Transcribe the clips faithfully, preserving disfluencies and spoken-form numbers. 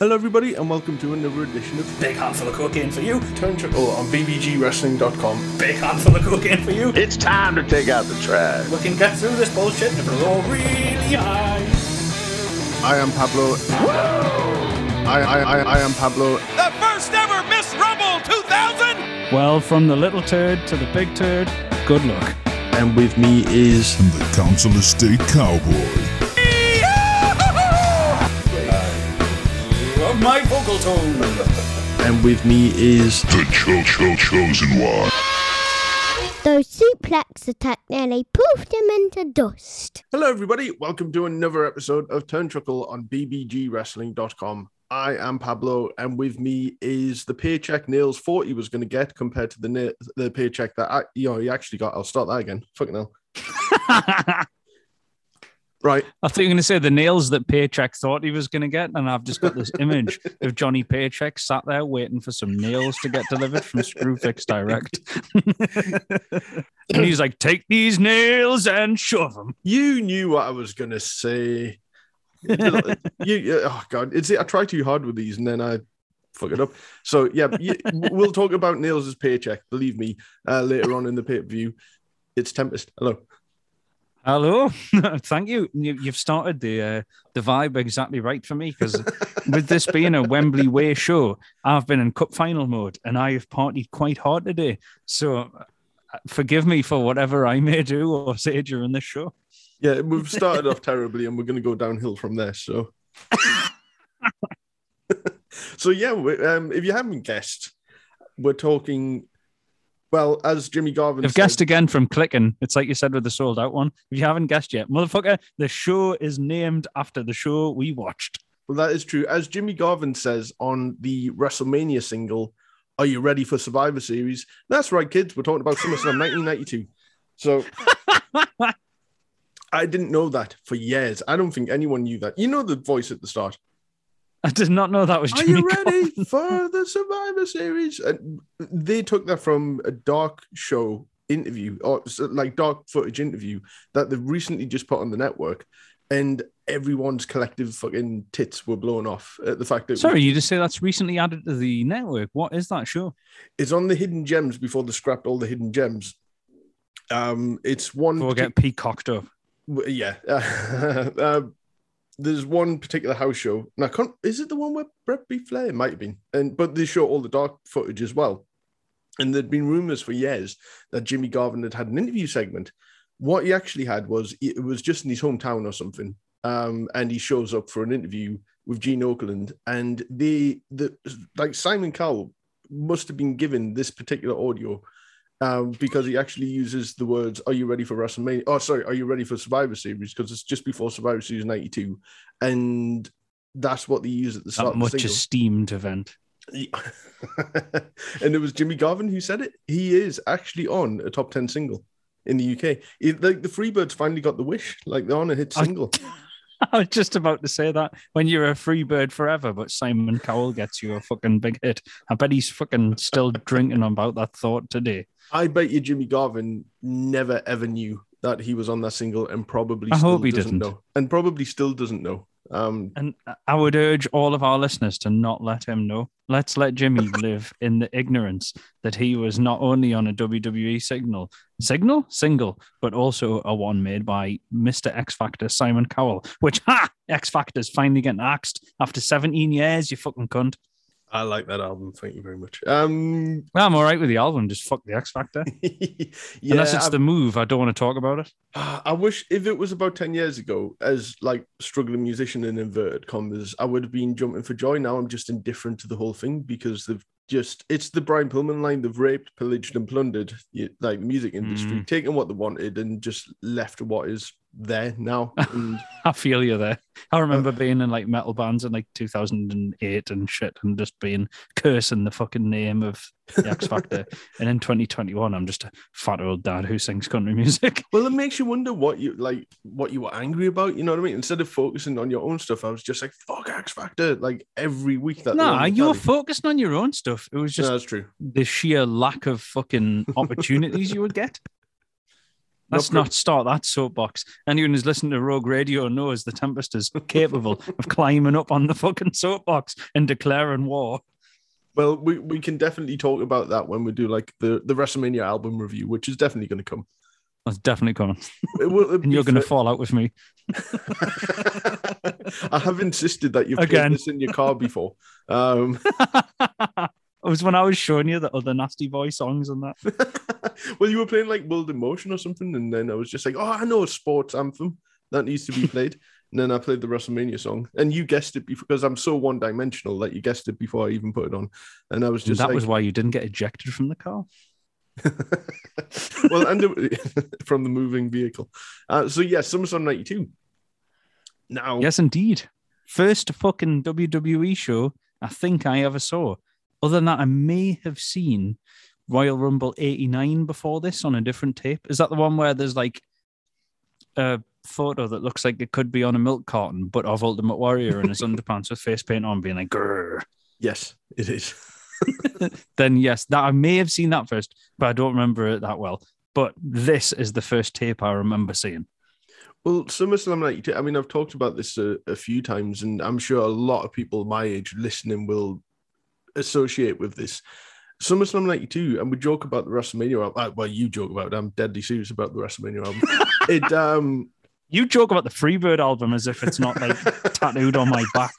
Hello everybody and welcome to another edition of Big Handful of Cocaine for You. Turn to oh, on b b g wrestling dot com. Big Handful of Cocaine for You. It's time to take out the trash. We can get through this bullshit if we're all really high. I am Pablo. Woo! I, I, I, I am Pablo. The first ever Miss Rumble two thousand! Well, from the little turd to the big turd, good luck. And with me is the Council of State Cowboy. My vocal tone. And with me is the Cho Cho Chosen One. Those suplex attack nearly poofed him into dust. Hello everybody, welcome to another episode of Turntrickle on b b g wrestling dot com. I am Pablo, and with me is the paycheck Nails thought he was going to get compared to the na- the paycheck that I, you know, he actually got. I'll start that again. Fucking hell. Right. I thought you were going to say the nails that Paycheck thought he was going to get, and I've just got this image of Johnny Paycheck sat there waiting for some nails to get delivered from Screwfix Direct. And he's like, take these nails and shove them. You knew what I was going to say. you, oh, God. It's, I try too hard with these, and then I fuck it up. So, yeah, you, we'll talk about nails as Paycheck, believe me, uh, later on in the pay-per-view. It's Tempest. Hello. Hello, thank you. you. You've started the uh, the vibe exactly right for me, because with this being a Wembley Way show, I've been in cup final mode and I have partied quite hard today. So forgive me for whatever I may do or say during this show. Yeah, we've started off terribly and we're going to go downhill from there. So, so yeah, um, if you haven't guessed, we're talking... Well, as Jimmy Garvin I've said... I've guessed again from clicking. It's like you said with the sold-out one. If you haven't guessed yet, motherfucker, the show is named after the show we watched. Well, that is true. As Jimmy Garvin says on the WrestleMania single, are you ready for Survivor Series? That's right, kids. We're talking about SummerSlam nineteen ninety-two. So... I didn't know that for years. I don't think anyone knew that. You know the voice at the start. I did not know that was Jimmy. Are you ready Garvin? For the Survivor Series? And they took that from a dark show interview, or like dark footage interview that they've recently just put on the network, and everyone's collective fucking tits were blown off at the fact that... Sorry, was, you just say that's recently added to the network. What is that show? It's on the Hidden Gems before they scrapped all the Hidden Gems. Um, It's one... Before partic- get peacocked up. Yeah. uh, There's one particular house show, and I can't. Is it the one where Bret beat Flair? It might have been, and but they show all the dark footage as well. And there'd been rumors for years that Jimmy Garvin had had an interview segment. What he actually had was it was just in his hometown or something, um, and he shows up for an interview with Gene Oakland, and they the like Simon Cowell must have been given this particular audio. Um, because he actually uses the words, are you ready for WrestleMania? Oh, sorry, are you ready for Survivor Series? Because it's just before Survivor Series ninety-two. And that's what they use at the start. That much esteemed event. And it was Jimmy Garvin who said it. He is actually on a top ten single in the U K. It, like, the Freebirds finally got the wish. Like, they're on a hit single. I, I was just about to say that. When you're a Freebird forever, but Simon Cowell gets you a fucking big hit. I bet he's fucking still drinking about that thought today. I bet you Jimmy Garvin never, ever knew that he was on that single and probably I still hope he doesn't didn't. know. And probably still doesn't know. Um, and I would urge all of our listeners to not let him know. Let's let Jimmy live in the ignorance that he was not only on a W W E signal, signal? Single, but also a one made by Mister X Factor, Simon Cowell, which, ha! X Factor's finally getting axed after seventeen years, you fucking cunt. I like that album. Thank you very much. Um, well, I'm all right with the album. Just fuck the X Factor. Yeah, unless it's I've, the move. I don't want to talk about it. I wish if it was about ten years ago as like struggling musician in inverted commas, I would have been jumping for joy. Now I'm just indifferent to the whole thing because they've just, it's the Brian Pillman line. They've raped, pillaged and plundered like the music industry, mm. taken what they wanted and just left what is there now. And I feel you there. I remember uh, being in like metal bands in like two thousand eight and shit and just being cursing the fucking name of the X Factor. And in twenty twenty-one, I'm just a fat old dad who sings country music. Well, it makes you wonder what you like, what you were angry about. You know what I mean? Instead of focusing on your own stuff, I was just like, fuck X Factor. Like every week that. Nah, you were focusing on your own stuff. It was just no, that's true. The sheer lack of fucking opportunities you would get. Let's no not start that soapbox. Anyone who's listened to Rogue Radio knows the Tempest is capable of climbing up on the fucking soapbox and declaring war. Well, we, we can definitely talk about that when we do like the, the WrestleMania album review, which is definitely going to come. That's definitely coming. It will, and you're going to fall out with me. I have insisted that you've played this in your car before. Um... It was when I was showing you the other Nasty Boy songs and that. Well, you were playing like World in Motion or something, and then I was just like, oh, I know a sports anthem that needs to be played. And then I played the WrestleMania song, and you guessed it because I'm so one-dimensional that you guessed it before I even put it on. And I was just and that like, was why you didn't get ejected from the car. Well, and from the moving vehicle. Uh, so, yeah, SummerSlam ninety-two. Now, yes, indeed. First fucking W W E show I think I ever saw. Other than that, I may have seen Royal Rumble eighty-nine before this on a different tape. Is that the one where there's like a photo that looks like it could be on a milk carton, but of Ultimate Warrior in his underpants with face paint on, being like, grrr. Yes, it is. Then yes, that I may have seen that first, but I don't remember it that well. But this is the first tape I remember seeing. Well, SummerSlam ninety-two, I mean, I've talked about this a, a few times, and I'm sure a lot of people my age listening will associate with this. SummerSlam ninety-two, and we joke about the WrestleMania album. Well, you joke about it. I'm deadly serious about the WrestleMania album. It, um, you joke about the Freebird album as if it's not like tattooed on my back.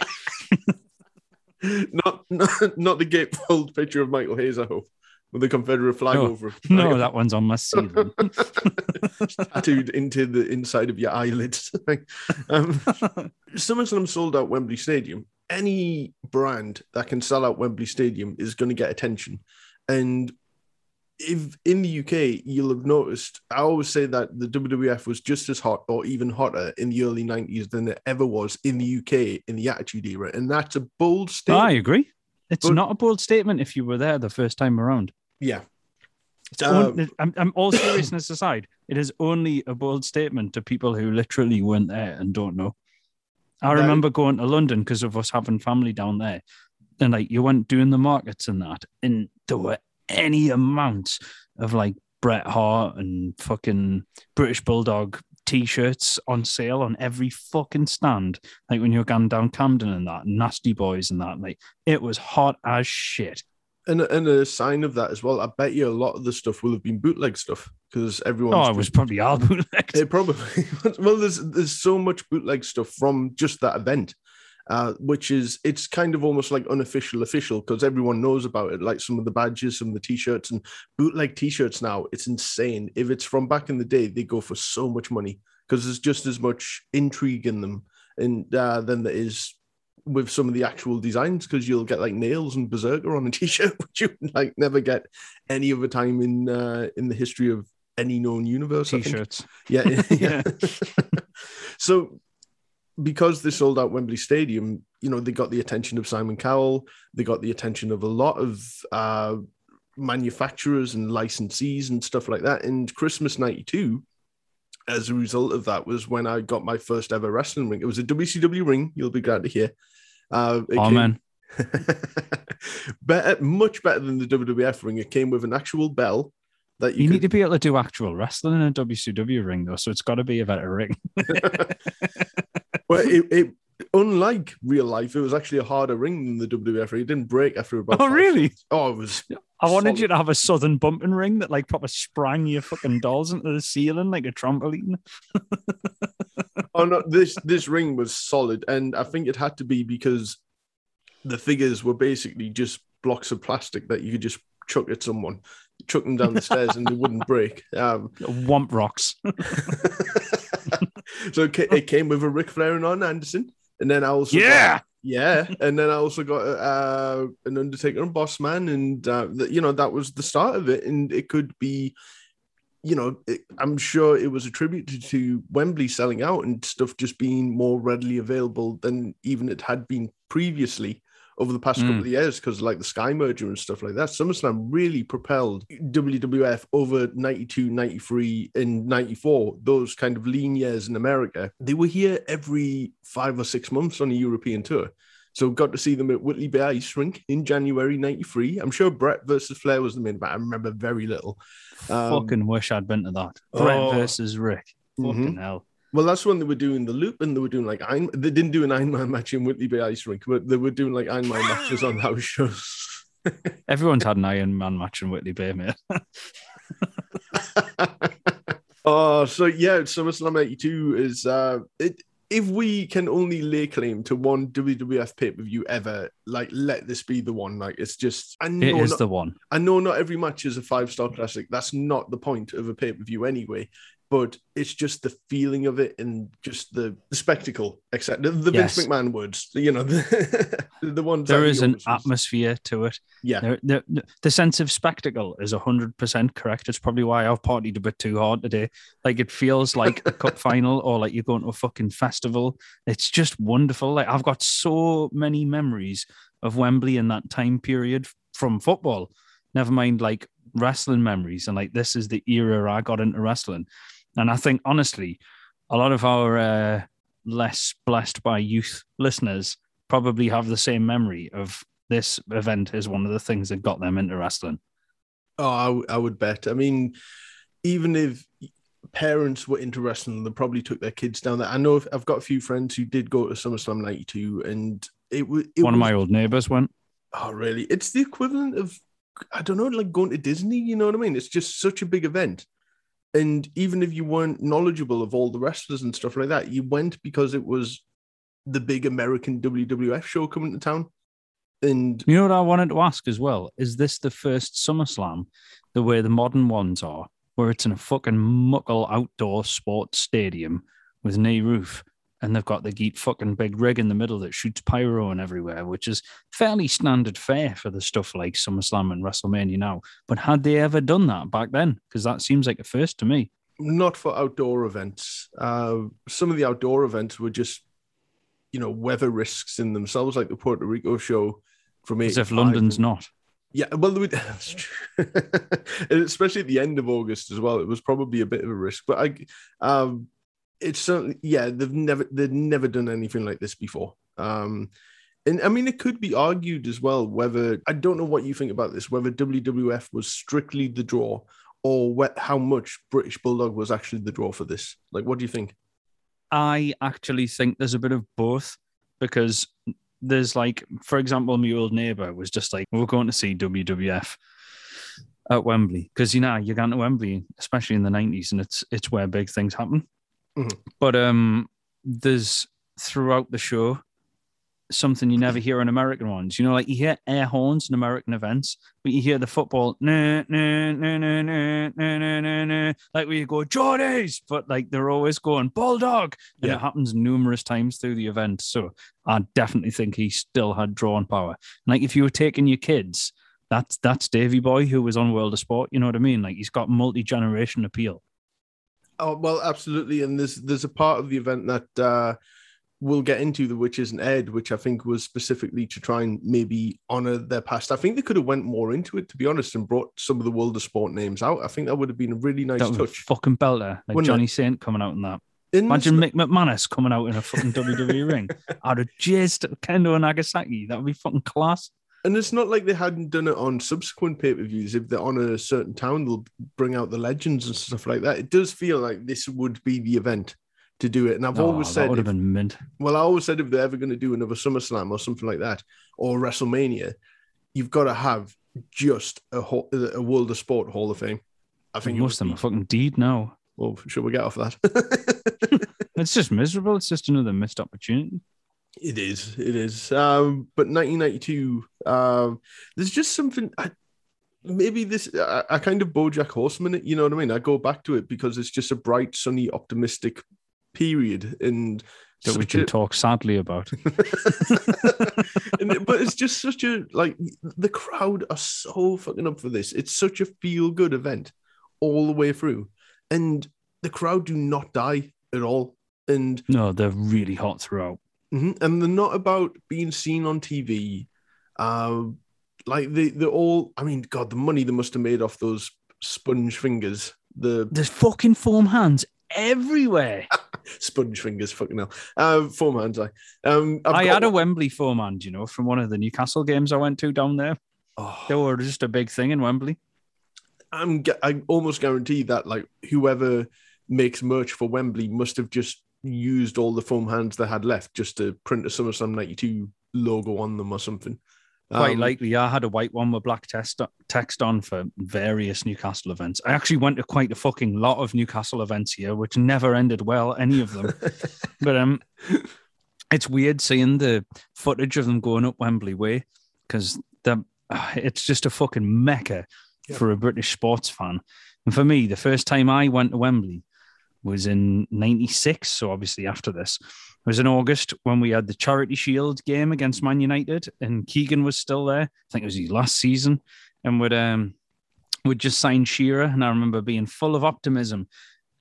Not, not, not the gatefold picture of Michael Hayes, I hope, with the Confederate flag no, over it. No, that one's on my ceiling. Tattooed into the inside of your eyelids. um, SummerSlam sold out Wembley Stadium. Any brand that can sell out Wembley Stadium is going to get attention. And if in the U K, you'll have noticed, I always say that the W W F was just as hot or even hotter in the early nineties than it ever was in the U K in the Attitude Era. And that's a bold statement. I agree. It's but, not a bold statement if you were there the first time around. Yeah. It's um, only, I'm, I'm all seriousness aside, it is only a bold statement to people who literally weren't there and don't know. I remember going to London because of us having family down there. And like you went doing the markets and that, and there were any amount of like Bret Hart and fucking British Bulldog t-shirts on sale on every fucking stand. Like when you're going down Camden and that, and Nasty Boys and that, like it was hot as shit. And, and a sign of that as well, I bet you a lot of the stuff will have been bootleg stuff because everyone. Oh, it was probably all bootleg. It probably. Well, there's there's so much bootleg stuff from just that event, uh, which is it's kind of almost like unofficial official because everyone knows about it. Like some of the badges, some of the t-shirts, and bootleg t-shirts now, it's insane. If it's from back in the day, they go for so much money because there's just as much intrigue in them, and uh, than there is with some of the actual designs, because you'll get like nails and berserker on a t-shirt, which you like never get any other time in uh, in the history of any known universe. T-shirts, yeah, yeah. So, because they sold out Wembley Stadium, you know they got the attention of Simon Cowell, they got the attention of a lot of uh, manufacturers and licensees and stuff like that. And Christmas ninety-two. As a result of that was when I got my first ever wrestling ring. It was a W C W ring. You'll be glad to hear. Uh, oh, came... man. Better, much better than the W W F ring. It came with an actual bell. That You, you could... need to be able to do actual wrestling in a W C W ring, though, so it's got to be a better ring. Well, it, it, unlike real life, it was actually a harder ring than the W W F ring. It didn't break after about Oh, really? Minutes. Oh, it was... I wanted Solid. you to have a southern bumping ring that like proper sprang your fucking dolls into the ceiling like a trampoline. Oh no, this this ring was solid, and I think it had to be because the figures were basically just blocks of plastic that you could just chuck at someone, chuck them down the stairs, and they wouldn't break. Um, Womp rocks. So it came with a Ric Flair and Arn Anderson, and then I also yeah. Got- Yeah, and then I also got uh, an Undertaker and Boss Man, and uh, the, you know that was the start of it. And it could be, you know, it, I'm sure it was attributed to Wembley selling out and stuff just being more readily available than even it had been previously over the past mm. couple of years, because like the Sky merger and stuff like that. SummerSlam really propelled W W F over ninety-two, ninety-three, and ninety-four, those kind of lean years in America. They were here every five or six months on a European tour. So got to see them at Whitley Bay Ice Rink in January ninety-three. I'm sure Brett versus Flair was the main event. I remember very little. Um, Fucking wish I'd been to that. Brett oh. versus Rick. Fucking mm-hmm. hell. Well, that's when they were doing the loop, and they were doing like Iron, they didn't do an Iron Man match in Whitley Bay Ice Rink, but they were doing like Iron Man matches on house shows. Everyone's had an Iron Man match in Whitley Bay, mate. Oh, so yeah, SummerSlam eighty-two is uh, it. If we can only lay claim to one W W F pay-per-view ever, like, let this be the one. Like, it's just... I know it is not, the one. I know not every match is a five-star classic. That's not the point of a pay-per-view anyway. But it's just the feeling of it and just the, the spectacle, except the, the yes. Vince McMahon words, you know, the, the ones... There is an atmosphere to it. Yeah. There, there, the sense of spectacle is one hundred percent correct. It's probably why I've partied a bit too hard today. Like, it feels like a cup final or like you're going to a fucking festival. It's just wonderful. Like, I've got so many memories of Wembley in that time period from football, never mind like wrestling memories. And like, this is the era I got into wrestling. And I think honestly, a lot of our uh, less blessed by youth listeners probably have the same memory of this event as one of the things that got them into wrestling. Oh, I, w- I would bet. I mean, even if parents were into wrestling, they probably took their kids down there. I know if, I've got a few friends who did go to SummerSlam ninety-two, and it was it one was, of my old neighbors went. Oh, really? It's the equivalent of, I don't know, like going to Disney, you know what I mean? It's just such a big event. And even if you weren't knowledgeable of all the wrestlers and stuff like that, you went because it was the big American W W F show coming to town. And you know what I wanted to ask as well? Is this the first SummerSlam the way the modern ones are, where it's in a fucking muckle outdoor sports stadium with knee roof, and they've got the geek fucking big rig in the middle that shoots pyro and everywhere, which is fairly standard fare for the stuff like SummerSlam and WrestleMania now. But had they ever done that back then? Because that seems like a first to me. Not for outdoor events. Uh, some of the outdoor events were just, you know, weather risks in themselves, like the Puerto Rico show from eighty-five. As if London's not. Yeah, well, that's true. Especially at the end of August as well, it was probably a bit of a risk. But I, um, it's certainly, yeah, they've never they've never done anything like this before. Um, and I mean, it could be argued as well whether, I don't know what you think about this, whether W W F was strictly the draw or what, how much British Bulldog was actually the draw for this. Like, what do you think? I actually think there's a bit of both, because there's like, for example, my old neighbour was just like, we're going to see W W F at Wembley. Because, you know, you're going to Wembley, especially in the nineties, and it's it's where big things happen. Mm-hmm. But um, there's, throughout the show, something you never hear in American ones. You know, like you hear air horns in American events, but you hear the football, nah, nah, nah, nah, nah, nah, nah, nah, like where you go, Geordies! But like they're always going, Bulldog! And yeah. It happens numerous times through the event. So I definitely think he still had drawing power. Like if you were taking your kids, that's, that's Davey Boy who was on World of Sport. You know what I mean? Like he's got multi-generation appeal. Oh, well, absolutely. And there's, there's a part of the event that, uh, we'll get into the which isn't aired, which I think was specifically to try and maybe honor their past. I think they could have went more into it, to be honest, and brought some of the World of Sport names out. I think that would have been a really nice that touch. Was fucking belter, like Wouldn't Johnny it? Saint coming out in that. In Imagine this... Mick McManus coming out in a fucking W W E ring. I'd have jizzed Kendo and Nagasaki. That would be fucking class. And it's not like they hadn't done it on subsequent pay-per-views. If they're on a certain town, they'll bring out the legends and stuff like that. It does feel like this would be the event to do it. And I've oh, always said, would have been mint. Well, I always said if they're ever going to do another SummerSlam or something like that, or WrestleMania, you've got to have just a, ho- a World of Sport Hall of Fame. I think most of them be- are fucking deed now. Well, should we get off that? It's just miserable. It's just another missed opportunity. It is. It is. Um, but nineteen ninety-two, um, there's just something... I- Maybe this, I, I kind of BoJack Horseman it, you know what I mean? I go back to it because it's just a bright, sunny, optimistic period and that we can a... talk sadly about. and, but it's just such a, like, the crowd are so fucking up for this. It's such a feel-good event all the way through, and the crowd do not die at all. And no, they're really hot throughout. Mm-hmm. And they're not about being seen on T V. Uh, like they, they're all. I mean, God, the money they must have made off those sponge fingers. The the fucking foam hands everywhere. Sponge fingers, fucking hell. Um, four man's I. Um, I got... had a Wembley four man, you know, from one of the Newcastle games I went to down there. Oh. They were just a big thing in Wembley. I'm I almost guarantee that like whoever makes merch for Wembley must have just used all the foam hands they had left just to print a SummerSlam ninety-two logo on them or something. Quite um, likely, yeah. I had a white one with black text, text on for various Newcastle events. I actually went to quite a fucking lot of Newcastle events here, which never ended well, any of them. But um, it's weird seeing the footage of them going up Wembley Way, because it's just a fucking mecca yeah. for a British sports fan. And for me, the first time I went to Wembley was in ninety-six, so obviously after this. It was in August when we had the Charity Shield game against Man United, and Keegan was still there. I think it was his last season, and would um would just sign Shearer. And I remember being full of optimism,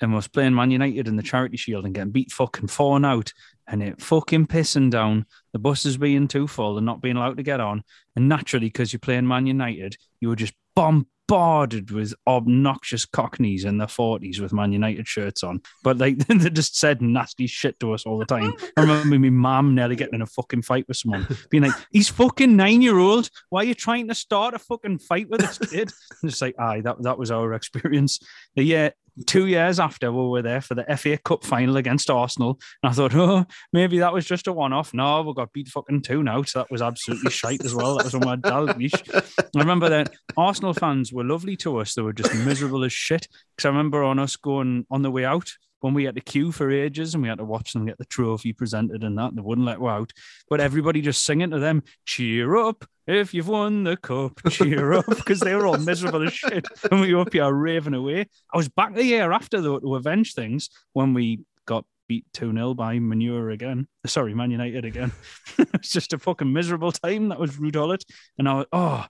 and was playing Man United in the Charity Shield and getting beat fucking four and out, and it fucking pissing down. The buses being too full and not being allowed to get on, and naturally because you're playing Man United, you were just bombed. Bombarded with obnoxious cockneys in their forties with Man United shirts on, but like they just said nasty shit to us all the time. I remember my mum nearly getting in a fucking fight with someone, being like, "He's fucking nine year old. Why are you trying to start a fucking fight with this kid?" And it's like, aye, that that was our experience. But yeah, two years after we were there for the F A Cup final against Arsenal, and I thought, oh, maybe that was just a one-off. No, we got beat fucking two now, so that was absolutely shite as well. That was on my Dalglish. I remember that Arsenal fans were lovely to us. They were just miserable as shit, because I remember on us going on the way out, when we had to queue for ages and we had to watch them get the trophy presented and that, and they wouldn't let us out. But everybody just singing to them, "Cheer up if you've won the cup, cheer up," because they were all miserable as shit. And we were up here raving away. I was back the year after, though, to avenge things when we got beat two nil by Manure again. Sorry, Man United again. It was just a fucking miserable time. That was Ruud Gullit. And I was, oh...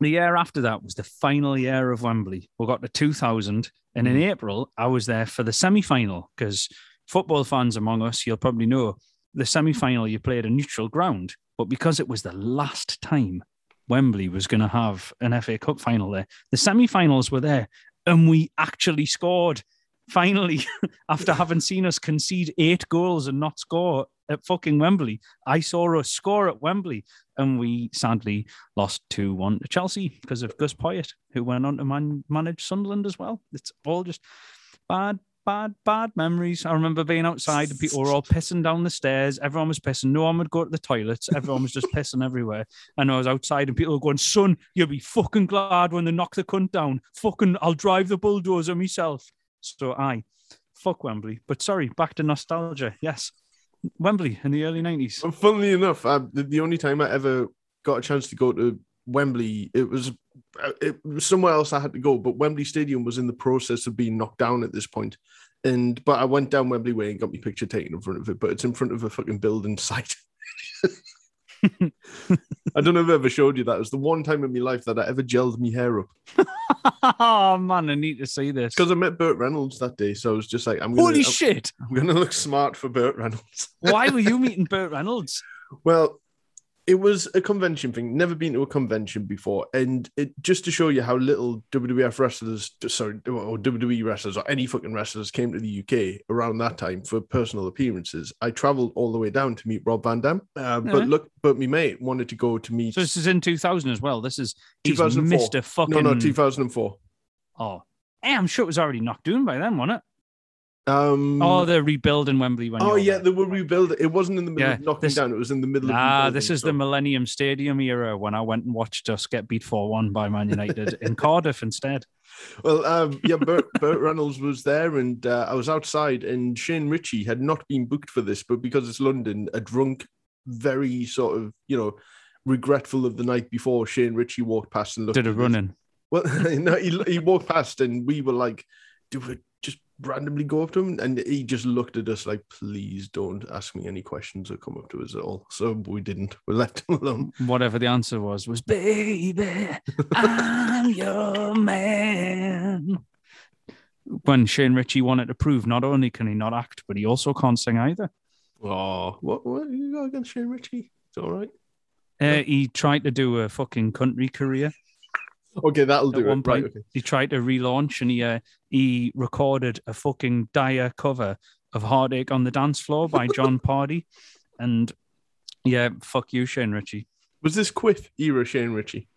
The year after that was the final year of Wembley. We got to two thousand, and in April, I was there for the semi-final, because football fans among us, you'll probably know, the semi-final you play at a neutral ground, but because it was the last time Wembley was going to have an F A Cup final there, the semi-finals were there, and we actually scored. Finally, after having seen us concede eight goals and not score at fucking Wembley, I saw us score at Wembley, and we sadly lost two one to Chelsea because of Gus Poyet, who went on to man- manage Sunderland as well. It's all just bad, bad, bad memories. I remember being outside and people were all pissing down the stairs. Everyone was pissing. No one would go to the toilets. Everyone was just pissing everywhere. And I was outside and people were going, "Son, you'll be fucking glad when they knock the cunt down. Fucking, I'll drive the bulldozer myself." So I fuck Wembley. But sorry, back to nostalgia. Yes, Wembley in the early nineties. Well, funnily enough, I, the only time I ever got a chance to go to Wembley, it was, it was somewhere else I had to go, but Wembley Stadium was in the process of being knocked down at this point. And But I went down Wembley Way and got my picture taken in front of it, but it's in front of a fucking building site. I don't know if I ever showed you that. It was the one time in my life that I ever gelled my hair up. Oh, man, I need to see this. Because I met Burt Reynolds that day, so I was just like, I'm gonna, holy I'm, shit! I'm going to look smart for Burt Reynolds. Why were you meeting Burt Reynolds? Well, it was a convention thing. Never been to a convention before. And it just to show you how little W W F wrestlers, sorry, or W W E wrestlers or any fucking wrestlers came to the U K around that time for personal appearances, I travelled all the way down to meet Rob Van Dam. Uh, but uh-huh. look, but me mate wanted to go to meet... So this is in two thousand as well. This is... two thousand four. Mister Fucking... No, no, two thousand four. Oh. Hey, I'm sure it was already knocked down by then, wasn't it? Um, oh, they're rebuilding Wembley. When oh, yeah, there. They were rebuilding. It wasn't in the middle yeah, of knocking this, down. It was in the middle nah, of... Ah, this is so. The Millennium Stadium era when I went and watched us get beat four one by Man United in Cardiff instead. Well, um, yeah, Burt, Burt Reynolds was there, and uh, I was outside, and Shane Ritchie had not been booked for this, but because it's London, a drunk, very sort of, you know, regretful of the night before, Shane Ritchie walked past and looked... Did a run-in. Well, no, he, he walked past, and we were like, do it. Randomly go up to him, and he just looked at us like, please don't ask me any questions or come up to us at all. So we didn't. We left him alone. Whatever the answer was, was, "Baby, I'm your man." When Shane Ritchie wanted to prove not only can he not act, but he also can't sing either. Oh, what, what you got against Shane Ritchie? It's all right. Uh, yeah. He tried to do a fucking country career. Okay, that'll do. At one it. point, right, okay. He tried to relaunch, and he uh, he recorded a fucking dire cover of "Heartache on the Dance Floor" by John Pardee, and yeah, fuck you, Shane Ritchie. Was this Quiff era Shane Ritchie?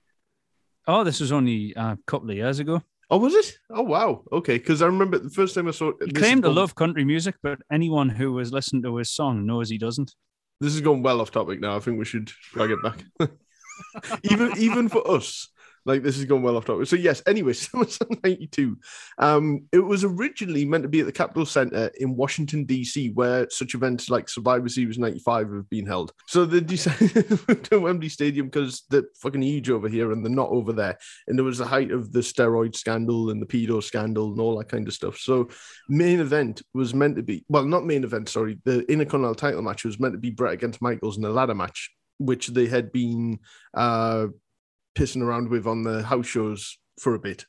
Oh, this was only a couple of years ago. Oh, was it? Oh, wow. Okay, because I remember the first time I saw. He claimed to love country music, but anyone who has listened to his song knows he doesn't. This is going well off topic now. I think we should drag it back. even even for us, like this is going well off topic. So yes, anyway, SummerSlam ninety-two. Um, it was originally meant to be at the Capitol Center in Washington, D C, where such events like Survivor Series ninety-five have been held. So they decided to move to Wembley Stadium because they're fucking huge over here and they're not over there. And there was the height of the steroid scandal and the pedo scandal and all that kind of stuff. So main event was meant to be, well, not main event, sorry. The Intercontinental title match was meant to be Bret against Michaels in a ladder match, which they had been uh, pissing around with on the house shows for a bit.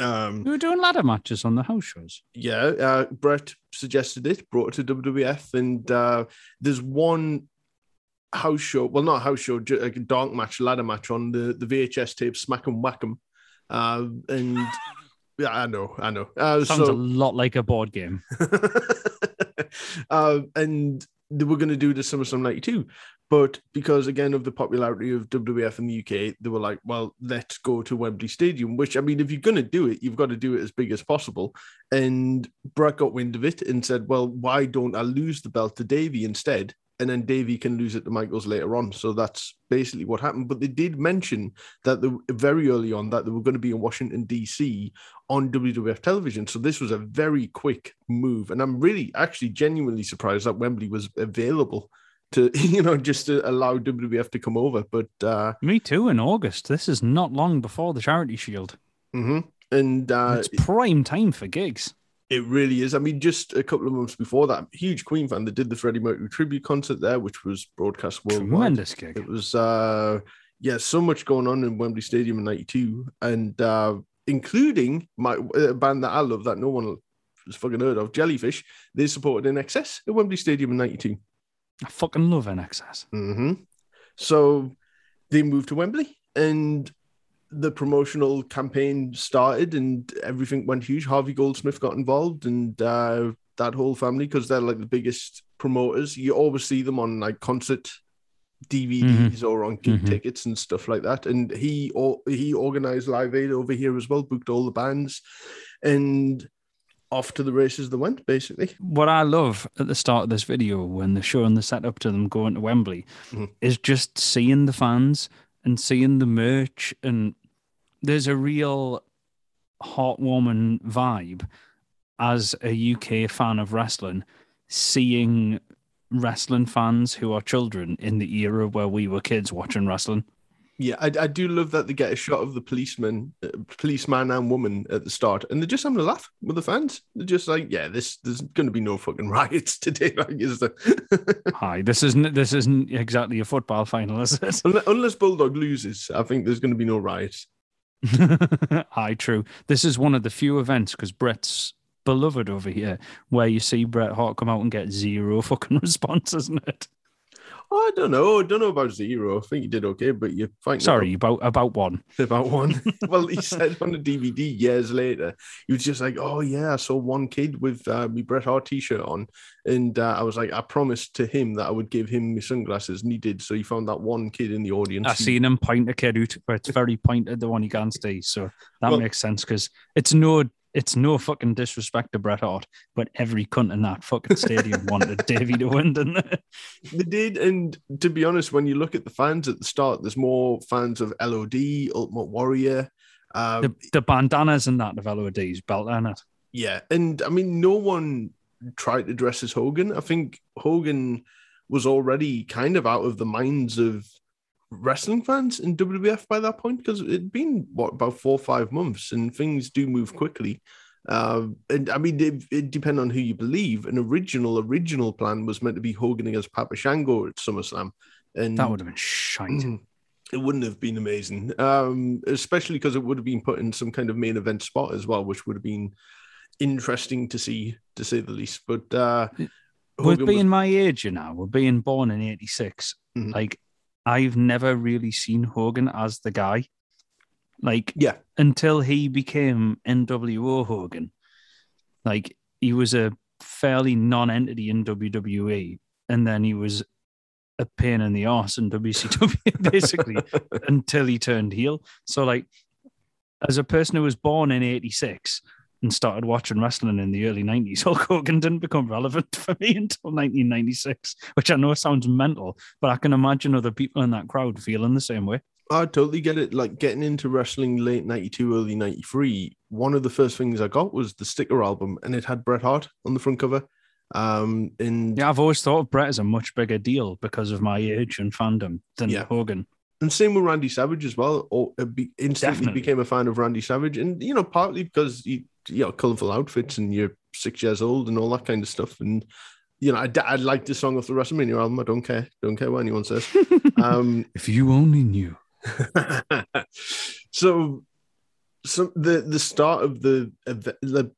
Um, we were doing ladder matches on the house shows. Yeah, uh, Bret suggested it, brought it to W W F, and uh, there's one house show, well, not house show, like a dark match, ladder match on the, the V H S tape, Smack 'em Whack 'em. Uh, and yeah, I know, I know. Uh, Sounds so, a lot like a board game. uh, and they were going to do the SummerSlam ninety-two. But because, again, of the popularity of W W F in the U K, they were like, well, let's go to Wembley Stadium, which, I mean, if you're going to do it, you've got to do it as big as possible. And Bret got wind of it and said, well, why don't I lose the belt to Davey instead? And then Davey can lose it to Michaels later on. So that's basically what happened. But they did mention that they, very early on that they were going to be in Washington, D C on W W F television. So this was a very quick move. And I'm really actually genuinely surprised that Wembley was available to, you know, just to allow W W F to come over. But uh, me too, in August. This is not long before the Charity Shield. Mm-hmm. And uh, it's prime time for gigs. It really is. I mean, just a couple of months before that, I'm a huge Queen fan. They did the Freddie Mercury tribute concert there, which was broadcast worldwide. Tremendous gig. It was, uh, yeah, so much going on in Wembley Stadium in ninety-two, and uh, including my uh, band that I love that no one has fucking heard of, Jellyfish. They supported I N X S at Wembley Stadium in ninety-two. I fucking love I N X S. Mm-hmm. So they moved to Wembley, and the promotional campaign started and everything went huge. Harvey Goldsmith got involved and uh, that whole family, because they're like the biggest promoters. You always see them on like concert D V Ds mm-hmm. or on gig mm-hmm. tickets and stuff like that. And he or, he organized Live Aid over here as well, booked all the bands, and off to the races they went, basically. What I love at the start of this video, when they're showing the setup to them going to Wembley, mm-hmm. is just seeing the fans and seeing the merch, and there's a real heartwarming vibe as a U K fan of wrestling, seeing wrestling fans who are children in the era where we were kids watching wrestling. Yeah, I, I do love that they get a shot of the policeman, uh, policeman and woman at the start, and they're just having a laugh with the fans. They're just like, "Yeah, this there's going to be no fucking riots today, like, is there?" Hi, this isn't this isn't exactly a football final, is it? Unless Bulldog loses, I think there's going to be no riots. Hi, true. This is one of the few events, because Bret's beloved over here, where you see Bret Hart come out and get zero fucking response, isn't it? Oh, I don't know. I don't know about zero. I think he did okay, but you're fighting. Sorry, about, about one. About one. Well, he said on the D V D years later, he was just like, oh, yeah, I saw one kid with uh, my Bret Hart t-shirt on. And uh, I was like, I promised to him that I would give him my sunglasses, and he did. So he found that one kid in the audience. I've seen him point a kid out, but it's very pointed, the one he can't see. So that well, makes sense, because it's no... It's no fucking disrespect to Bret Hart, but every cunt in that fucking stadium wanted Davey to win, didn't they? They did, and to be honest, when you look at the fans at the start, there's more fans of L O D, Ultimate Warrior. Um, the, the bandanas and that of L O D's belt, isn't it? Yeah, and I mean, no one tried to dress as Hogan. I think Hogan was already kind of out of the minds of wrestling fans in W W F by that point, because it'd been what, about four or five months, and things do move quickly. Uh, and I mean, it, it depends on who you believe. An original, original plan was meant to be Hogan against Papa Shango at SummerSlam, and that would have been shite. It wouldn't have been amazing, um, especially because it would have been put in some kind of main event spot as well, which would have been interesting to see, to say the least. But uh, with being was... my age, you know, with being born in eighty-six, mm-hmm. like. I've never really seen Hogan as the guy. Like, yeah, until he became N W O Hogan, like, he was a fairly non-entity in W W E, and then he was a pain in the arse in W C W, basically, until he turned heel. So, like, as a person who was born in eighty-six and started watching wrestling in the early nineties, Hulk Hogan didn't become relevant for me until nineteen ninety-six, which I know sounds mental, but I can imagine other people in that crowd feeling the same way. I totally get it. Like, getting into wrestling late ninety-two, early ninety-three, one of the first things I got was the sticker album, and it had Bret Hart on the front cover. Um, and yeah, I've always thought of Bret as a much bigger deal because of my age and fandom than yeah. Hogan. And same with Randy Savage as well. Or be, instantly Definitely. became a fan of Randy Savage, and you know, partly because he, you know, colorful outfits, and you're six years old, and all that kind of stuff. And you know, I, I like the song off the WrestleMania album. I don't care, don't care what anyone says. Um, if you only knew. so, so the the start of the the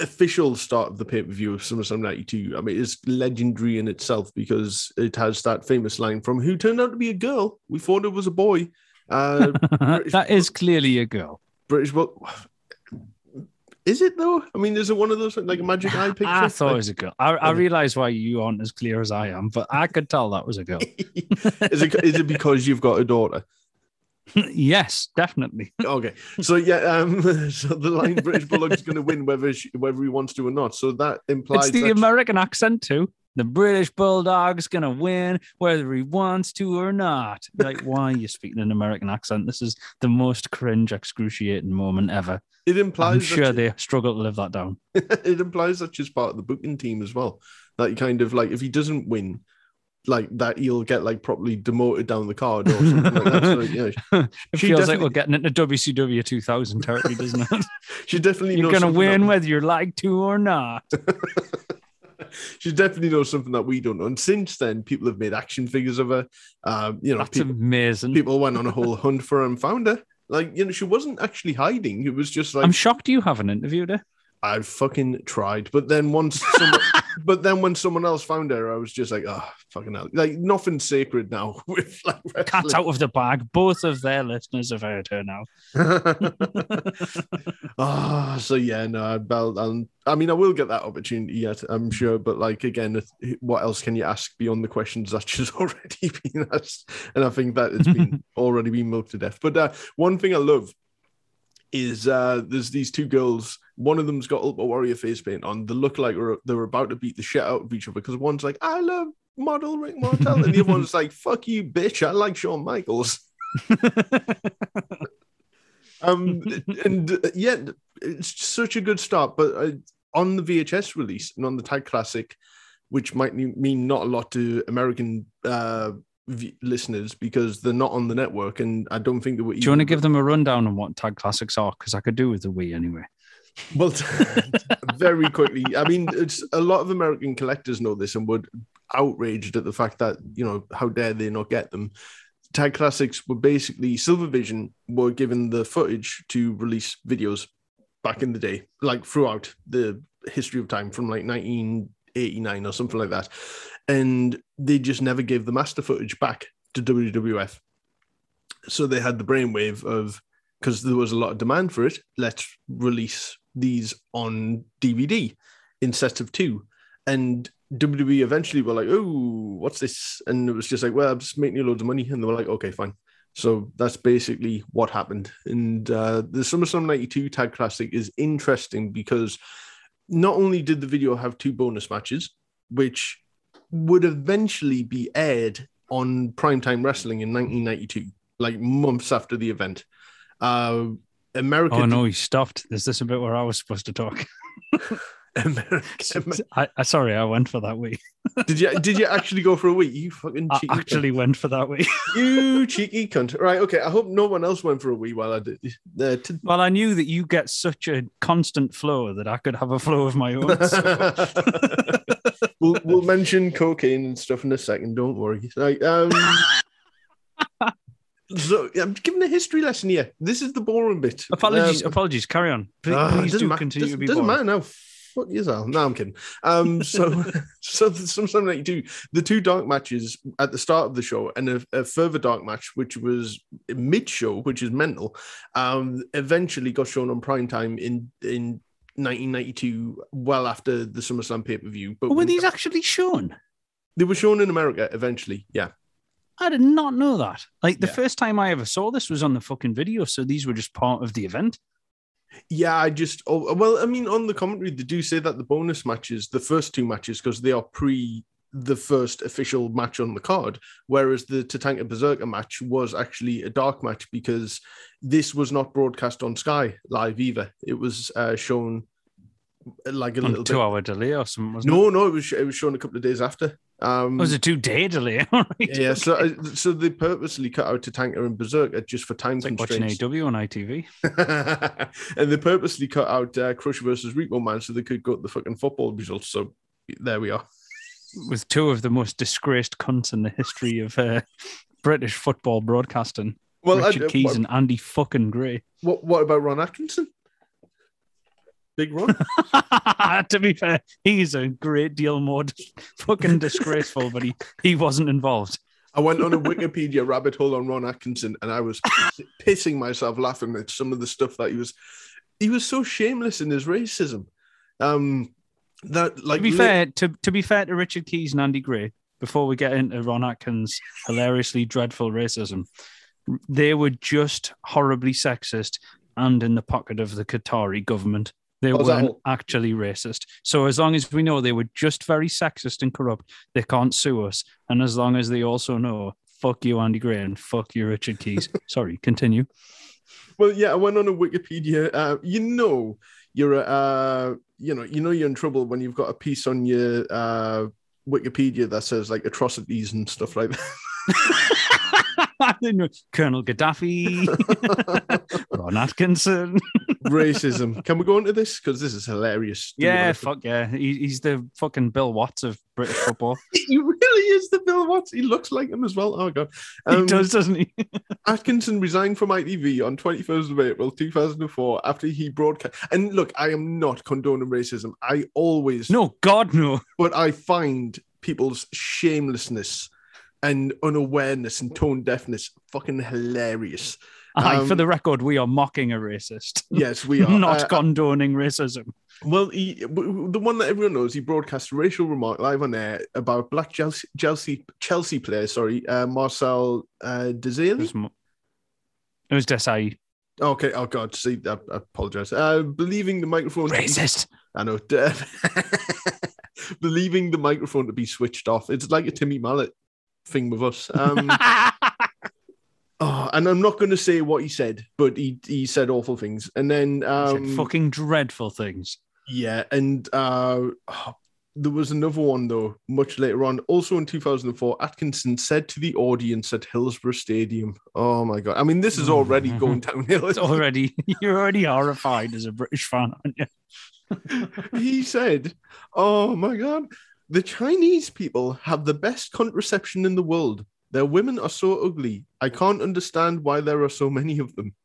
official start of the pay per view of SummerSlam ninety-two, I mean, is legendary in itself because it has that famous line from who turned out to be a girl. We thought it was a boy. Uh, British, that is clearly a girl. British, what? Is it though? I mean, is it one of those, like, a magic eye picture? I thought like, it was a girl. I, I realize why you aren't as clear as I am, but I could tell that was a girl. is it is it because you've got a daughter? Yes, definitely. Okay, so yeah, um, so the line British Bulldog's going to win whether she, whether he wants to or not. So that implies it's the American she... accent too. The British Bulldog's going to win whether he wants to or not. Like, why are you speaking an American accent? This is the most cringe, excruciating moment ever. It implies. I'm sure they struggle to live that down. It implies that she's part of the booking team as well. That you kind of like, if he doesn't win, like that, you'll get like probably demoted down the card or something like that. So, yeah, it she feels like we're getting into W C W two thousand territory, doesn't it? She definitely you're knows gonna win that, whether you like to or not. She definitely knows something that we don't know. And since then, people have made action figures of her. Um, you know, that's people, amazing. People went on a whole hunt for her and found her. Like, you know, she wasn't actually hiding. It was just like, I'm shocked you haven't interviewed her. I fucking tried, but then once, someone, but then when someone else found her, I was just like, oh, fucking hell. Like, nothing's sacred now. With like wrestling. Cat out of the bag. Both of their listeners have heard her now. oh, so yeah, no, I'll, I'll, I mean, I will get that opportunity yet, I'm sure. But like, again, what else can you ask beyond the questions that she's already been asked? And I think that it's been already been milked to death. But uh, one thing I love is uh, there's these two girls. One of them's got Ultimate Warrior face paint on. They look like they're about to beat the shit out of each other because one's like, I love model Rick Martel, and the other one's like, fuck you, bitch, I like Shawn Michaels. um, and yeah, it's such a good start. But uh, on the V H S release and on the Tag Classic, which might mean not a lot to American uh, v- listeners because they're not on the network, and I don't think they were. Do you want to give them a rundown on what Tag Classics are? Because I could do with the Wii anyway. Well, very quickly. I mean, it's a lot of American collectors know this and were outraged at the fact that, you know, how dare they not get them. Tag Classics were basically Silver Vision were given the footage to release videos back in the day, like throughout the history of time from like nineteen eighty-nine or something like that. And they just never gave the master footage back to W W F. So they had the brainwave of, because there was a lot of demand for it, let's release these on D V D in sets of two. And W W E eventually were like, oh, what's this? And it was just like, well, I'm just making you loads of money. And they were like, okay, fine. So that's basically what happened. And uh, the SummerSlam ninety-two Tag Classic is interesting because not only did the video have two bonus matches, which would eventually be aired on Primetime Wrestling in nineteen ninety-two, like months after the event. Uh, America. Oh no, he stopped. Is this a bit where I was supposed to talk? America. I, I sorry, I went for that week. did you? Did you actually go for a week? You fucking. Cheeky I actually cunt. went for that week. You cheeky cunt. Right. Okay. I hope no one else went for a week while I did. Uh, t- well, I knew that you get such a constant flow that I could have a flow of my own. So. we'll, we'll mention cocaine and stuff in a second. Don't worry. Right. Um... So I'm giving a history lesson here. This is the boring bit. Apologies, um, apologies. Carry on. Please, uh, please do matter. continue doesn't, to be boring. Doesn't matter now. fuck yourself. No, I'm kidding. Um, so, so something that you do, the two dark matches at the start of the show and a, a further dark match, which was mid-show, which is mental, um, eventually got shown on primetime in, in nineteen ninety-two, well after the SummerSlam pay-per-view. But, but were these we, actually shown? They were shown in America eventually, yeah. I did not know that. Like, the yeah. first time I ever saw this was on the fucking video, so these were just part of the event. Yeah, I just... Oh, well, I mean, on the commentary, they do say that the bonus matches, the first two matches, because they are pre the first official match on the card, whereas the Tatanka Berserker match was actually a dark match because this was not broadcast on Sky live either. It was uh, shown like a on little two bit. Hour delay or something, wasn't no, it? No, no, it was, it was shown a couple of days after. Um, it was a two-day delay. Right? Yeah, okay. so so they purposely cut out Tatanka and Berserker just for time it's constraints. Like watching A E W on I T V. And they purposely cut out uh, Crush versus Repo Man so they could go to the fucking football results. So there we are. With two of the most disgraced cunts in the history of uh, British football broadcasting. Well, Richard I, uh, Keys what, and Andy fucking Gray. What, what about Ron Atkinson? Big Ron. To be fair, he's a great deal more dis- fucking disgraceful, but he, he wasn't involved. I went on a Wikipedia rabbit hole on Ron Atkinson, and I was piss- pissing myself laughing at some of the stuff that he was. He was so shameless in his racism. Um, that like to be li- fair to to be fair to Richard Keys and Andy Gray. Before we get into Ron Atkins' hilariously dreadful racism, they were just horribly sexist and in the pocket of the Qatari government. They oh, weren't actually racist. So as long as we know they were just very sexist and corrupt, they can't sue us. And as long as they also know, fuck you, Andy Gray, and fuck you, Richard Keys. Sorry, continue. Well, yeah, I went on a Wikipedia. Uh, you know, you're uh, you know, you know, you're in trouble when you've got a piece on your uh, Wikipedia that says like atrocities and stuff like that. Colonel Gaddafi, Ron Atkinson, racism. Can we go into this? Because this is hilarious. Yeah, fuck yeah. He, he's the fucking Bill Watts of British football. He really is the Bill Watts. He looks like him as well. Oh god, um, he does, doesn't he? Atkinson resigned from I T V on twenty-first of April two thousand four after he broadcast. And look, I am not condoning racism. I always no, God no. But I find people's shamelessness and unawareness and tone deafness fucking hilarious. Aye, um, for the record, we are mocking a racist. Yes, we are. Not uh, condoning racism. Well, he, the one that everyone knows, he broadcast a racial remark live on air about black Chelsea Chelsea, Chelsea player, sorry, uh, Marcel uh, Desailly. It was Desailly. Okay, oh God, see, I, I apologise. Uh, believing the microphone... Racist! Be, I know. Believing the microphone to be switched off. It's like a Timmy Mallet thing with us. Um, oh, and I'm not going to say what he said, but he he said awful things, and then um, he said fucking dreadful things. Yeah, and uh, oh, there was another one though, much later on. Also in two thousand four, Atkinson said to the audience at Hillsborough Stadium, "Oh my god! I mean, this is already going downhill. It's already you're already horrified as a British fan, aren't you?" He said, "Oh my god." The Chinese people have the best contraception in the world. Their women are so ugly. I can't understand why there are so many of them.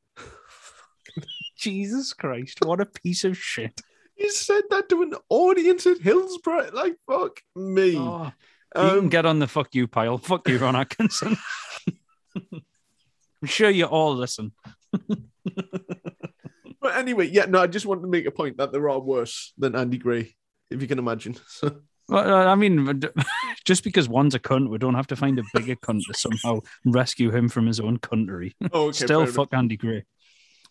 Jesus Christ, what a piece of shit. You said that to an audience at Hillsborough. Like, fuck me. Oh, um, you can get on the fuck you pile. Fuck you, Ron Atkinson. I'm sure you all listen. But anyway, yeah, no, I just wanted to make a point that there are worse than Andy Gray, if you can imagine. So. Well, I mean, just because one's a cunt, we don't have to find a bigger cunt to somehow rescue him from his own country. Oh, okay, still fuck enough. Andy Gray.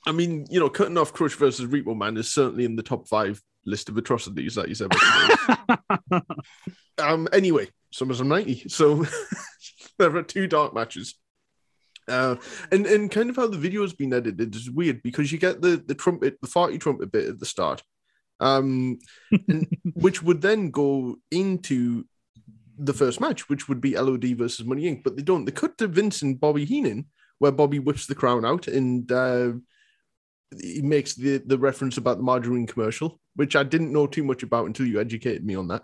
I mean, you know, cutting off Crush versus Repo Man is certainly in the top five list of atrocities that he's ever done. um, anyway, SummerSlam ninety. So there are two dark matches. Uh, and, and kind of how the video's been edited is weird because you get the, the trumpet, the farty trumpet bit at the start. Um, and, which would then go into the first match, which would be L O D versus Money Incorporated. But they don't. They cut to Vince and Bobby Heenan, where Bobby whips the crown out and uh, he makes the, the reference about the margarine commercial, which I didn't know too much about until you educated me on that.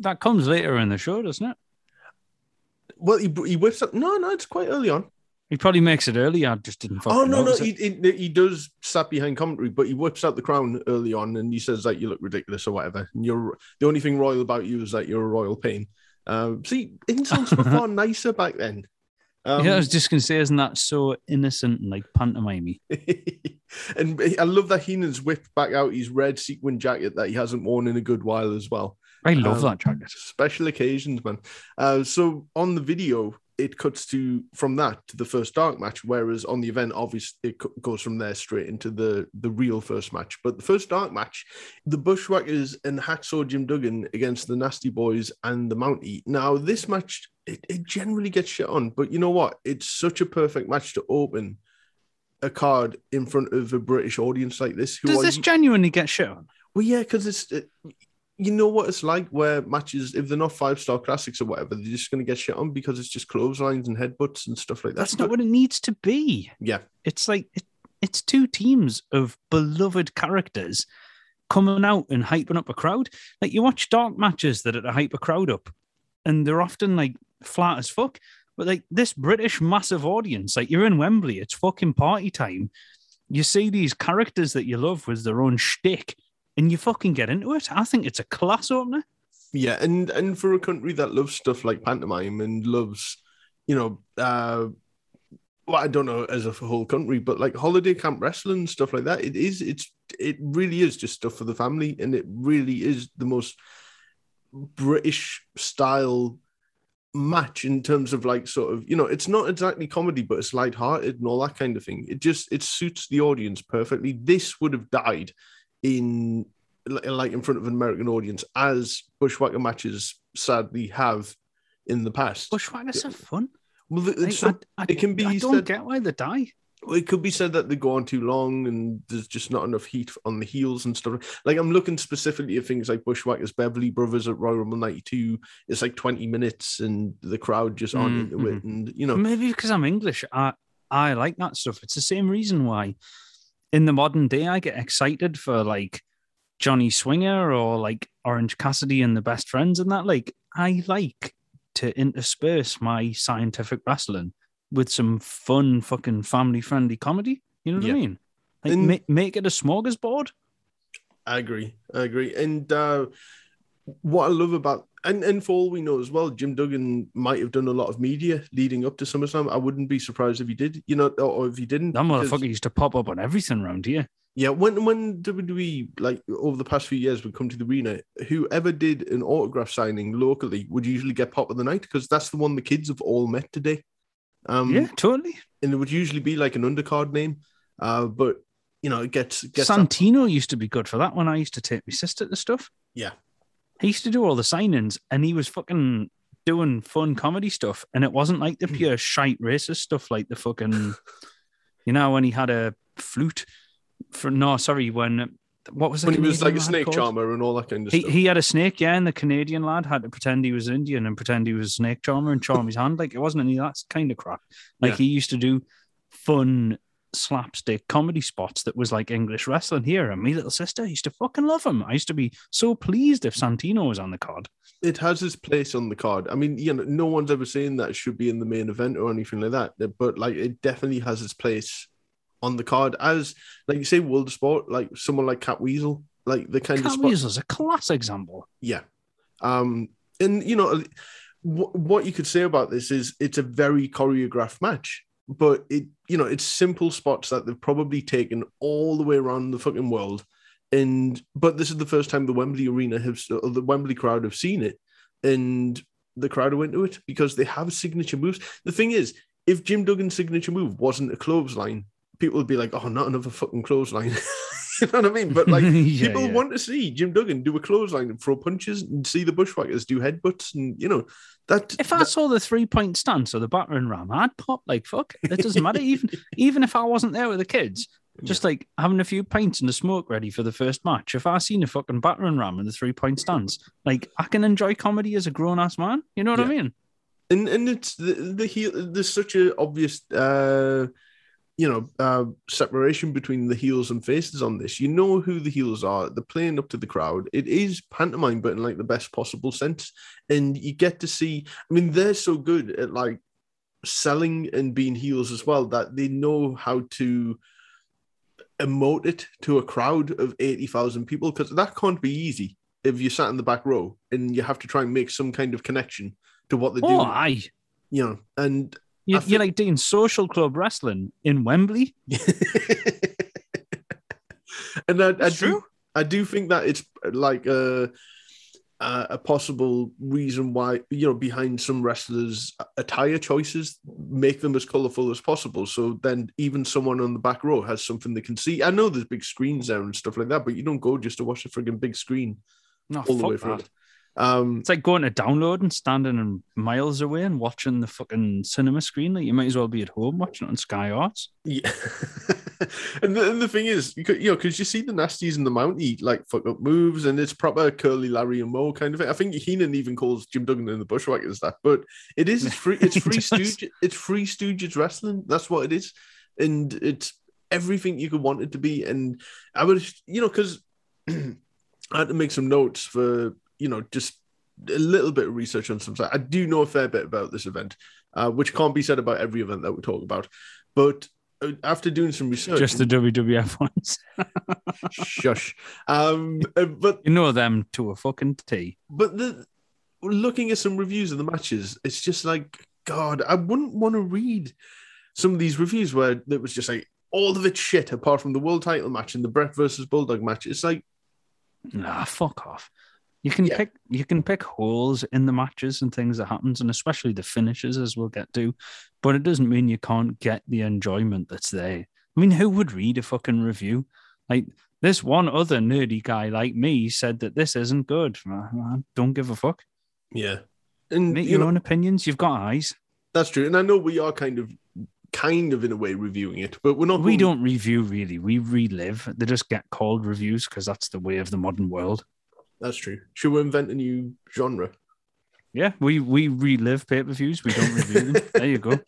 That comes later in the show, doesn't it? Well, he, he whips up. No, no, it's quite early on. He probably makes it early. I just didn't. Oh no, no, he, he he does sat behind commentary, but he whips out the crown early on, and he says that you look ridiculous or whatever. And you're the only thing royal about you is that you're a royal pain. Um, see, insults were far nicer back then. Um, yeah, I was just going to say, isn't that so innocent and like pantomime-y? And I love that Heenan's whipped back out his red sequin jacket that he hasn't worn in a good while as well. I love um, that jacket. Special occasions, man. Uh, so on the video, it cuts to from that to the first dark match, whereas on the event, obviously, it c- goes from there straight into the, the real first match. But the first dark match, the Bushwhackers and Hacksaw Jim Duggan against the Nasty Boys and the Mountie. Now, this match, it, it generally gets shit on, but you know what? It's such a perfect match to open a card in front of a British audience like this. Who Does this you- genuinely get shit on? Well, yeah, because it's... It, you know what it's like where matches, if they're not five-star classics or whatever, they're just going to get shit on because it's just clotheslines and headbutts and stuff like that. That's not what it needs to be. Yeah. It's like, it, it's two teams of beloved characters coming out and hyping up a crowd. Like, you watch dark matches that are hype a crowd up, and they're often, like, flat as fuck. But, like, this British massive audience, like, you're in Wembley, it's fucking party time. You see these characters that you love with their own shtick, and you fucking get into it. I think it's a class opener. Yeah, and, and for a country that loves stuff like pantomime and loves, you know, uh, well, I don't know as a whole country, but like holiday camp wrestling and stuff like that, it is, it's, it really is just stuff for the family, and it really is the most British style match in terms of like sort of, you know, it's not exactly comedy, but it's lighthearted and all that kind of thing. It just, it suits the audience perfectly. This would have died in like in front of an American audience, as Bushwhacker matches sadly have in the past. Bushwhackers are fun. Well, the, like, so, I, I, it can be. I don't said, get why they die. Well, it could be said that they go on too long and there's just not enough heat on the heels and stuff. Like, I'm looking specifically at things like Bushwhackers, Beverly Brothers at Royal Rumble ninety-two. It's like twenty minutes and the crowd just aren't mm-hmm. into it. And you know, maybe because I'm English, I I like that stuff. It's the same reason why. In the modern day, I get excited for like Johnny Swinger or like Orange Cassidy and the Best Friends and that. Like, I like to intersperse my scientific wrestling with some fun, fucking family-friendly comedy. You know what yeah. I mean? Like, and ma- make it a smorgasbord. I agree. I agree. And uh, what I love about and and for all we know as well, Jim Duggan might have done a lot of media leading up to SummerSlam. I wouldn't be surprised if he did, you know, or if he didn't. That motherfucker used to pop up on everything around here. Yeah, when when W W E, like over the past few years, would come to the arena, whoever did an autograph signing locally would usually get pop of the night because that's the one the kids have all met today. Um, yeah, totally. And it would usually be like an undercard name, uh, but you know, it gets, gets Santino up. Used to be good for that when I used to take my sister to stuff. Yeah. He used to do all the signings, and he was fucking doing fun comedy stuff, and it wasn't like the pure shite racist stuff, like the fucking, you know, when he had a flute. For no, sorry, when what was it? When he was like a snake called? charmer and all that kind of he, stuff. He had a snake, yeah, and the Canadian lad had to pretend he was Indian and pretend he was a snake charmer and charm his hand. Like, it wasn't any of that kind of crap. Like yeah. He used to do fun slapstick comedy spots that was like English wrestling here, and my little sister used to fucking love him. I used to be so pleased if Santino was on the card. It has his place on the card. I mean, you know, no one's ever saying that it should be in the main event or anything like that, but like it definitely has its place on the card as, like you say, world of sport, like someone like Cat Weasel, like the kind Cat of Cat Weasel's a class example. Yeah. Um, and you know, w- what you could say about this is it's a very choreographed match. But it, you know, it's simple spots that they've probably taken all the way around the fucking world, and but this is the first time the Wembley arena have or the Wembley crowd have seen it, and the crowd went to it because they have signature moves. The thing is, if Jim Duggan's signature move wasn't a clothesline, people would be like, "Oh, not another fucking clothesline." You know what I mean? But like, yeah, people yeah. want to see Jim Duggan do a clothesline and throw punches, and see the Bushwhackers do headbutts, and you know that. If I that... saw the three-point stance or the battering ram, I'd pop like fuck. It doesn't matter, even even if I wasn't there with the kids, just yeah. like having a few pints and a smoke ready for the first match. If I seen a fucking battering ram and the three-point stance, like I can enjoy comedy as a grown-ass man. You know what yeah. I mean? And and it's the the heel. There's such an obvious. Uh, you know, uh, separation between the heels and faces on this. You know who the heels are. They're playing up to the crowd. It is pantomime, but in like the best possible sense. And you get to see, I mean, they're so good at like selling and being heels as well, that they know how to emote it to a crowd of eighty thousand people, because that can't be easy if you sat in the back row and you have to try and make some kind of connection to what they do. Oh, aye. You know, and you, think... you're like doing social club wrestling in Wembley. And I, I, do, I do think that it's like a, a possible reason why, you know, behind some wrestlers' attire choices, make them as colourful as possible. So then even someone on the back row has something they can see. I know there's big screens there and stuff like that, but you don't go just to watch a frigging big screen oh, all the way through it. Um, it's like going to download and standing miles away and watching the fucking cinema screen. Like, you might as well be at home watching it on Sky Arts. Yeah. And, the, and the thing is, you know, because you see the Nasties and the Mountie like fuck up moves, and it's proper Curly, Larry, and Moe kind of thing. I think Heenan even calls Jim Duggan and the Bushwhackers that, but it is it's free. It's free Stooges. It's free Stooges wrestling. That's what it is, and it's everything you could want it to be. And I would, you know, because I had to make some notes for. You know, just a little bit of research on some side. I do know a fair bit about this event, uh, which can't be said about every event that we talk about. But after doing some research... Just the W W F ones. Shush. Um, but you know them to a fucking T. But the, looking at some reviews of the matches, it's just like, God, I wouldn't want to read some of these reviews where it was just like, all of it's shit, apart from the world title match and the Bret versus Bulldog match. It's like... Nah, fuck off. You can yeah. pick you can pick holes in the matches and things that happens, and especially the finishes, as we'll get to, but it doesn't mean you can't get the enjoyment that's there. I mean, who would read a fucking review? Like, this one other nerdy guy like me said that this isn't good. I don't give a fuck. Yeah. And make you your know, own opinions. You've got eyes. That's true. And I know we are kind of, kind of in a way reviewing it, but we're not... We don't to... review, really. We relive. They just get called reviews because that's the way of the modern world. That's true. Should we invent a new genre? Yeah, we we relive pay-per-views. We don't review them. There you go.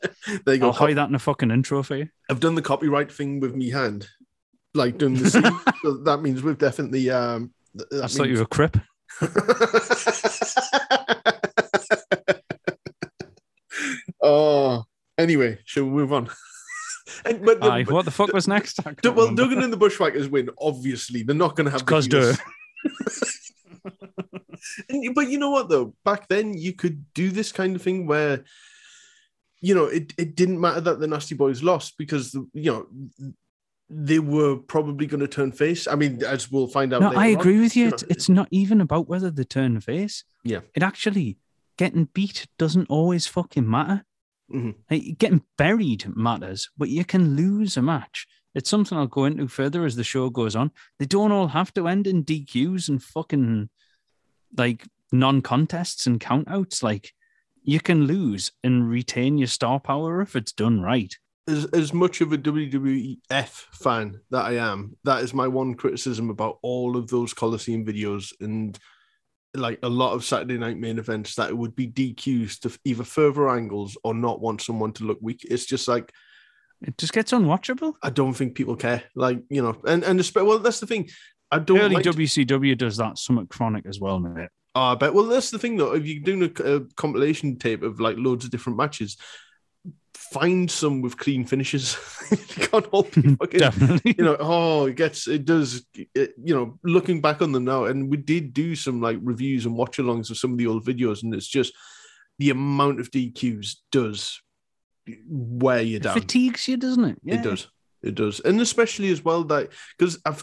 There you go. I'll hide that in a fucking intro for you. I've done the copyright thing with me hand. Like, doing the scene. So that means we've definitely... Um, that I means... thought you were a crip. Oh. Anyway, shall we move on? And, but, Aye, but, what the fuck was next? D- well, Duggan and the Bushwhackers win, obviously. They're not going to have... Because duh. And, but you know what though, back then you could do this kind of thing where, you know, it, it didn't matter that the Nasty Boys lost because the, you know, they were probably going to turn face. I mean, as we'll find out no, later I agree on, with you, you it's, know, it's not even about whether they turn face. Yeah, it actually, getting beat doesn't always fucking matter. Mm-hmm. Like, getting buried matters, but you can lose a match. It's something I'll go into further as the show goes on. They don't all have to end in D Qs and fucking like non-contests and countouts. Like, you can lose and retain your star power if it's done right. As, as much of a W W F fan that I am, that is my one criticism about all of those Coliseum videos and like a lot of Saturday night main events, that it would be D Qs to either further angles or not want someone to look weak. It's just like, it just gets unwatchable. I don't think people care. Like, you know, and, and especially, well, that's the thing. I don't Early like W C W to... does that somewhat chronic as well, mate. Oh, I bet. Well, that's the thing, though. If you're doing a, a compilation tape of like loads of different matches, find some with clean finishes. You can't all be fucking, definitely. You know, oh, it gets, it does, it, you know, looking back on them now, and we did do some like reviews and watch alongs of some of the old videos, and it's just the amount of D Qs does. Wear you down. It fatigues you, doesn't it? Yeah. It does. It does. And especially as well that, because I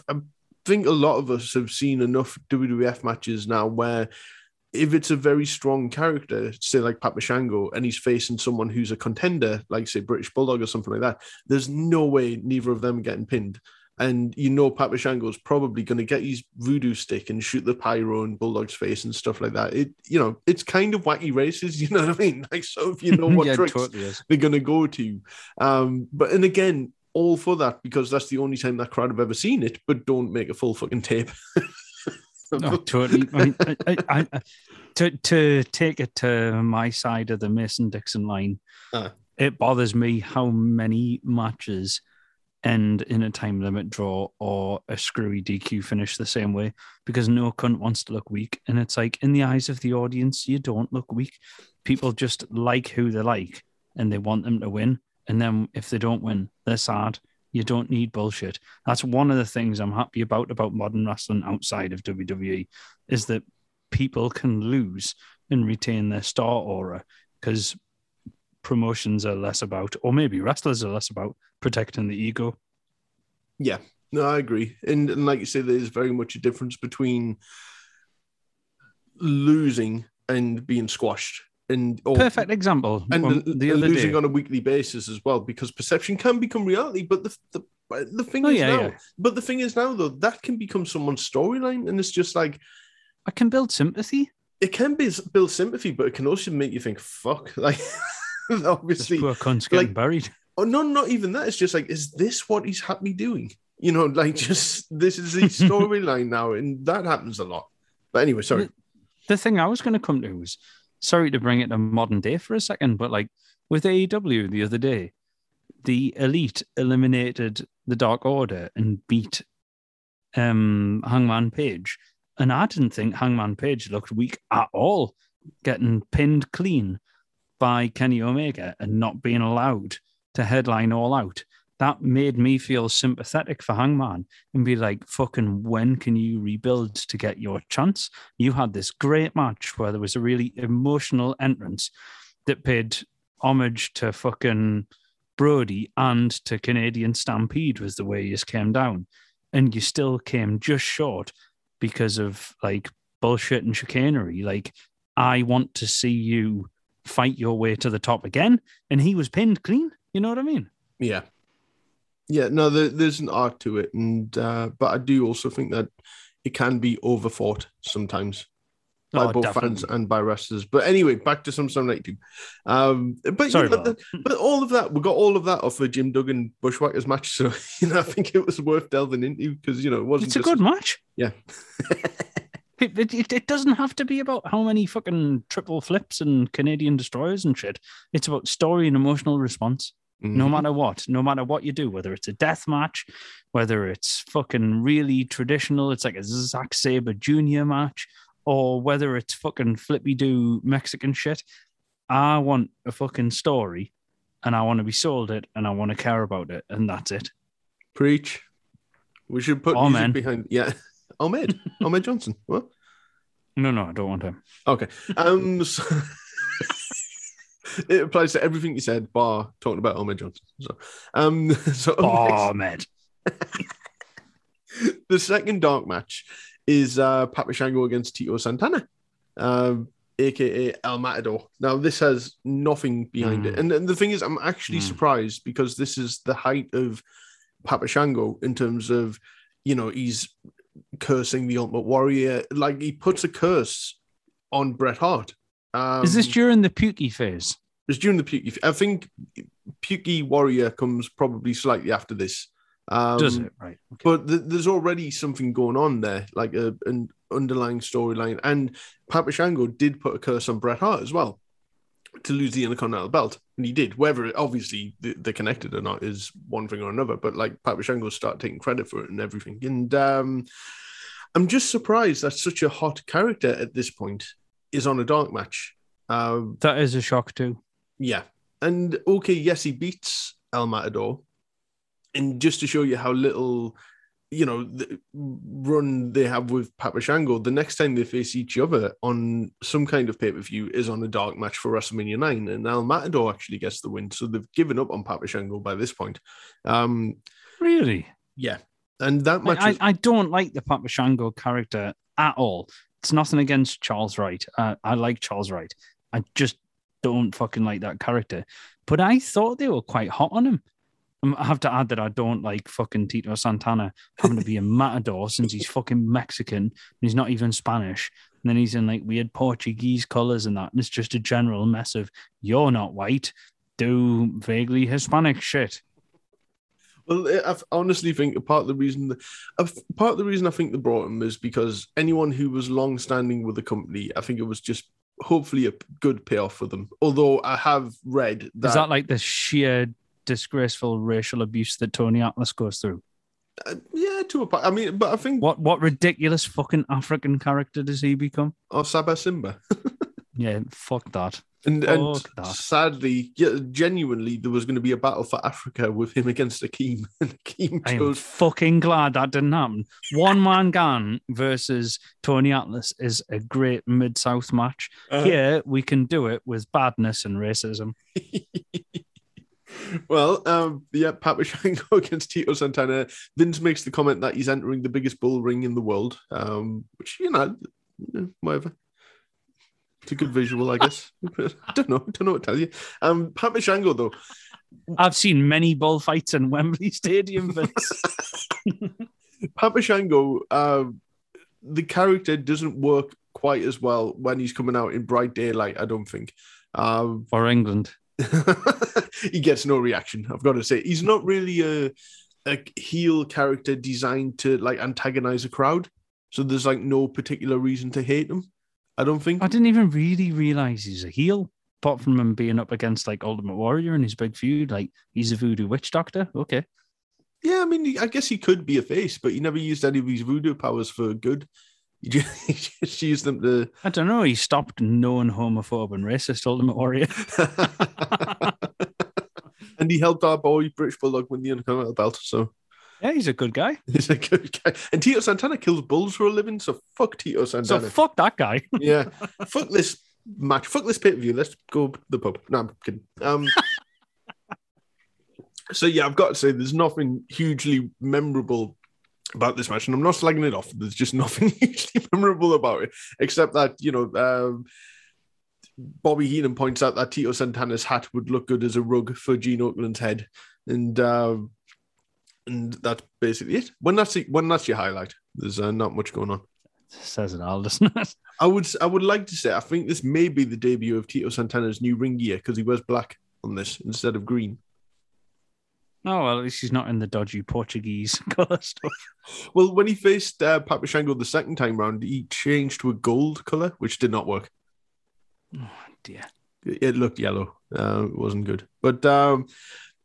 think a lot of us have seen enough W W F matches now where if it's a very strong character, say like Papa Shango, and he's facing someone who's a contender, like say British Bulldog or something like that, there's no way neither of them are getting pinned. And you know Papa Shango's probably going to get his voodoo stick and shoot the pyro in Bulldog's face and stuff like that. It, you know, it's kind of wacky races, you know what I mean? Like, so if you know what yeah, tricks totally they're going to go to. Um, but, and again, all for that, because that's the only time that crowd have ever seen it, but don't make a full fucking tape. No, totally. I mean, I, I, I, to, to take it to my side of the Mason-Dixon line, uh. It bothers me how many matches... end in a time limit draw or a screwy D Q finish the same way, because no cunt wants to look weak. And it's like, in the eyes of the audience, you don't look weak. People just like who they like and they want them to win. And then if they don't win, they're sad. You don't need bullshit. That's one of the things I'm happy about about modern wrestling outside of W W E, is that people can lose and retain their star aura, because promotions are less about, or maybe wrestlers are less about, protecting the ego. Yeah, no, I agree. And, and like you say, there's very much a difference between losing and being squashed. And or, perfect example. And, um, the and losing day. on a weekly basis as well, because perception can become reality. But the the, the thing oh, is yeah, now, yeah. but the thing is now though, that can become someone's storyline, and it's just like, I can build sympathy. It can be build sympathy, but it can also make you think, fuck, like obviously, this poor cunt's getting like, buried. Oh no, not even that. It's just like, is this what he's happy doing? You know, like just this is the storyline now, and that happens a lot. But anyway, sorry. The, the thing I was going to come to was. Sorry to bring it to modern day for a second, but like with A E W the other day, the Elite eliminated the Dark Order and beat um, Hangman Page. And I didn't think Hangman Page looked weak at all, getting pinned clean by Kenny Omega and not being allowed to headline All Out. That made me feel sympathetic for Hangman and be like, fucking, when can you rebuild to get your chance? You had this great match where there was a really emotional entrance that paid homage to fucking Brody and to Canadian Stampede was the way you came down. And you still came just short because of like bullshit and chicanery. Like, I want to see you fight your way to the top again. And he was pinned clean. You know what I mean? Yeah. Yeah, no, there, there's an art to it, and uh, but I do also think that it can be overfought sometimes by oh, both definitely. fans and by wrestlers. But anyway, back to SummerSlam ninety-two. Um, but Sorry you know, that. but all of that, we got all of that off the Jim Duggan Bushwhackers match. So you know, I think it was worth delving into, because you know it wasn't. It's just, a good match. Yeah. It, it, it doesn't have to be about how many fucking triple flips and Canadian destroyers and shit. It's about story and emotional response. Mm-hmm. No matter what, no matter what you do, whether it's a death match, whether it's fucking really traditional, it's like a Zack Sabre Junior match, or whether it's fucking flippy-do Mexican shit, I want a fucking story, and I want to be sold it, and I want to care about it, and that's it. Preach. We should put Amen. music behind... Yeah. Ahmed. Ahmed Johnson. What? No, no, I don't want him. Okay. Um... so... It applies to everything you said, bar talking about Ahmed Johnson. So, um, so Ahmed. The second dark match is uh, Papa Shango against Tito Santana, uh, aka El Matador. Now, this has nothing behind mm. it, and, and the thing is, I'm actually mm. surprised, because this is the height of Papa Shango in terms of, you know, he's cursing the Ultimate Warrior, like he puts a curse on Bret Hart. Um, is this during the Pukey phase? It's during the Pukey. I think Pukey Warrior comes probably slightly after this. Um, Does it? Right. Okay. But th- there's already something going on there, like a, an underlying storyline. And Papa Shango did put a curse on Bret Hart as well to lose the Intercontinental belt. And he did. Whether, it, obviously, th- they're connected or not is one thing or another. But, like, Papa Shango started taking credit for it and everything. And um, I'm just surprised that such a hot character at this point is on a dark match. Um, that is a shock too. Yeah. And okay, yes, he beats El Matador. And just to show you how little, you know, the run they have with Papa Shango, the next time they face each other on some kind of pay-per-view is on a dark match for WrestleMania nine. And El Matador actually gets the win. So they've given up on Papa Shango by this point. Um, really? Yeah. And that match... I, was- I, I don't like the Papa Shango character at all. It's nothing against Charles Wright. Uh, I like Charles Wright. I just don't fucking like that character. But I thought they were quite hot on him. I have to add that I don't like fucking Tito Santana having to be a matador, since he's fucking Mexican and he's not even Spanish. And then he's in like weird Portuguese colours and that. And it's just a general mess of, you're not white, do vaguely Hispanic shit. Well, I honestly think part of the reason, part of the reason I think they brought him is because anyone who was long-standing with the company, I think it was just hopefully a good payoff for them. Although I have read that... Is that like the sheer disgraceful racial abuse that Tony Atlas goes through? Uh, yeah, to a part. I mean, but I think... What what ridiculous fucking African character does he become? Or Saba Simba. Yeah, fuck that. And, and sadly, yeah, genuinely, there was going to be a battle for Africa with him against Akeem. And Akeem I chose... am fucking glad that didn't happen. One Man Gang versus Tony Atlas is a great Mid-South match. Uh, Here, we can do it with badness and racism. Well, um, yeah, Papa Shango against Tito Santana. Vince makes the comment that he's entering the biggest bull ring in the world, um, which, you know, whatever. It's a good visual, I guess. I don't know. I don't know what to tell you. Um, Papa Shango, though. I've seen many bullfights in Wembley Stadium, but... Papa Shango, uh, the character doesn't work quite as well when he's coming out in bright daylight, I don't think. Um, or England. He gets no reaction, I've got to say. He's not really a, a heel character designed to, like, antagonize a crowd. So there's, like, no particular reason to hate him, I don't think. I didn't even really realize he's a heel, apart from him being up against, like, Ultimate Warrior and his big feud. Like, he's a voodoo witch doctor. Okay. Yeah, I mean, I guess he could be a face, but he never used any of his voodoo powers for good. He just, he just used them to... I don't know. He stopped knowing homophobe and racist Ultimate Warrior. And he helped our boy British Bulldog win the Intercontinental belt, so... Yeah, he's a good guy. He's a good guy. And Tito Santana kills bulls for a living, so fuck Tito Santana. So fuck that guy. Yeah. Fuck this match. Fuck this pay-per-view. Let's go to the pub. No, I'm kidding. Um, so, yeah, I've got to say, there's nothing hugely memorable about this match, and I'm not slagging it off. There's just nothing hugely memorable about it, except that, you know... Um, Bobby Heenan points out that Tito Santana's hat would look good as a rug for Gene Oakland's head, and uh, and that's basically it. When that's it, when that's your highlight, there's uh, not much going on. Says it all, doesn't it? I would I would like to say I think this may be the debut of Tito Santana's new ring gear because he wears black on this instead of green. Oh, well, at least he's not in the dodgy Portuguese colour stuff. Well, when he faced uh, Papa Shango the second time round, he changed to a gold colour, which did not work. Oh dear! It looked yellow. Uh, it wasn't good. But um,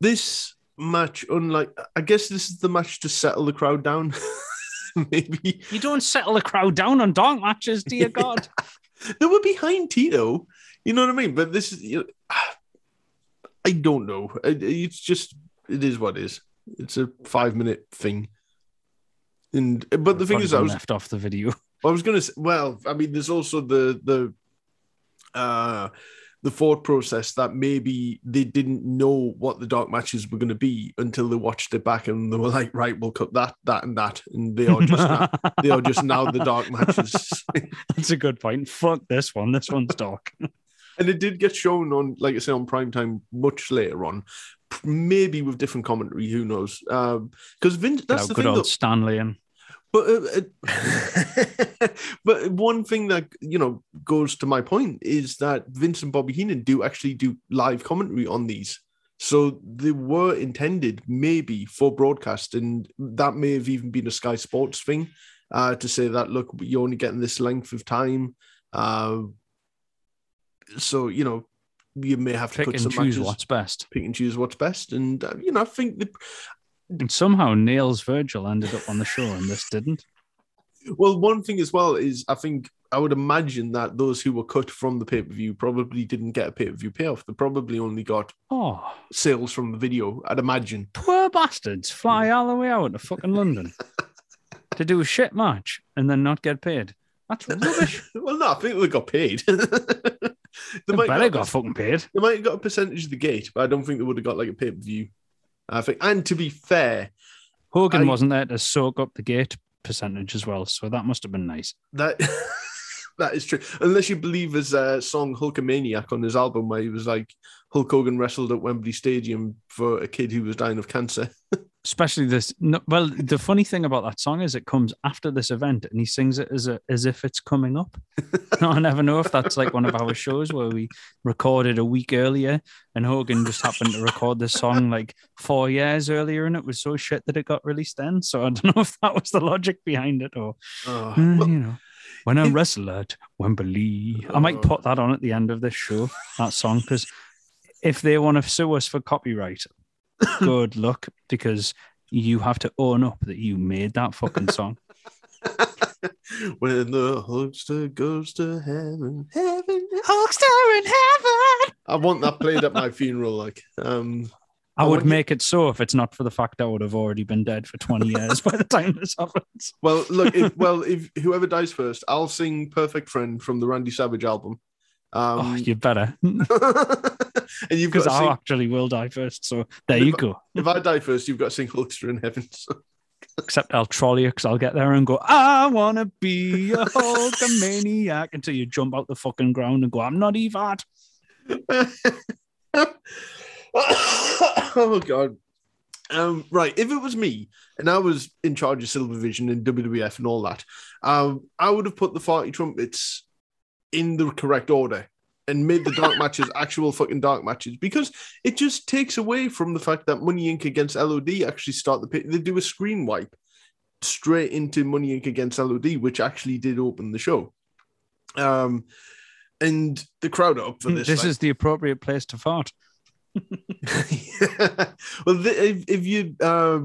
this match, unlike, I guess this is the match to settle the crowd down. Maybe you don't settle the crowd down on dark matches, dear God. They were behind Tito. You know what I mean? But this is, you know, I don't know. It's just, it is what it is. It's a five-minute thing. And but I've the thing is, I was left off the video. I was gonna say, well, I mean, there's also the the. Uh, the thought process that maybe they didn't know what the dark matches were going to be until they watched it back and they were like, right, we'll cut that, that, and that, and they are just now, they are just now the dark matches. That's a good point. Fuck this one. This one's dark. And it did get shown on, like I say, on primetime much later on, maybe with different commentary. Who knows? Because um, Vince, that's yeah, the good thing, old though. Stanley and. But uh, but one thing that, you know, goes to my point is that Vince and Bobby Heenan do actually do live commentary on these. So they were intended maybe for broadcast, and that may have even been a Sky Sports thing uh, to say that, look, you're only getting this length of time. Uh, so, you know, you may have to pick and choose what's best. Pick and choose what's best. And, uh, you know, I think... the. And somehow Nails Virgil ended up on the show and this didn't. Well, one thing as well is I think I would imagine that those who were cut from the pay-per-view probably didn't get a pay-per-view payoff. They probably only got oh. sales from the video, I'd imagine. Poor bastards fly all the way out to fucking London to do a shit match and then not get paid. That's rubbish. Well, no, I think they got paid. they they might better got, got fucking paid. They might have got a percentage of the gate, but I don't think they would have got like a pay-per-view. I think, and to be fair, Hogan I, wasn't there to soak up the gate percentage as well, so that must have been nice. That that is true, unless you believe his uh, song "Hulkamaniac" on his album, where he was like, Hulk Hogan wrestled at Wembley Stadium for a kid who was dying of cancer. Especially this. No, well, the funny thing about that song is it comes after this event, and he sings it as a, as if it's coming up. Now, I never know if that's like one of our shows where we recorded a week earlier, and Hogan just happened to record this song like four years earlier, and it was so shit that it got released then. So I don't know if that was the logic behind it, or oh, uh, well, you know, when I wrestle at Wembley, oh. I might put that on at the end of this show, that song, because if they want to sue us for copyright. Good luck, because you have to own up that you made that fucking song. When the huckster goes to heaven, heaven. Hulkster in heaven. I want that played at my funeral. Like, um, I, I would make you... it so if it's not for the fact I would have already been dead for twenty years by the time this happens. Well, look, if, well, if whoever dies first, I'll sing Perfect Friend from the Randy Savage album. Um, oh, you better. And you've because I sing... actually will die first. So there if, you go. If I die first, you've got to sing Hulkster in heaven. So. Except I'll trolley you because I'll get there and go, I want to be a Hulkamaniac until you jump out the fucking ground and go, I'm not E V A D. Oh, God. Um, right. If it was me and I was in charge of Silver Vision and W W F and all that, um, I would have put the forty trumpets in the correct order and made the dark matches actual fucking dark matches, because it just takes away from the fact that Money Incorporated against L O D actually start the pit. They do a screen wipe straight into Money Incorporated against L O D, which actually did open the show. Um, and the crowd are up for this. This like. Is the appropriate place to fart. Yeah. Well, if, if you uh,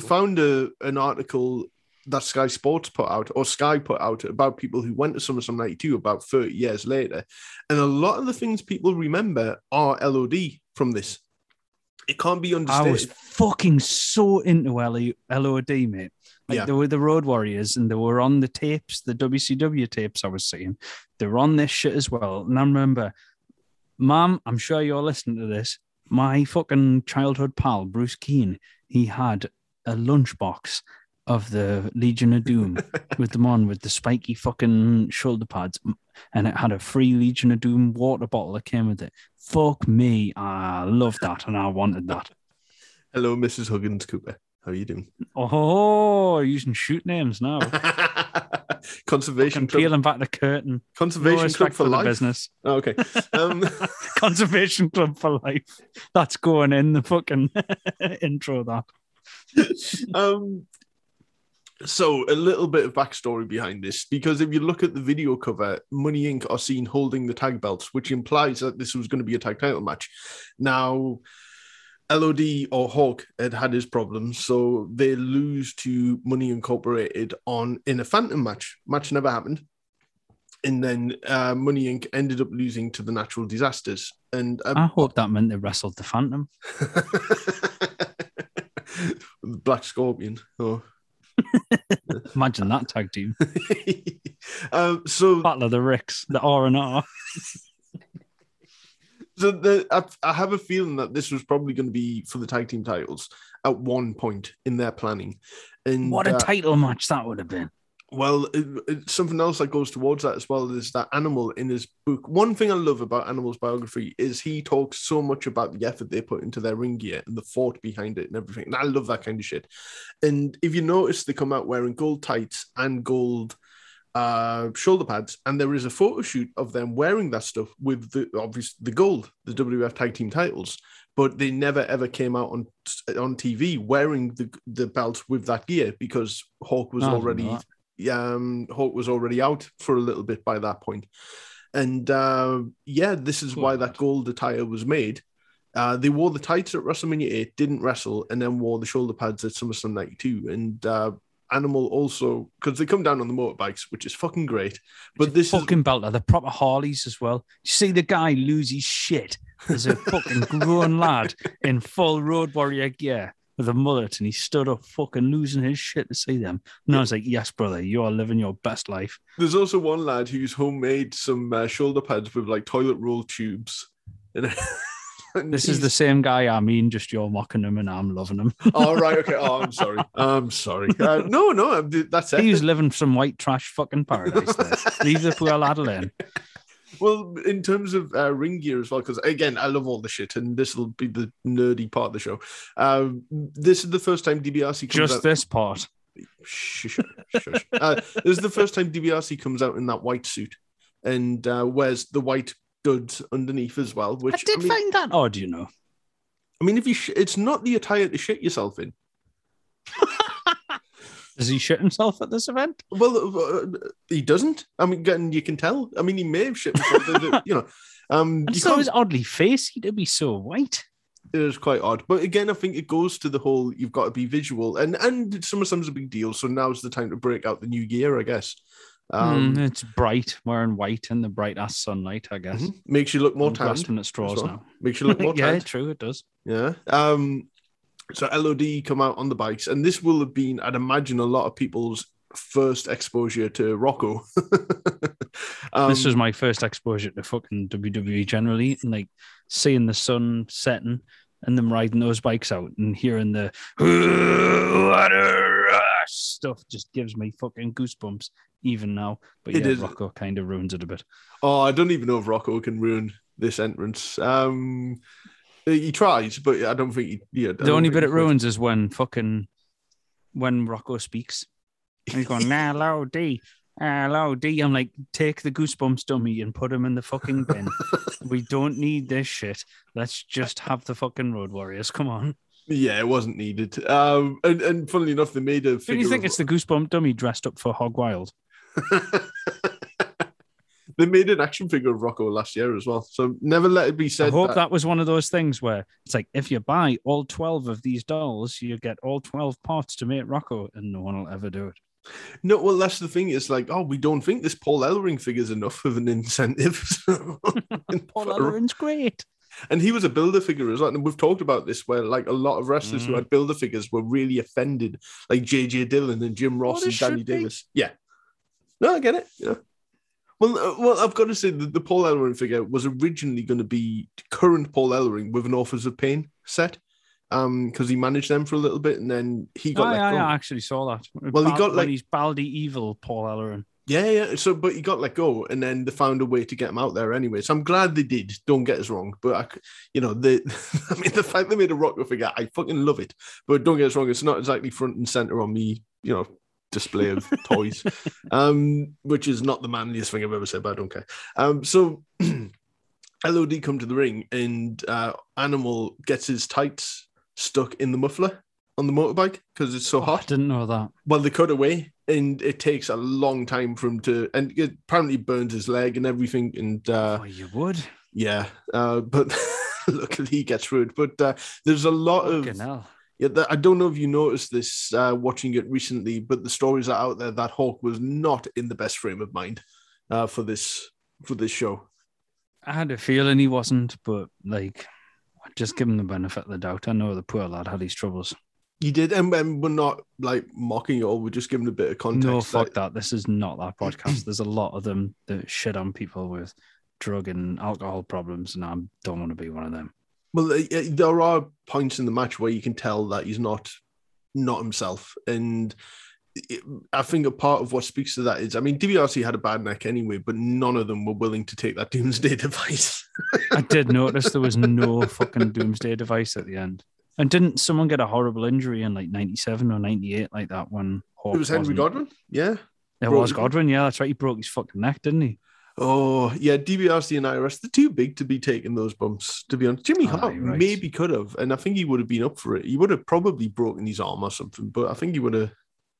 found a, an article that Sky Sports put out, or Sky put out, about people who went to SummerSlam ninety-two about thirty years later. And a lot of the things people remember are L O D from this. It can't be understated. I was fucking so into L O D, mate. Like, yeah. They were the Road Warriors, and they were on the tapes, the W C W tapes I was seeing. They were on this shit as well. And I remember, Mom, I'm sure you're listening to this, my fucking childhood pal, Bruce Keane, he had a lunchbox of the Legion of Doom with them on, with the spiky fucking shoulder pads. And it had a free Legion of Doom water bottle that came with it. Fuck me. I loved that. And I wanted that. Hello, Missus Huggins Cooper. How are you doing? Oh, using shoot names now. Conservation Club. Peeling back the curtain. Conservation no Club for, for life. Business. Oh, okay. Um... Conservation Club for life. That's going in the fucking intro, that. Um... So a little bit of backstory behind this, because if you look at the video cover, Money Incorporated are seen holding the tag belts, which implies that this was going to be a tag title match. Now, L O D or Hawk had had his problems, so they lose to Money Incorporated on in a Phantom match. Match never happened. And then uh, Money Incorporated ended up losing to the Natural Disasters. And uh, I hope that meant they wrestled the Phantom. Black Scorpion. Oh. Imagine that tag team. um, so Battle of the Ricks, the R and R. So the, I, I have a feeling that this was probably going to be for the tag team titles at one point in their planning. And what a uh, title match that would have been. Well, it, it, something else that goes towards that as well is that Animal in his book. One thing I love about Animal's biography is he talks so much about the effort they put into their ring gear and the thought behind it and everything. And I love that kind of shit. And if you notice, they come out wearing gold tights and gold uh, shoulder pads. And there is a photo shoot of them wearing that stuff with the obviously the gold, the W W F tag team titles. But they never, ever came out on on T V wearing the, the belts with that gear, because Hawk was already... Um, Hulk was already out for a little bit by that point. And uh, yeah, this is why that gold attire was made. Uh, they wore the tights at WrestleMania eight, didn't wrestle, and then wore the shoulder pads at SummerSlam ninety-two. And uh, Animal also, because they come down on the motorbikes, which is fucking great. But it's this fucking is... belter, the proper Harleys as well. You see the guy lose his shit as a fucking grown lad in full Road Warrior gear. With a mullet, and he stood up fucking losing his shit to see them. And I was like, yes, brother, you are living your best life. There's also one lad who's homemade some uh, shoulder pads with like toilet roll tubes. And, and this he's... is the same guy, I mean, just you're mocking him and I'm loving him. Oh, right, okay. Oh, I'm sorry. I'm sorry. Uh, no, no, that's it. He was living some white trash fucking paradise there. Leave the poor lad alone. Well, in terms of uh, ring gear as well, because, again, I love all the shit, and this will be the nerdy part of the show. Uh, this is the first time D B R C comes Just out... this part. Shush, shush. uh, this is the first time D B R C comes out in that white suit and uh, wears the white duds underneath as well. Which, I did I mean, find that odd, you know. I mean, if you sh- it's not the attire to shit yourself in. Does he shit himself at this event? Well, uh, he doesn't. I mean, and you can tell. I mean, he may have shit himself. You know, um, you so it was oddly facey to be so white. It is quite odd. But again, I think it goes to the whole, you've got to be visual. And and SummerSlam's a big deal, so now's the time to break out the new gear, I guess. Um, mm, it's bright, wearing white in the bright ass sunlight, I guess. Mm-hmm. Makes you look more tanned. Grasping at straws well. now. Makes you look more yeah, tanned. Yeah, true, it does. Yeah. Um, so L O D come out on the bikes, and this will have been, I'd imagine, a lot of people's first exposure to Rocco. um, this was my first exposure to fucking W W E generally, and like seeing the sun setting and them riding those bikes out and hearing the stuff just gives me fucking goosebumps even now. But yeah, Rocco kind of ruins it a bit. Oh, I don't even know if Rocco can ruin this entrance. Um, he tries, but I don't think he... Yeah, the only bit it ruins is when fucking... when Rocco speaks. And he's going, L O D, L O D. I'm like, take the goosebumps dummy and put him in the fucking bin. We don't need this shit. Let's just have the fucking Road Warriors. Come on. Yeah, it wasn't needed. Um, and, and funnily enough, they made a figure... Do you think of... it's the goosebump dummy dressed up for Hog Wild? They made an action figure of Rocco last year as well. So never let it be said. I hope that, that was one of those things where it's like, if you buy all twelve of these dolls, you get all twelve parts to make Rocco, and no one will ever do it. No, well, that's the thing. It's like, oh, we don't think this Paul Ellering figure's enough of an incentive. Paul Ellering's great. And he was a builder figure as well. And we've talked about this where, like, a lot of wrestlers mm. who had builder figures were really offended, like J J Dillon and Jim Ross and Danny Davis. Be. Yeah. No, I get it. Yeah. Well, uh, well, I've got to say that the Paul Ellering figure was originally going to be current Paul Ellering with an Authors of Pain set, because um, he managed them for a little bit, and then he got oh, let yeah, go. Yeah, I actually saw that. Well, Bal- he got like he's baldy evil Paul Ellering. Yeah, yeah. So, but he got let go, and then they found a way to get him out there anyway. So I'm glad they did. Don't get us wrong, but I, you know, the I mean, the fact they made a Rocco figure, I fucking love it. But don't get us wrong, it's not exactly front and center on me, you know. Display of toys, um, which is not the manliest thing I've ever said, but I don't care. Um, so L O D come to the ring, and uh, Animal gets his tights stuck in the muffler on the motorbike because it's so oh, hot. I didn't know that. Well, they cut away, and it takes a long time for him to, and it apparently burns his leg and everything. And uh, oh, you would, yeah. Uh, but luckily he gets through it. But uh, there's a lot Fucking of. Hell. Yeah, that, I don't know if you noticed this uh, watching it recently, but the stories are out there that Hulk was not in the best frame of mind uh, for this for this show. I had a feeling he wasn't, but like, just give him the benefit of the doubt. I know the poor lad had his troubles. He did, and, and we're not like mocking it all. We're just giving a bit of context. No, fuck like, that. This is not that podcast. There's a lot of them that shit on people with drug and alcohol problems, and I don't want to be one of them. Well, there are points in the match where you can tell that he's not not himself. And it, I think a part of what speaks to that is, I mean, D B R C had a bad neck anyway, but none of them were willing to take that doomsday device. I did notice there was no fucking doomsday device at the end. And didn't someone get a horrible injury in like ninety-seven or ninety-eight like that when Hawk It was Henry Godwin, yeah. It broke. was Godwin, yeah, that's right. He broke his fucking neck, didn't he? Oh, yeah, D B R C and I R S, they're too big to be taking those bumps, to be honest. Jimmy Hart oh, right. maybe could have, and I think he would have been up for it. He would have probably broken his arm or something, but I think he would have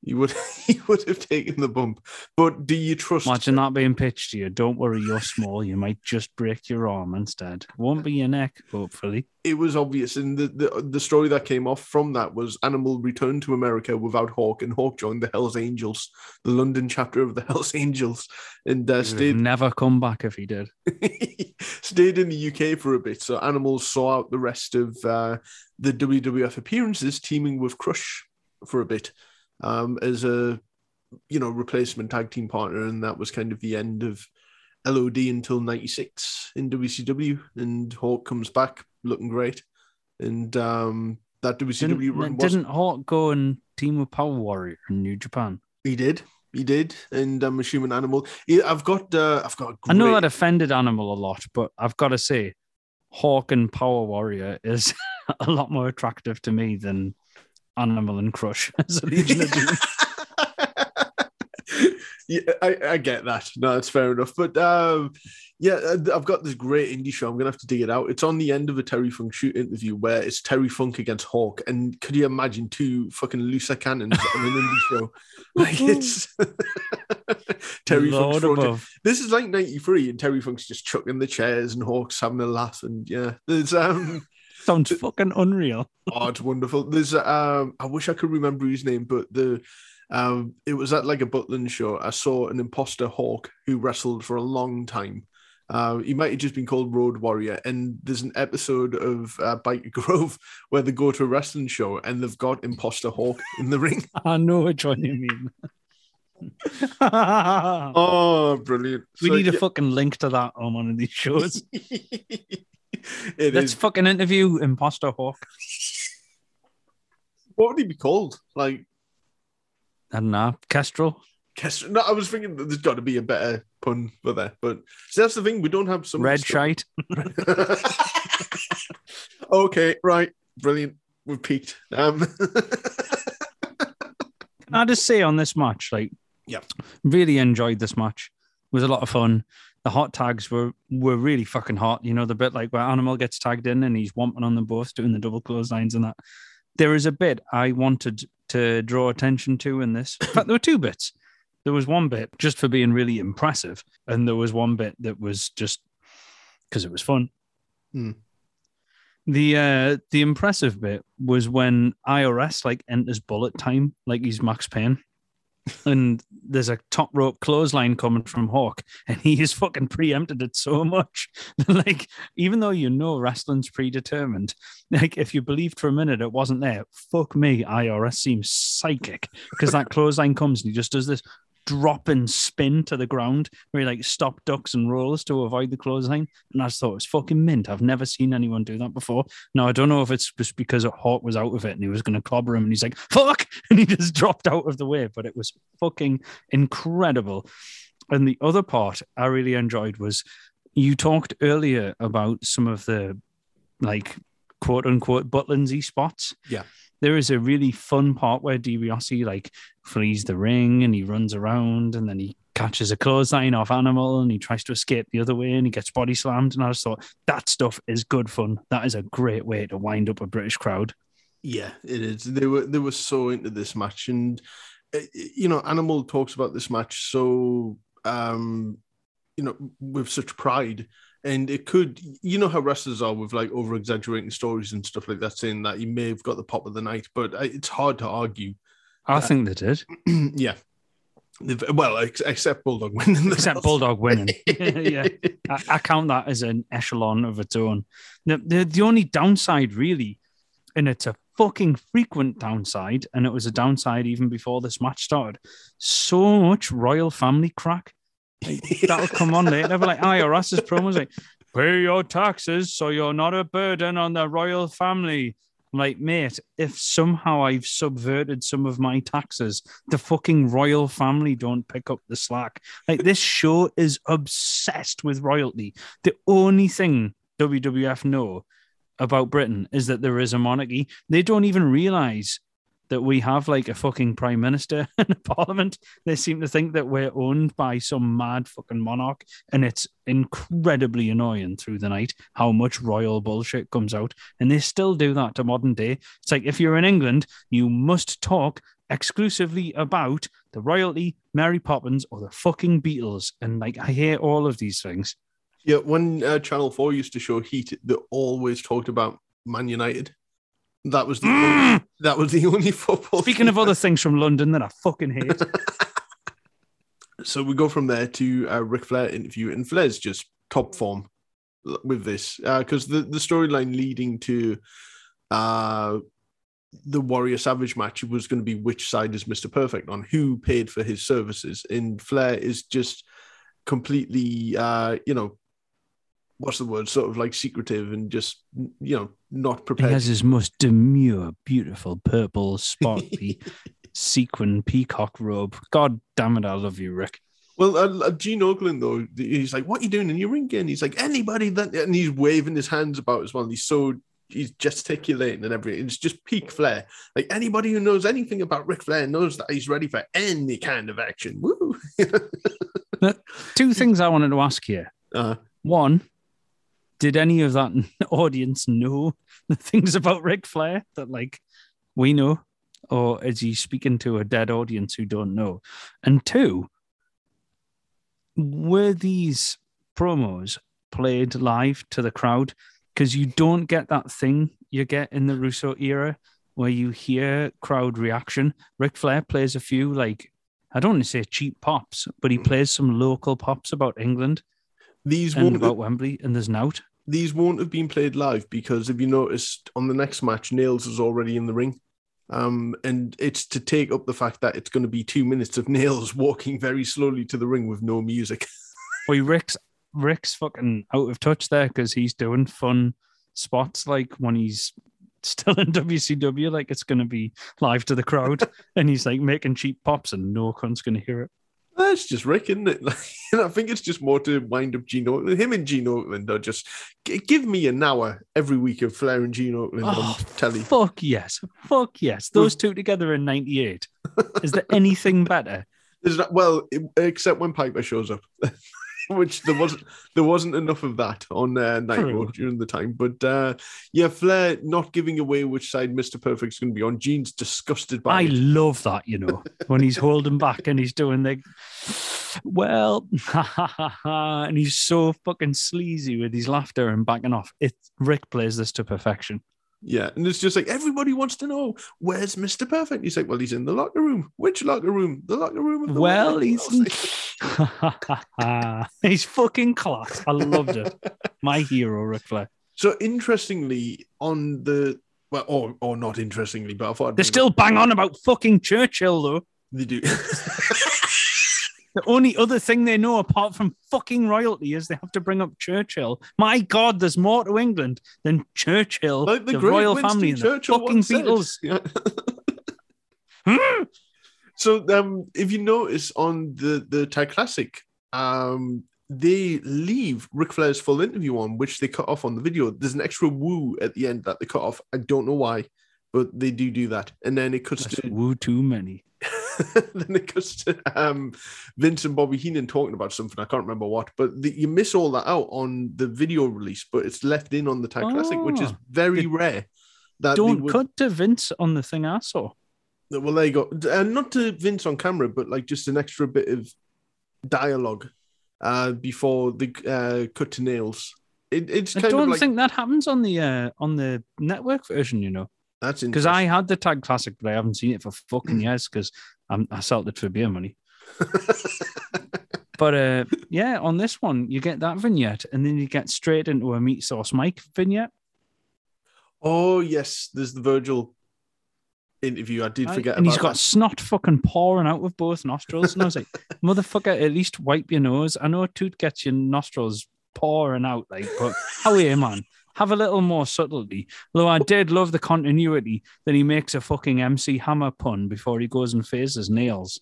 he would, he would have taken the bump. But do you trust... Imagine that being pitched to you. Don't worry, you're small. You might just break your arm instead. Won't be your neck, hopefully. It was obvious, and the, the, the story that came off from that was Animal returned to America without Hawk, and Hawk joined the Hells Angels, the London chapter of the Hells Angels, and uh, stayed... never come back if he did. Stayed in the U K for a bit, so Animal saw out the rest of uh, the W W F appearances, teaming with Crush for a bit. Um, as a, you know, replacement tag team partner, and that was kind of the end of L O D until ninety-six in W C W, and Hawk comes back looking great, and um, that W C W didn't, run wasn't... Didn't Hawk go and team with Power Warrior in New Japan? He did, he did, and I'm assuming Animal... I've got... Uh, I've got. Great... I know that offended Animal a lot, but I've got to say, Hawk and Power Warrior is a lot more attractive to me than... Animal and Crush as a Legion of Doom. Yeah, I, I get that. No, that's fair enough. But um, yeah, I've got this great indie show. I'm going to have to dig it out. It's on the end of a Terry Funk shoot interview where it's Terry Funk against Hawk. And could you imagine two fucking looser cannons on an indie show? Like it's Terry Lord Funk's above. This is like ninety-three and Terry Funk's just chucking the chairs and Hawk's having a laugh. And yeah, there's... um. Sounds fucking unreal. Oh, it's wonderful. There's um, I wish I could remember his name, but the um, it was at like a Butland show. I saw an imposter hawk who wrestled for a long time. Uh, he might have just been called Road Warrior. And there's an episode of uh, Biker Grove where they go to a wrestling show and they've got Imposter Hawk in the ring. I know which one you mean. Oh, brilliant. We so, need a yeah. fucking link to that on one of these shows. It Let's is. fucking interview Imposter Hawk. What would he be called? Like, I don't know, Kestrel? Kestrel. No, I was thinking there's got to be a better pun for that, but see, that's the thing. We don't have some red shite. Okay, right, brilliant. We've peaked. Um, Can I just say on this match, like, yeah, really enjoyed this match. It was a lot of fun. The hot tags were were really fucking hot. You know, the bit like where Animal gets tagged in and he's womping on them both, doing the double clotheslines and that. There is a bit I wanted to draw attention to in this. In fact, there were two bits. There was one bit just for being really impressive, and there was one bit that was just because it was fun. Hmm. The uh, the impressive bit was when I R S like enters bullet time, like he's Max Payne, and there's a top rope clothesline coming from Hawk, and he has fucking preempted it so much. Like, even though you know wrestling's predetermined, like if you believed for a minute it wasn't there, fuck me, I R S seems psychic, because that clothesline comes and he just does this drop and spin to the ground where he like stop ducks and rolls to avoid the clothesline. And I just thought it was fucking mint. I've never seen anyone do that before. Now, I don't know if it's just because Hawk was out of it and he was going to clobber him and he's like, fuck! And he just dropped out of the way. But it was fucking incredible. And the other part I really enjoyed was you talked earlier about some of the like quote unquote Butlandsy spots. Yeah. There is a really fun part where DiBiase like flees the ring and he runs around and then he catches a clothesline off Animal and he tries to escape the other way and he gets body slammed. And I just thought that stuff is good fun. That is a great way to wind up a British crowd. Yeah, it is. They were they were so into this match, and you know, Animal talks about this match so um, you know, with such pride. And it could, you know how wrestlers are with like over exaggerating stories and stuff like that, saying that he may have got the pop of the night, but it's hard to argue. I uh, think they did. Yeah. Well, ex- except Bulldog winning. Except house. Bulldog winning. Yeah. I, I count that as an echelon of its own. The, the, the only downside, really, and it's a fucking frequent downside, and it was a downside even before this match started, so much royal family crack. Like, that'll come on later. But like IRS's promos, like, pay your taxes so you're not a burden on the royal family. I'm like, mate, if somehow I've subverted some of my taxes, the fucking royal family don't pick up the slack. Like, this show is obsessed with royalty. The only thing W W F know about Britain is that there is a monarchy. They don't even realize that we have like a fucking prime minister and a parliament. They seem to think that we're owned by some mad fucking monarch, and it's incredibly annoying through the night how much royal bullshit comes out. And they still do that to modern day. It's like, if you're in England, you must talk exclusively about the royalty, Mary Poppins, or the fucking Beatles. And like, I hear all of these things. Yeah, when uh, Channel four used to show Heat, they always talked about Man United. That was the mm. only, that was the only football. Speaking of other things from London that I fucking hate. So we go from there to a Ric Flair interview, and Flair's just top form with this, because uh, the, the storyline leading to uh, the Warrior Savage match was going to be which side is Mister Perfect on, who paid for his services, and Flair is just completely, uh, you know, what's the word, sort of like secretive and just, you know, not prepared. He has his most demure, beautiful, purple, sparkly sequin peacock robe. God damn it, I love you, Rick. Well, uh, Gene Oakland, though, he's like, what are you doing in your ring again? He's like, anybody that... And he's waving his hands about as well. He's so... He's gesticulating and everything. It's just peak Flair. Like, anybody who knows anything about Ric Flair knows that he's ready for any kind of action. Woo! Now, two things I wanted to ask here. Uh-huh. One... Did any of that audience know the things about Ric Flair that, like, we know? Or is he speaking to a dead audience who don't know? And two, were these promos played live to the crowd? because you don't get that thing you get in the Russo era where you hear crowd reaction. Ric Flair plays a few, like, I don't want to say cheap pops, but he plays some local pops about England these and about have, Wembley, and there's nout. These won't have been played live because, if you noticed, on the next match, Nails is already in the ring. Um, and it's to take up the fact that it's going to be two minutes of Nails walking very slowly to the ring with no music. Boy, Rick's Rick's fucking out of touch there, because he's doing fun spots like when he's still in W C W, like it's going to be live to the crowd, and he's like making cheap pops and no one's going to hear it. That's just Rick, isn't it? Like, and I think it's just more to wind up Gene Oakland. Him and Gene Oakland are just, give me an hour every week of Flair and Gene Oakland oh, on telly. Fuck yes. Fuck yes. Those two together in ninety-eight. Is there anything better? Is that, well, except when Piper shows up, which there wasn't there wasn't enough of that on uh, Nitro during the time. But uh, yeah, Flair not giving away which side Mister Perfect's going to be on. Gene's disgusted by I it. I love that, you know, when he's holding back and he's doing the, well, ha, ha, ha, ha, and he's so fucking sleazy with his laughter and backing off. It, Rick plays this to perfection. Yeah, and it's just like, everybody wants to know, where's Mister Perfect? He's like, well, he's in the locker room. Which locker room? The locker room of the well, locker. he's he's fucking class. I loved it. My hero, Ric Flair. So interestingly, on the well, or or not interestingly, but I thought they still bang on about fucking Churchill, though. They do. The only other thing they know apart from fucking royalty is they have to bring up Churchill. My God, there's more to England than Churchill, like the, the royal Winston family, and the fucking Beatles. Yeah. hmm? So, um, if you notice on the the Tag Classic, um, they leave Ric Flair's full interview on, which they cut off on the video. There's an extra woo at the end that they cut off. I don't know why, but they do do that. And then it cuts That's to... woo too many. Then it goes to um, Vince and Bobby Heenan talking about something. I can't remember what, but the, you miss all that out on the video release, but it's left in on the Tag oh, Classic, which is very rare. That don't would... cut to Vince on the thing I saw. Well, there you go. And not to Vince on camera, but like just an extra bit of dialogue uh, before the uh, cut to Nails. It, it's kind I don't of like... think that happens on the uh, on the network version, you know. That's interesting. Because I had the Tag Classic, but I haven't seen it for fucking years because I sold it for beer money. But uh, yeah, on this one, you get that vignette and then you get straight into a Meat Sauce Mike vignette. Oh, yes. There's the Virgil interview. I did I, forget and about And he's got that. Snot fucking pouring out of both nostrils. And I was like, motherfucker, at least wipe your nose. I know a tooth gets your nostrils pouring out, like, but how are you, man? Have a little more subtlety. Though I did love the continuity that he makes a fucking M C Hammer pun before he goes and faces Nails.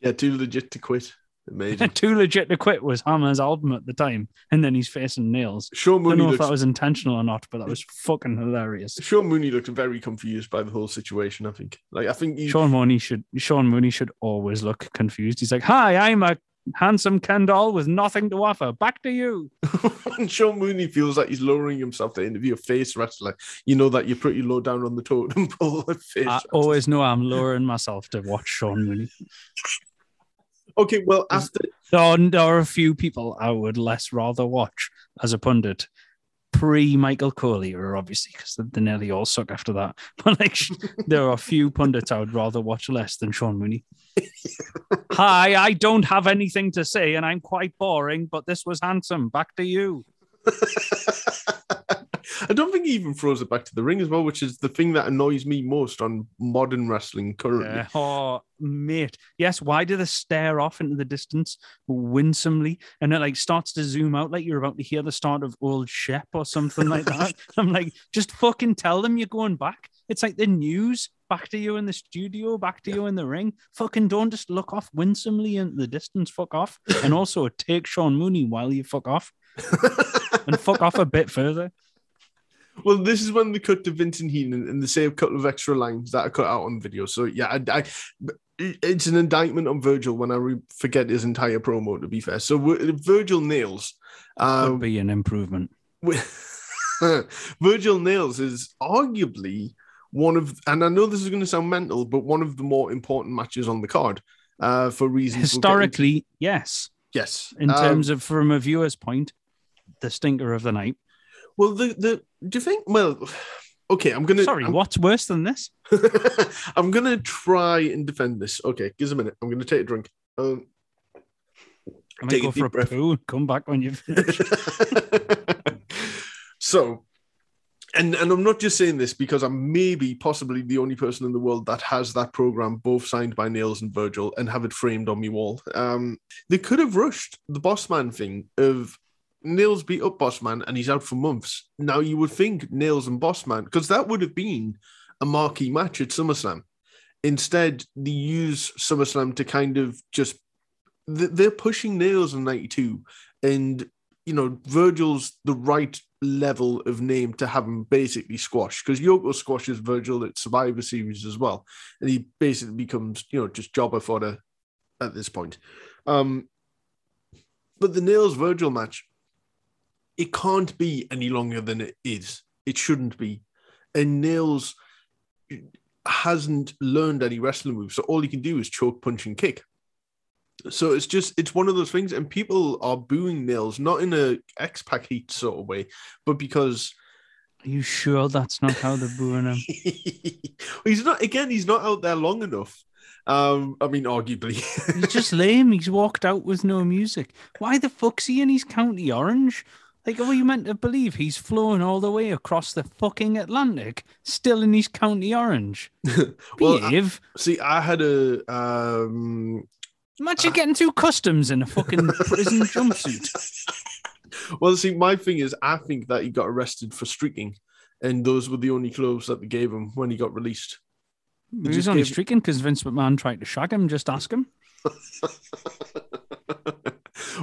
Yeah, too legit to quit. Amazing. Too legit to quit was Hammer's album at the time, and then he's facing Nails. Sean Mooney I don't know looks... if that was intentional or not, but that was fucking hilarious. Sean Mooney looked very confused by the whole situation, I think. Like, I think he... Sean Mooney should Sean Mooney should always look confused. He's like, hi, I'm a handsome Ken doll with nothing to offer. Back to you. And Sean Mooney feels like he's lowering himself to interview a face wrestler. You know that you're pretty low down on the totem pole. Face I wrestler. Always know I'm lowering myself to watch Sean Mooney. Okay, well, after there are a few people I would less rather watch as a pundit. Pre Michael Cole era, obviously, because they nearly all suck after that. But like, there are a few pundits I would rather watch less than Sean Mooney. Hi, I don't have anything to say, and I'm quite boring. But this was handsome. Back to you. I don't think he even throws it back to the ring as well, which is the thing that annoys me most on modern wrestling currently. Yeah. Oh, mate. Yes, why do they stare off into the distance winsomely? And it like starts to zoom out like you're about to hear the start of Old Shep or something like that. I'm like, just fucking tell them you're going back. It's like the news, back to you in the studio, back to yeah. you in the ring. Fucking don't just look off winsomely into the distance, fuck off. And also take Sean Mooney while you fuck off. And fuck off a bit further. Well, this is when they cut to Vince and Heenan and they say a couple of extra lines that are cut out on video. So, yeah, I, I, it's an indictment on Virgil when I re- forget his entire promo, to be fair. So, Virgil Nails... Um, would be an improvement. Virgil Nails is arguably one of... And I know this is going to sound mental, but one of the more important matches on the card uh, for reasons... Historically, we'll get into. yes. Yes. In um, terms of, from a viewer's point... the stinker of the night. Well, the the do you think? Well, okay, I'm gonna. Sorry, I'm, what's worse than this? I'm gonna try and defend this. Okay, give us a minute. I'm gonna take a drink. Um, I might take go a deep for a breath. Poo and come back when you finish. So, and and I'm not just saying this because I'm maybe possibly the only person in the world that has that program, both signed by Nails and Virgil, and have it framed on my wall. Um, they could have rushed the Bossman thing of Nails beat up Bossman and he's out for months. Now you would think Nails and Bossman, because that would have been a marquee match at SummerSlam. Instead, they use SummerSlam to kind of just they're pushing Nails in ninety-two, and you know Virgil's the right level of name to have him basically squash, because Yoko squashes Virgil at Survivor Series as well, and he basically becomes you know just jobber fodder at this point. Um, but the Nails Virgil match, it can't be any longer than it is. It shouldn't be. And Nails hasn't learned any wrestling moves, so all he can do is choke, punch, and kick. So it's just, it's one of those things, and people are booing Nails, not in a X-Pac heat sort of way, but because... Are you sure that's not how they're booing him? He's not, again, he's not out there long enough. Um, I mean, arguably. He's just lame. He's walked out with no music. Why the fuck's he in his County Orange? Like, are you meant to believe he's flown all the way across the fucking Atlantic, still in his County Orange? Well, behave. I, see, I had a... Um, Imagine I, getting through customs in a fucking prison jumpsuit. Well, see, my thing is, I think that he got arrested for streaking, and those were the only clothes that they gave him when he got released. He was only gave... streaking because Vince McMahon tried to shag him. Just ask him.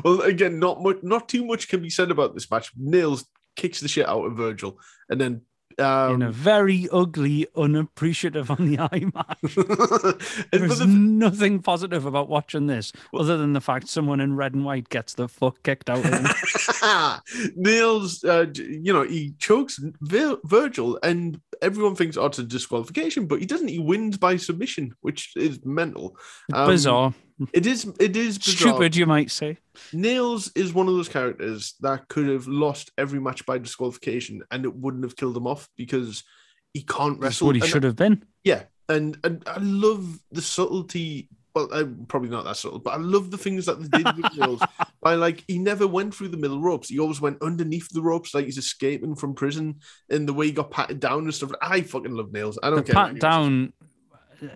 Well, again, not much, not too much can be said about this match. Nails kicks the shit out of Virgil, and then um... in a very ugly, unappreciative on the eye match. There's the... nothing positive about watching this, well, other than the fact someone in red and white gets the fuck kicked out of him. Nails, uh, you know, he chokes Vir- Virgil, and everyone thinks, oh, it's a disqualification, but he doesn't. He wins by submission, which is mental. Um, bizarre. It is. It is bizarre. Stupid, you might say. Nails is one of those characters that could have lost every match by disqualification, and it wouldn't have killed him off because he can't wrestle. That's what he and, should have been. Yeah, and and I love the subtlety. Well, I'm probably not that subtle, but I love the things that they did with Nails. By like, he never went through the middle ropes. He always went underneath the ropes, like he's escaping from prison. And the way he got patted down and stuff. I fucking love Nails. I don't the care. Pat down.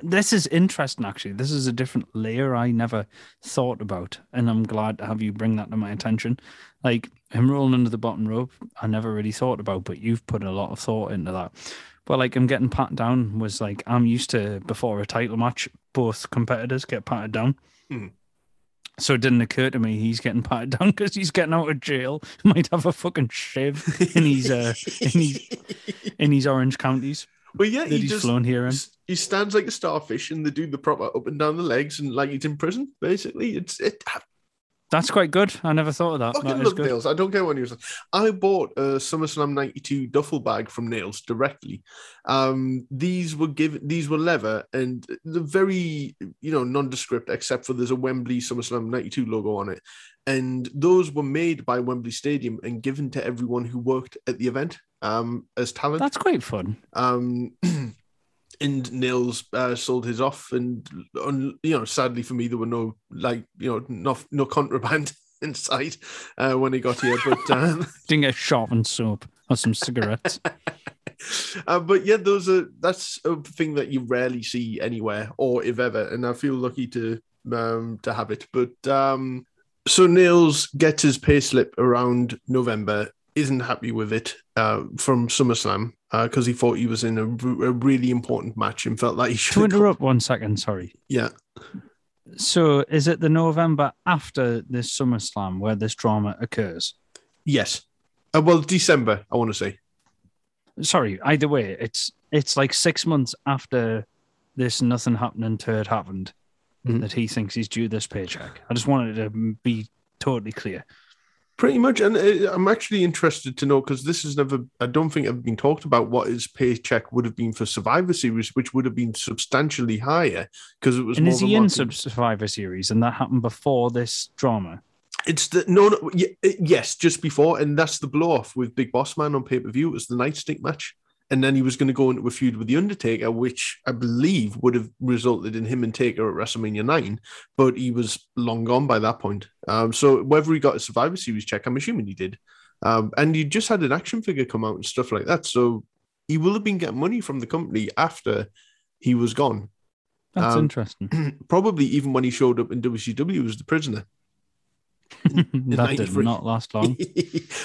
This is interesting, actually. This is a different layer I never thought about, and I'm glad to have you bring that to my attention. Like him rolling under the bottom rope, I never really thought about, but you've put a lot of thought into that. But like him getting patted down was like, I'm used to before a title match, both competitors get patted down. Mm. So it didn't occur to me he's getting patted down because he's getting out of jail. He might have a fucking shiv in his uh, in his in his orange counties. Well, yeah, he he's just flown here in. He stands like a starfish, and they do the proper up and down the legs, and like he's in prison. Basically, it's it. That's quite good. I never thought of that. Fucking that love Nails. I don't care what he was. I bought a SummerSlam ninety-two duffel bag from Nails directly. Um, these were given. These were leather, and they're very you know nondescript, except for there's a Wembley SummerSlam ninety-two logo on it, and those were made by Wembley Stadium and given to everyone who worked at the event. Um, as talent, that's quite fun. Um, and Nails uh, sold his off, and un, you know, sadly for me, there were no like you know, no, no contraband in sight uh, when he got here. But um... didn't get sharpened soap or some cigarettes. uh, but yeah, those are that's a thing that you rarely see anywhere, or if ever. And I feel lucky to um, to have it. But um, so Nails gets his payslip around November. Isn't happy with it uh, from SummerSlam because uh, he thought he was in a, r- a really important match and felt like he should. To interrupt come. one second, sorry. Yeah. So is it the November after this SummerSlam where this drama occurs? Yes. Uh, well, December, I want to say. Sorry, either way, it's it's like six months after this nothing happening to it happened mm-hmm. that he thinks he's due this paycheck. I just wanted to be totally clear. Pretty much, and I'm actually interested to know because this is never, I don't think I've been talked about what his paycheck would have been for Survivor Series, which would have been substantially higher because it was. And more is he in Survivor Series and that happened before this drama? It's the no, no, yes, just before, and that's the blow off with Big Boss Man on pay per view. It was the nightstick match, and then he was going to go into a feud with the Undertaker, which I believe would have resulted in him and Taker at WrestleMania nine. But he was long gone by that point. Um, so whether he got a Survivor Series check, I'm assuming he did, um, and he just had an action figure come out and stuff like that. So he will have been getting money from the company after he was gone. That's um, interesting. Probably even when he showed up in W C W as the prisoner. That did not last long.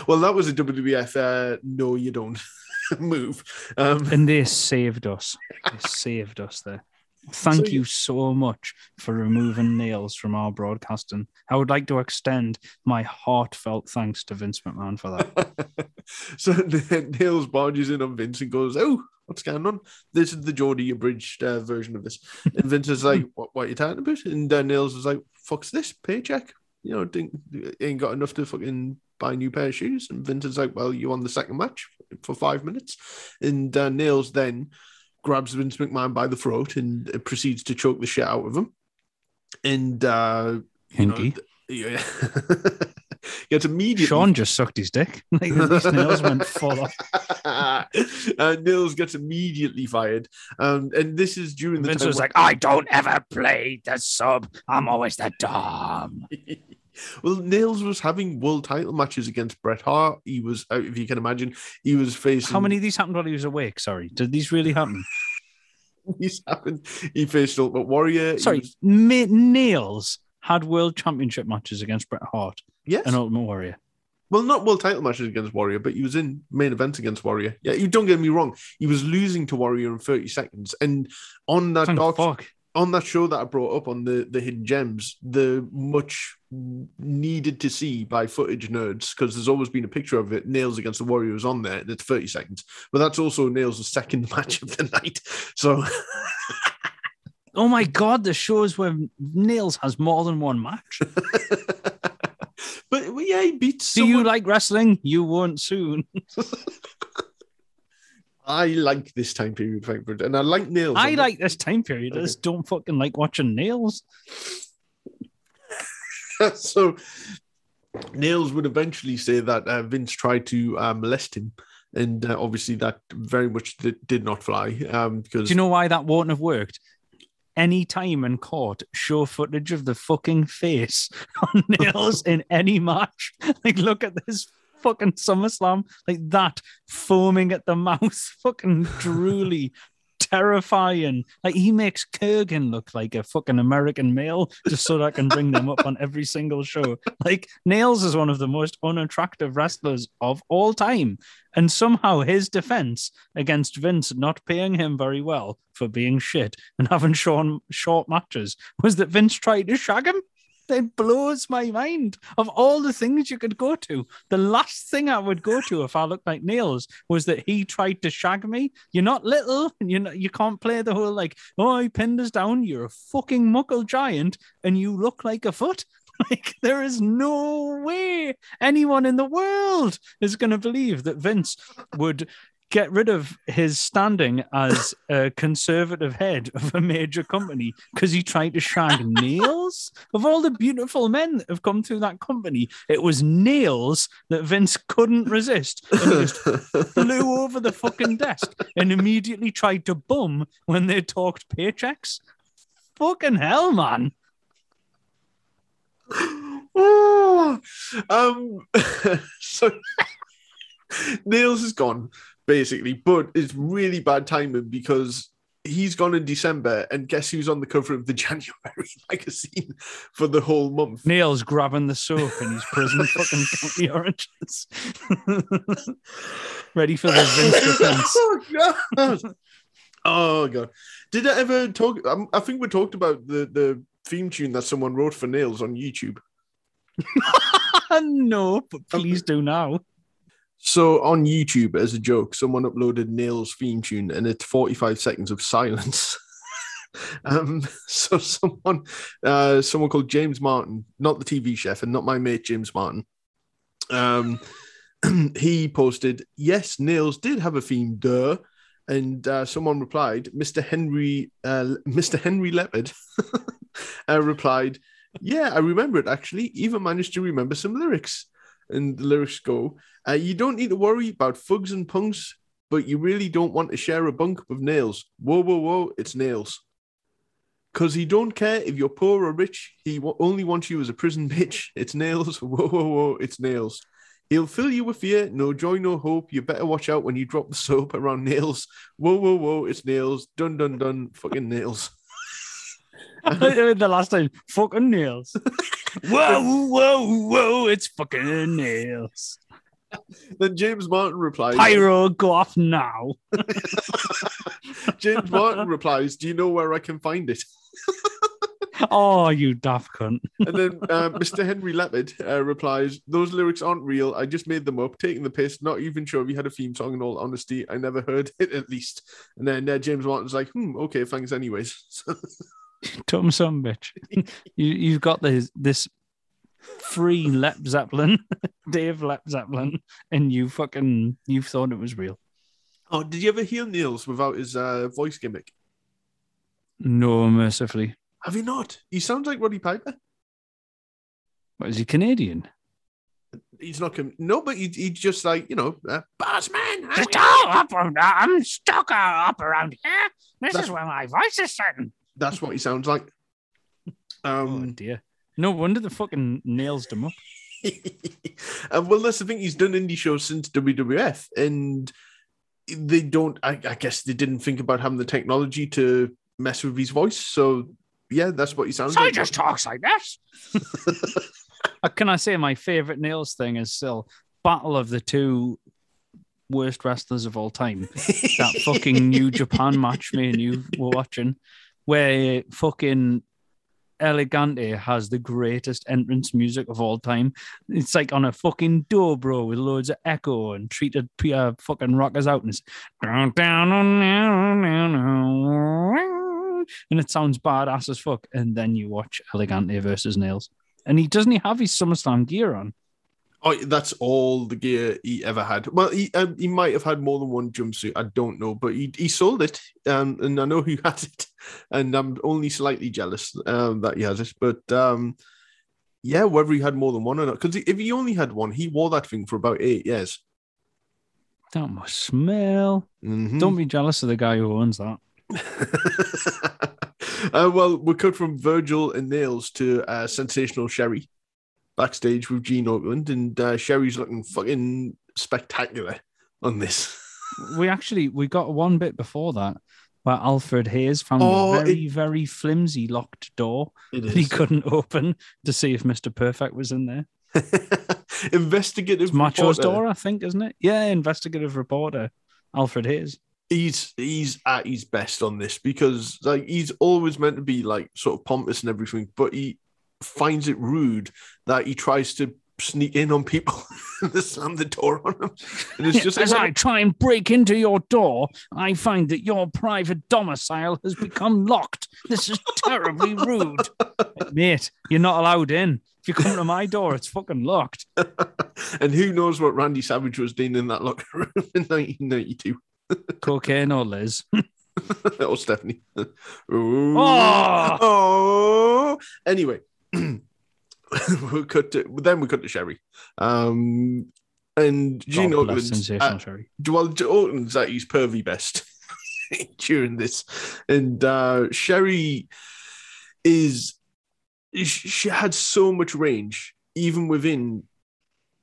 Well, that was a W W F uh, no you don't move, um, and they saved us they saved us there. Thank so, you so much for removing nails from our broadcasting. I would like to extend my heartfelt thanks to Vince McMahon for that. So the, Nails barges in on Vince and goes, oh, what's going on? This is the Geordie abridged uh, version of this. And Vince is like, what, what are you talking about? And uh, Nails is like, fuck's this, paycheck. You know, ain't got enough to fucking buy a new pair of shoes. And Vince's like, well, you won the second match for five minutes. And uh, Nails then grabs Vince McMahon by the throat and proceeds to choke the shit out of him. And, uh, you know, yeah. Gets immediately. Sean just sucked his dick. Like, Nails went full off. uh, Nails gets immediately fired. Um, and this is during the Vince time. Vince was when- like, I don't ever play the sub. I'm always the dom. Well, Nails was having world title matches against Bret Hart. He was, if you can imagine, he was facing... How many of these happened while he was awake? Sorry, did these really happen? These happened. He faced Ultimate Warrior. Sorry, was... Nails had world championship matches against Bret Hart. Yes. And Ultimate Warrior. Well, not world title matches against Warrior, but he was in main events against Warrior. Yeah, you don't get me wrong. He was losing to Warrior in thirty seconds. And on that dark... Fuck. On that show that I brought up on the, the Hidden Gems, the much needed to see by footage nerds, because there's always been a picture of it, Nails against the Warrior was on there, and it's thirty seconds. But that's also Nails' second match of the night. So... Oh my God, the shows where Nails has more than one match. But yeah, he beats someone. Do you like wrestling? You won't soon. I like this time period, and I like Nails. I like this time period. Okay. I just don't fucking like watching Nails. So Nails would eventually say that uh, Vince tried to uh, molest him, and uh, obviously that very much th- did not fly. Um, because do you know why that won't have worked? Any time in court, show footage of the fucking face on Nails in any match. Like, look at this. Fucking SummerSlam, like that, foaming at the mouth, fucking drooly, terrifying. Like, he makes Kurgan look like a fucking American male just so that I can bring them up on every single show. Like, Nails is one of the most unattractive wrestlers of all time. And somehow his defense against Vince not paying him very well for being shit and having Shawn short matches was that Vince tried to shag him. It blows my mind. Of all the things you could go to, the last thing I would go to if I looked like Nails was that he tried to shag me. You're not little, and you you can't play the whole like, oh, he pinned us down. You're a fucking muckle giant, and you look like a foot. Like, there is no way anyone in the world is going to believe that Vince would get rid of his standing as a conservative head of a major company because he tried to shag Nails. Of all the beautiful men that have come through that company, it was Nails that Vince couldn't resist and just flew over the fucking desk and immediately tried to bum when they talked paychecks. Fucking hell, man. Oh, um, so Nails is gone. Basically, but it's really bad timing because he's gone in December, and guess who's on the cover of the January magazine for the whole month? Nails grabbing the soap in his prison fucking county oranges. Ready for the Vince defense. Oh, God. Oh, God. Did I ever talk? Um, I think we talked about the, the theme tune that someone wrote for Nails on YouTube. No, but please do now. So on YouTube, as a joke, someone uploaded Nails' theme tune, and it's forty-five seconds of silence. um, so someone, uh, someone called James Martin, not the T V chef, and not my mate James Martin. Um, he posted, "Yes, Nails did have a theme, duh," and uh, someone replied, "Mister Henry, uh, Mister Henry Leopard," uh, replied. Yeah, I remember it, actually. Even managed to remember some lyrics. And the lyrics go, uh, you don't need to worry about fugs and punks, but you really don't want to share a bunk with Nails. Whoa, whoa, whoa, it's Nails. Because he don't care if you're poor or rich. He only wants you as a prison bitch. It's Nails. Whoa, whoa, whoa, it's Nails. He'll fill you with fear, no joy, no hope. You better watch out when you drop the soap around Nails. Whoa, whoa, whoa, it's Nails. Dun, dun, dun, fucking Nails. The last time, fucking Nails. Whoa, whoa, whoa, it's fucking Nails. Then James Martin replies, Pyro, go off now. James Martin replies, do you know where I can find it? Oh, you daft cunt. And then uh, Mister Henry Leopard uh, replies, those lyrics aren't real. I just made them up, taking the piss, not even sure if he had a theme song in all honesty. I never heard it, at least. And then uh, James Martin's like, hmm, okay, thanks anyways. Dumb son, bitch. You, you've got this, this free Lep Zeppelin, Dave Lep Zeppelin, and you fucking, you thought it was real. Oh, did you ever hear Nails without his uh, voice gimmick? No, mercifully. Have you not? He sounds like Roddy Piper. What, is he Canadian? He's not... No, but he, he's just like, you know... Uh, boss man! I'm, up, I'm stuck up around here. This that's, is where my voice is sitting. That's what he sounds like. Um, oh, dear. No wonder the fucking Nails them up. uh, well, that's the thing. He's done indie shows since W W F, and they don't... I, I guess they didn't think about having the technology to mess with his voice, so... Yeah, that's what he sounds so like. So he just talks like that. Can I say my favourite Nails thing is still Battle of the Two Worst Wrestlers of All Time. That fucking New Japan match me and you were watching, where fucking Elegante has the greatest entrance music of all time. It's like on a fucking dobro with loads of echo and treated uh, fucking rockers out and it's down, down, down, down, down. And it sounds badass as fuck. And then you watch Elegante versus Nails. And he doesn't he have his SummerSlam gear on? Oh, that's all the gear he ever had. Well, he um, he might have had more than one jumpsuit. I don't know. But he, he sold it. Um, and I know he has it. And I'm only slightly jealous um, that he has it. But um, yeah, whether he had more than one or not. Because if he only had one, he wore that thing for about eight years. That must smell. Mm-hmm. Don't be jealous of the guy who owns that. uh, well, we're cut from Virgil and Nails to uh, Sensational Sherry backstage with Gene Oakland, and uh, Sherry's looking fucking spectacular on this. we actually we got one bit before that where Alfred Hayes found oh, a very it... very flimsy locked door that he couldn't open to see if Mister Perfect was in there. Investigative Macho's door, I think, isn't it? Yeah, investigative reporter Alfred Hayes. He's he's at his best on this because like he's always meant to be like sort of pompous and everything, but he finds it rude that he tries to sneak in on people and slam the door on them. And it's just as like, I try and break into your door, I find that your private domicile has become locked. This is terribly rude, mate. You're not allowed in. If you come to my door, it's fucking locked. And who knows what Randy Savage was doing in that locker room in nineteen ninety-two. Cocaine or Liz or Stephanie. Ooh. Oh! Oh! Anyway, we cut to, then we cut to Sherry. Um, and Gene Oakland's at, well, Oakland's at his pervy best during this. And uh, Sherry is, she had so much range, even within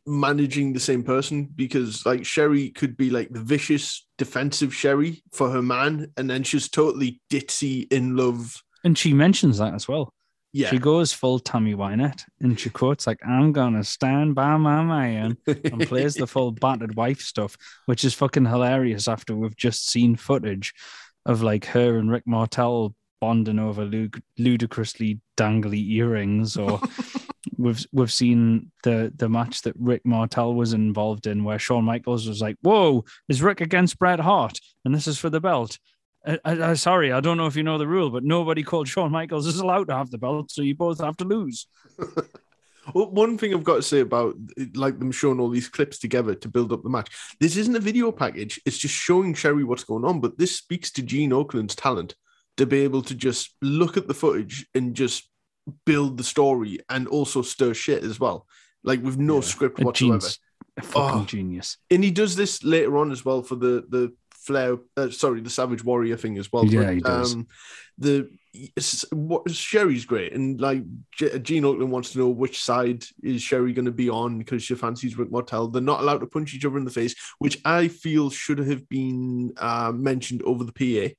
managing the same person, because like Sherry could be like the vicious defensive Sherry for her man, and then she's totally ditzy in love, and she mentions that as well. Yeah, she goes full Tammy Wynette and she quotes like I'm gonna stand by my man and plays the full battered wife stuff, which is fucking hilarious after we've just seen footage of like her and Rick Martel bonding over ludic- ludicrously dangly earrings, or We've we've seen the, the match that Rick Martel was involved in where Shawn Michaels was like, whoa, is Rick against Bret Hart? And this is for the belt. I, I, I, sorry, I don't know if you know the rule, but nobody called Shawn Michaels is allowed to have the belt, so you both have to lose. Well, one thing I've got to say about like them showing all these clips together to build up the match, this isn't a video package. It's just showing Sherry what's going on, but this speaks to Gene Oakland's talent to be able to just look at the footage and just build the story and also stir shit as well. Like with no yeah, script a whatsoever. Genius. A fucking oh. genius. And he does this later on as well for the the Flair, uh, sorry, the Savage Warrior thing as well. Yeah, but, he does. Um, the what, Sherry's great, and like Gene Oakland wants to know which side is Sherry going to be on because she fancies Rick Martel. They're not allowed to punch each other in the face, which I feel should have been uh, mentioned over the P A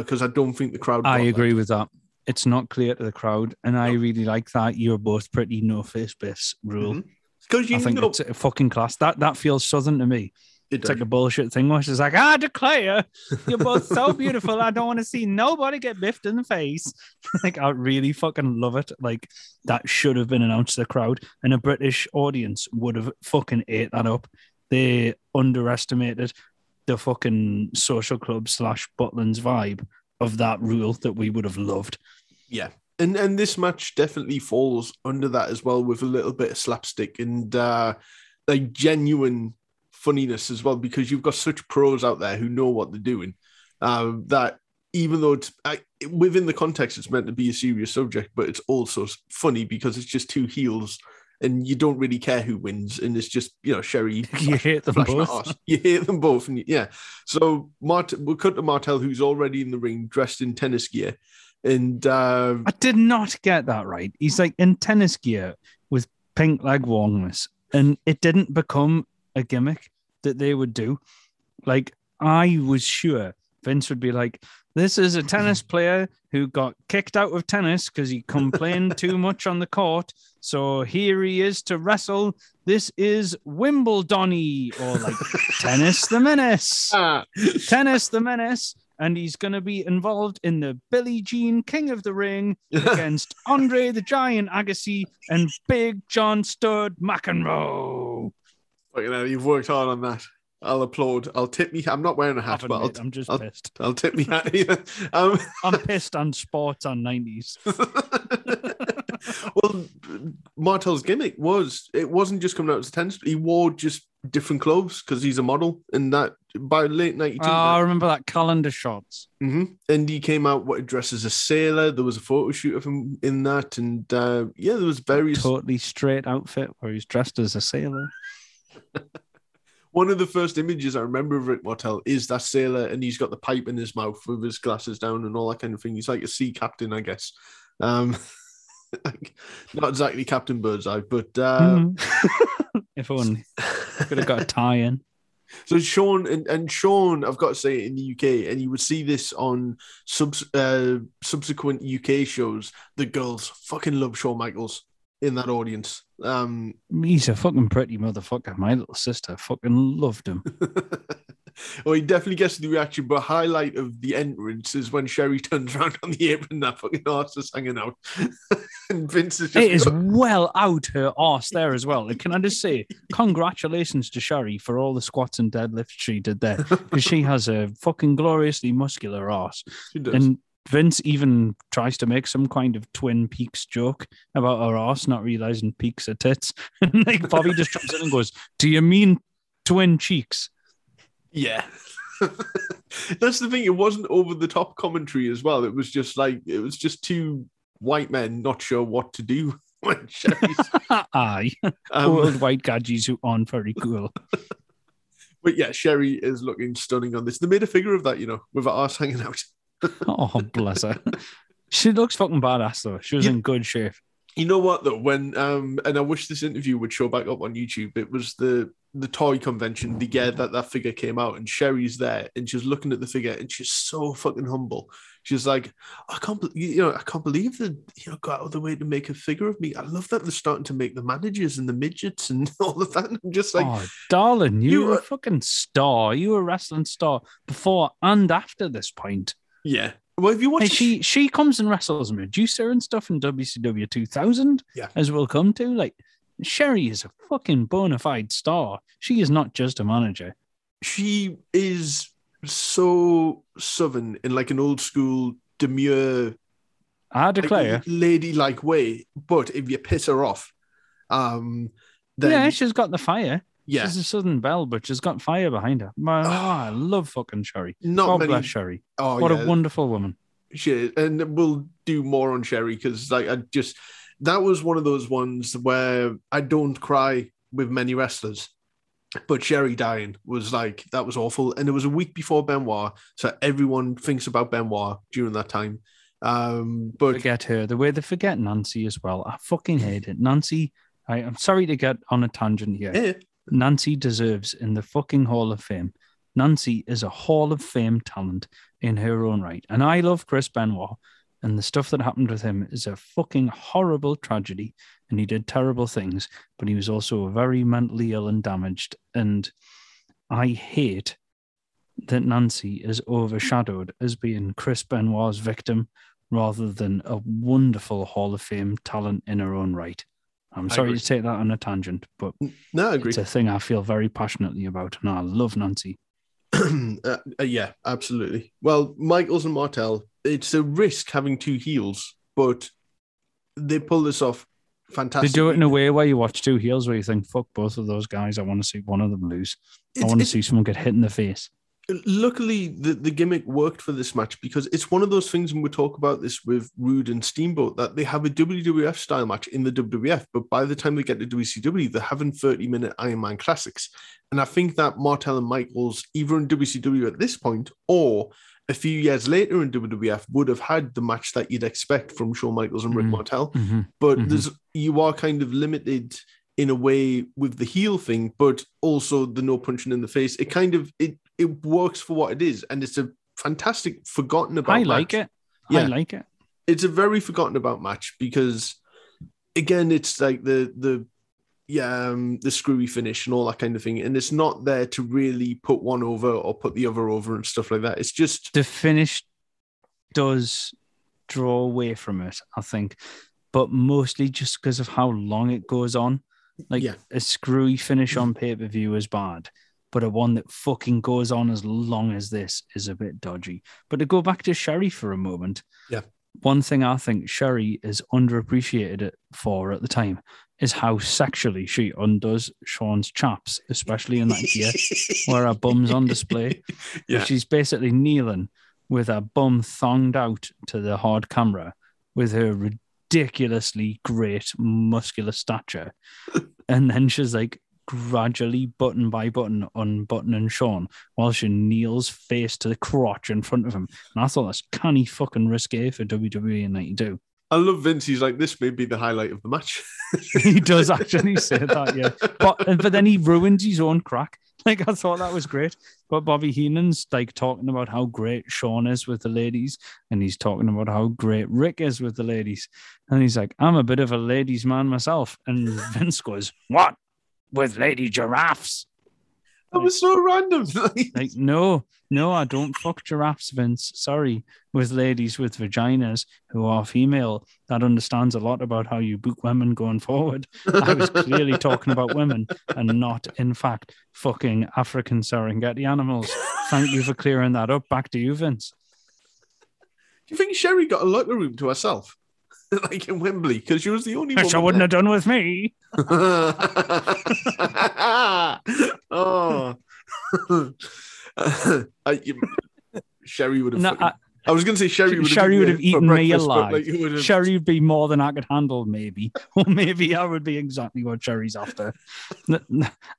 because uh, I don't think the crowd. I agree that. with that. It's not clear to the crowd, and no. I really like that. You're both pretty no face biffs rule because mm-hmm. you I think know- it's a fucking class. That that feels southern to me. It it's does. Like a bullshit thing where she's like, I declare, you're both so beautiful. I don't want to see nobody get biffed in the face. Like, I really fucking love it. Like, that should have been announced to the crowd, and a British audience would have fucking ate that up. They underestimated the fucking social club slash Butlins vibe of that rule that we would have loved. Yeah. And and this match definitely falls under that as well, with a little bit of slapstick and uh, like genuine funniness as well, because you've got such pros out there who know what they're doing uh, that even though it's I, within the context it's meant to be a serious subject, but it's also funny because it's just two heels and you don't really care who wins, and it's just, you know, Sherry you hate them both you hate them both and you, yeah so Mart- we'll cut to Martel, who's already in the ring dressed in tennis gear, and uh, I did not get that right. He's like in tennis gear with pink leg warmers, and it didn't become a gimmick that they would do. Like, I was sure Vince would be like, this is a tennis player who got kicked out of tennis because he complained too much on the court, so here he is to wrestle. This is Wimbledon-y, or like Tennis the Menace. Ah. Tennis the Menace, and he's going to be involved in the Billie Jean King of the Ring against Andre the Giant Agassi and Big John Studd McEnroe. You know, you've worked hard on that. I'll applaud. I'll tip me. I'm not wearing a hat, but I'll, I'm just I'll, pissed. I'll tip me hat. um, I'm pissed on sports on nineties. Well, Martel's gimmick was it wasn't just coming out as a tennis. He wore just different clothes because he's a model, and that by late ninety-two. Oh, I remember that calendar shots. Mm-hmm. And he came out what dressed as a sailor. There was a photo shoot of him in that, and uh, yeah, there was various totally straight outfit where he's dressed as a sailor. One of the first images I remember of Rick Martel is that sailor, and he's got the pipe in his mouth with his glasses down and all that kind of thing. He's like a sea captain, I guess. Um, like, not exactly Captain Birdseye, but um... mm-hmm. If only could have got a tie in. So Sean and, and Sean, I've got to say, in the U K, and you would see this on subs, uh, subsequent U K shows. The girls fucking love Shawn Michaels in that audience. Um, he's a fucking pretty motherfucker. My little sister fucking loved him. Well, he definitely gets the reaction, but highlight of the entrance is when Sherry turns around on the apron, that fucking arse is hanging out. And Vince is just it is well out her arse there as well. Can I just say, congratulations to Sherry for all the squats and deadlifts she did there, because she has a fucking gloriously muscular arse. She does. And Vince even tries to make some kind of Twin Peaks joke about her arse, not realizing peaks are tits. And like Bobby just jumps in and goes, do you mean twin cheeks? Yeah. That's the thing. It wasn't over the top commentary as well. It was just like, it was just two white men not sure what to do. Aye. Um, Old white gadgies who aren't very cool. But yeah, Sherry is looking stunning on this. They made a figure of that, you know, with her arse hanging out. Oh, bless her. She looks fucking badass though. She was yeah. in good shape. You know what though, when um and I wish this interview would show back up on YouTube, it was the the toy convention, the year that that figure came out, and Sherry's there and she's looking at the figure and she's so fucking humble. She's like, I can't be- you know I can't believe that, you know, got out of the way to make a figure of me. I love that they're starting to make the managers and the midgets and all of that. And I'm just like, oh, darling, you, you were a fucking star. You were a wrestling star before and after this point. Yeah. Well, if you watch, hey, she she comes and wrestles and Medusa and stuff in W C W two thousand, yeah, as we'll come to. Like, Sherry is a fucking bona fide star. She is not just a manager. She is so southern in like an old school demure, I declare, like, ladylike way. But if you piss her off, um, then yeah, she's got the fire. Yeah. She's a Southern Belle, but she's got fire behind her. My, oh, I love fucking Sherry. Not God many... bless Sherry. Oh, what yeah. a wonderful woman. shit, and we'll do more on Sherry because like I just that was one of those ones where I don't cry with many wrestlers, but Sherry dying was like that was awful, and it was a week before Benoit, so everyone thinks about Benoit during that time. Um, but forget her the way they forget Nancy as well. I fucking hate it. Nancy, I, I'm sorry to get on a tangent here. Yeah. Nancy deserves in the fucking Hall of Fame. Nancy is a Hall of Fame talent in her own right. And I love Chris Benoit, and the stuff that happened with him is a fucking horrible tragedy, and he did terrible things, but he was also very mentally ill and damaged. And I hate that Nancy is overshadowed as being Chris Benoit's victim rather than a wonderful Hall of Fame talent in her own right. I'm sorry to take that on a tangent, but no, I agree. It's a thing I feel very passionately about, and I love Nancy. uh, yeah, absolutely. Well, Michaels and Martel, it's a risk having two heels, but they pull this off fantastically. They do it in a way where you watch two heels where you think, fuck both of those guys, I want to see one of them lose. It's, I want to see someone get hit in the face. Luckily, the, the gimmick worked for this match because it's one of those things, and we talk about this with Rude and Steamboat, that they have a W W F style match in the W W F, but by the time they get to W C W, they're having thirty minute Iron Man classics. And I think that Martel and Michaels, either in W C W at this point or a few years later in W W F, would have had the match that you'd expect from Shawn Michaels and Rick mm-hmm. Martel. Mm-hmm. But mm-hmm. there's you are kind of limited in a way with the heel thing, but also the no punching in the face. It kind of... it. It works for what it is, and it's a fantastic forgotten about match. I like it. Yeah. I like it. It's a very forgotten about match because, again, it's like the the yeah um, the screwy finish and all that kind of thing, and it's not there to really put one over or put the other over and stuff like that. It's just the finish does draw away from it, I think, but mostly just because of how long it goes on. Like yeah. a screwy finish on pay per view is bad. But a one that fucking goes on as long as this is a bit dodgy. But to go back to Sherry for a moment, yeah. one thing I think Sherry is underappreciated for at the time is how sexually she undoes Sean's chaps, especially in that gear where her bum's on display. Yeah. She's basically kneeling with her bum thonged out to the hard camera with her ridiculously great muscular stature. And then she's like, gradually, button by button, unbuttoning Sean while she kneels face to the crotch in front of him. And I thought that's canny fucking risque for W W E in ninety-two. I love Vince. He's like, this may be the highlight of the match. He does actually say that, yeah. But, but then he ruins his own crack. Like, I thought that was great. But Bobby Heenan's like talking about how great Sean is with the ladies, and he's talking about how great Rick is with the ladies. And he's like, I'm a bit of a ladies' man myself. And Vince goes, what? With lady giraffes. That was so random. Like, no, no, I don't fuck giraffes, Vince. Sorry. With ladies with vaginas who are female. That understands a lot about how you book women going forward. I was clearly talking about women and not, in fact, fucking African Serengeti animals. Thank you for clearing that up. Back to you, Vince. Do you think Sherry got a locker room to herself? Like in Wembley, because she was the only one. She wouldn't there. have done with me. Oh, I, you, Sherry would have. No, fucking, I, I was going to say Sherry would. Sherry would have eaten me alive. Like, would Sherry would be more than I could handle, maybe, or maybe I would be exactly what Sherry's after.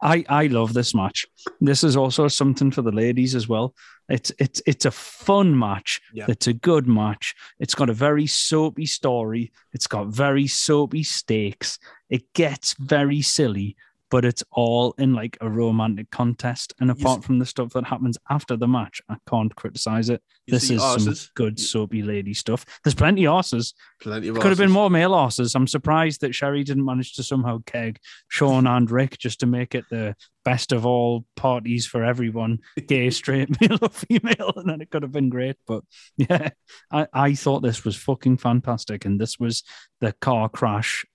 I I love this match. This is also something for the ladies as well. It's it's it's a fun match. Yeah. It's a good match. It's got a very soapy story. It's got very soapy stakes. It gets very silly, but it's all in like a romantic contest. And apart yes. from the stuff that happens after the match, I can't criticize it. You this is arses. Some good soapy lady stuff. There's plenty of arses. Plenty of arses. Could have been more male arses. I'm surprised that Sherry didn't manage to somehow keg Sean and Rick just to make it the best of all parties for everyone, gay, straight, male or female. And then it could have been great. But yeah, I, I thought this was fucking fantastic. And this was the car crash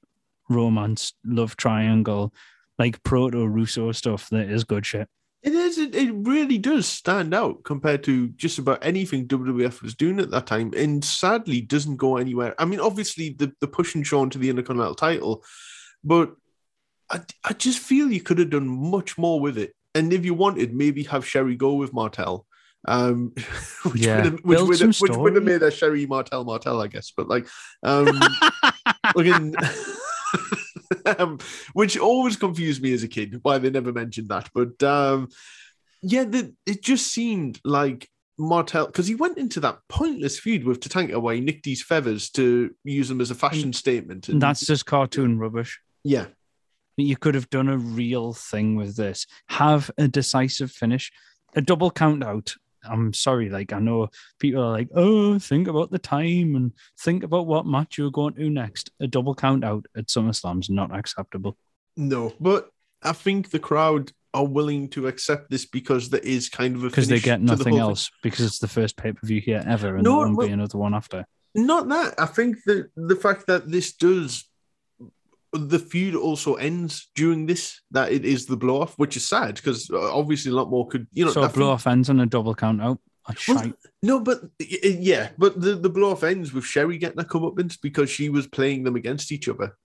romance love triangle, like proto-Russo stuff that is good shit. It is. It, it really does stand out compared to just about anything W W F was doing at that time, and sadly doesn't go anywhere. I mean, obviously, the, the pushing Shawn to the Intercontinental title, but I, I just feel you could have done much more with it. And if you wanted, maybe have Sherry go with Martel um, which, yeah. would have, which, would have, which would have made a Sherry Martel Martel, I guess. But like, um, looking, um, which always confused me as a kid why they never mentioned that. But um, yeah, the, it just seemed like Martel, because he went into that pointless feud with Tatanka where he nicked his feathers to use them as a fashion statement. And that's just cartoon rubbish. Yeah. You could have done a real thing with this. Have a decisive finish, a double count out. I'm sorry, like I know people are like, oh, think about the time and think about what match you're going to next. A double count out at SummerSlam is not acceptable. No, but I think the crowd are willing to accept this because there is kind of a because they get nothing the else thing. Because it's the first pay per view here ever, and no, there won't well, be another one after. Not that I think that the fact that this does. The feud also ends during this, that it is the blow-off, which is sad because obviously a lot more could... you know. So a blow-off ends on a double count-out? Well, no, but yeah, but the, the blow-off ends with Sherry getting a comeuppance because she was playing them against each other.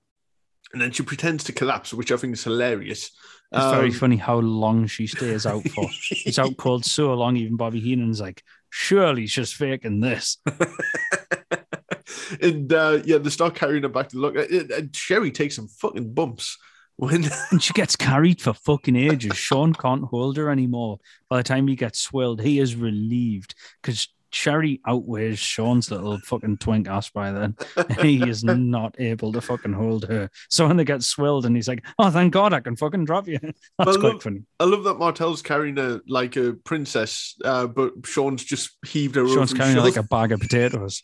And then she pretends to collapse, which I think is hilarious. It's um, very funny how long she stays out for. It's out cold so long, even Bobby Heenan's like, surely she's faking this. And uh, yeah, they start carrying her back to look. And Sherry takes some fucking bumps when and she gets carried for fucking ages. Sean can't hold her anymore. By the time he gets swirled, he is relieved because Sherry outweighs Sean's little fucking twink ass by then. And he is not able to fucking hold her. So when they get swirled, and he's like, "Oh, thank God, I can fucking drop you." That's love, quite funny. I love that Martel's carrying her like a princess, uh, but Sean's just heaved her. Sean's over carrying her like a bag of potatoes.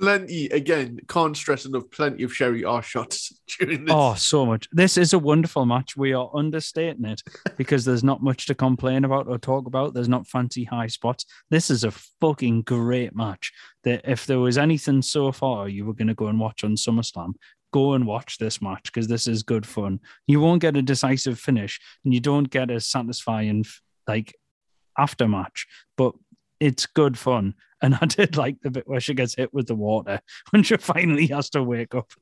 Plenty again, can't stress enough. Plenty of Sherry R shots during this. Oh, so much. This is a wonderful match. We are understating it because there's not much to complain about or talk about. There's not fancy high spots. This is a fucking great match. That if there was anything so far you were going to go and watch on SummerSlam, go and watch this match because this is good fun. You won't get a decisive finish and you don't get a satisfying like after match, but it's good fun. And I did like the bit where she gets hit with the water when she finally has to wake up.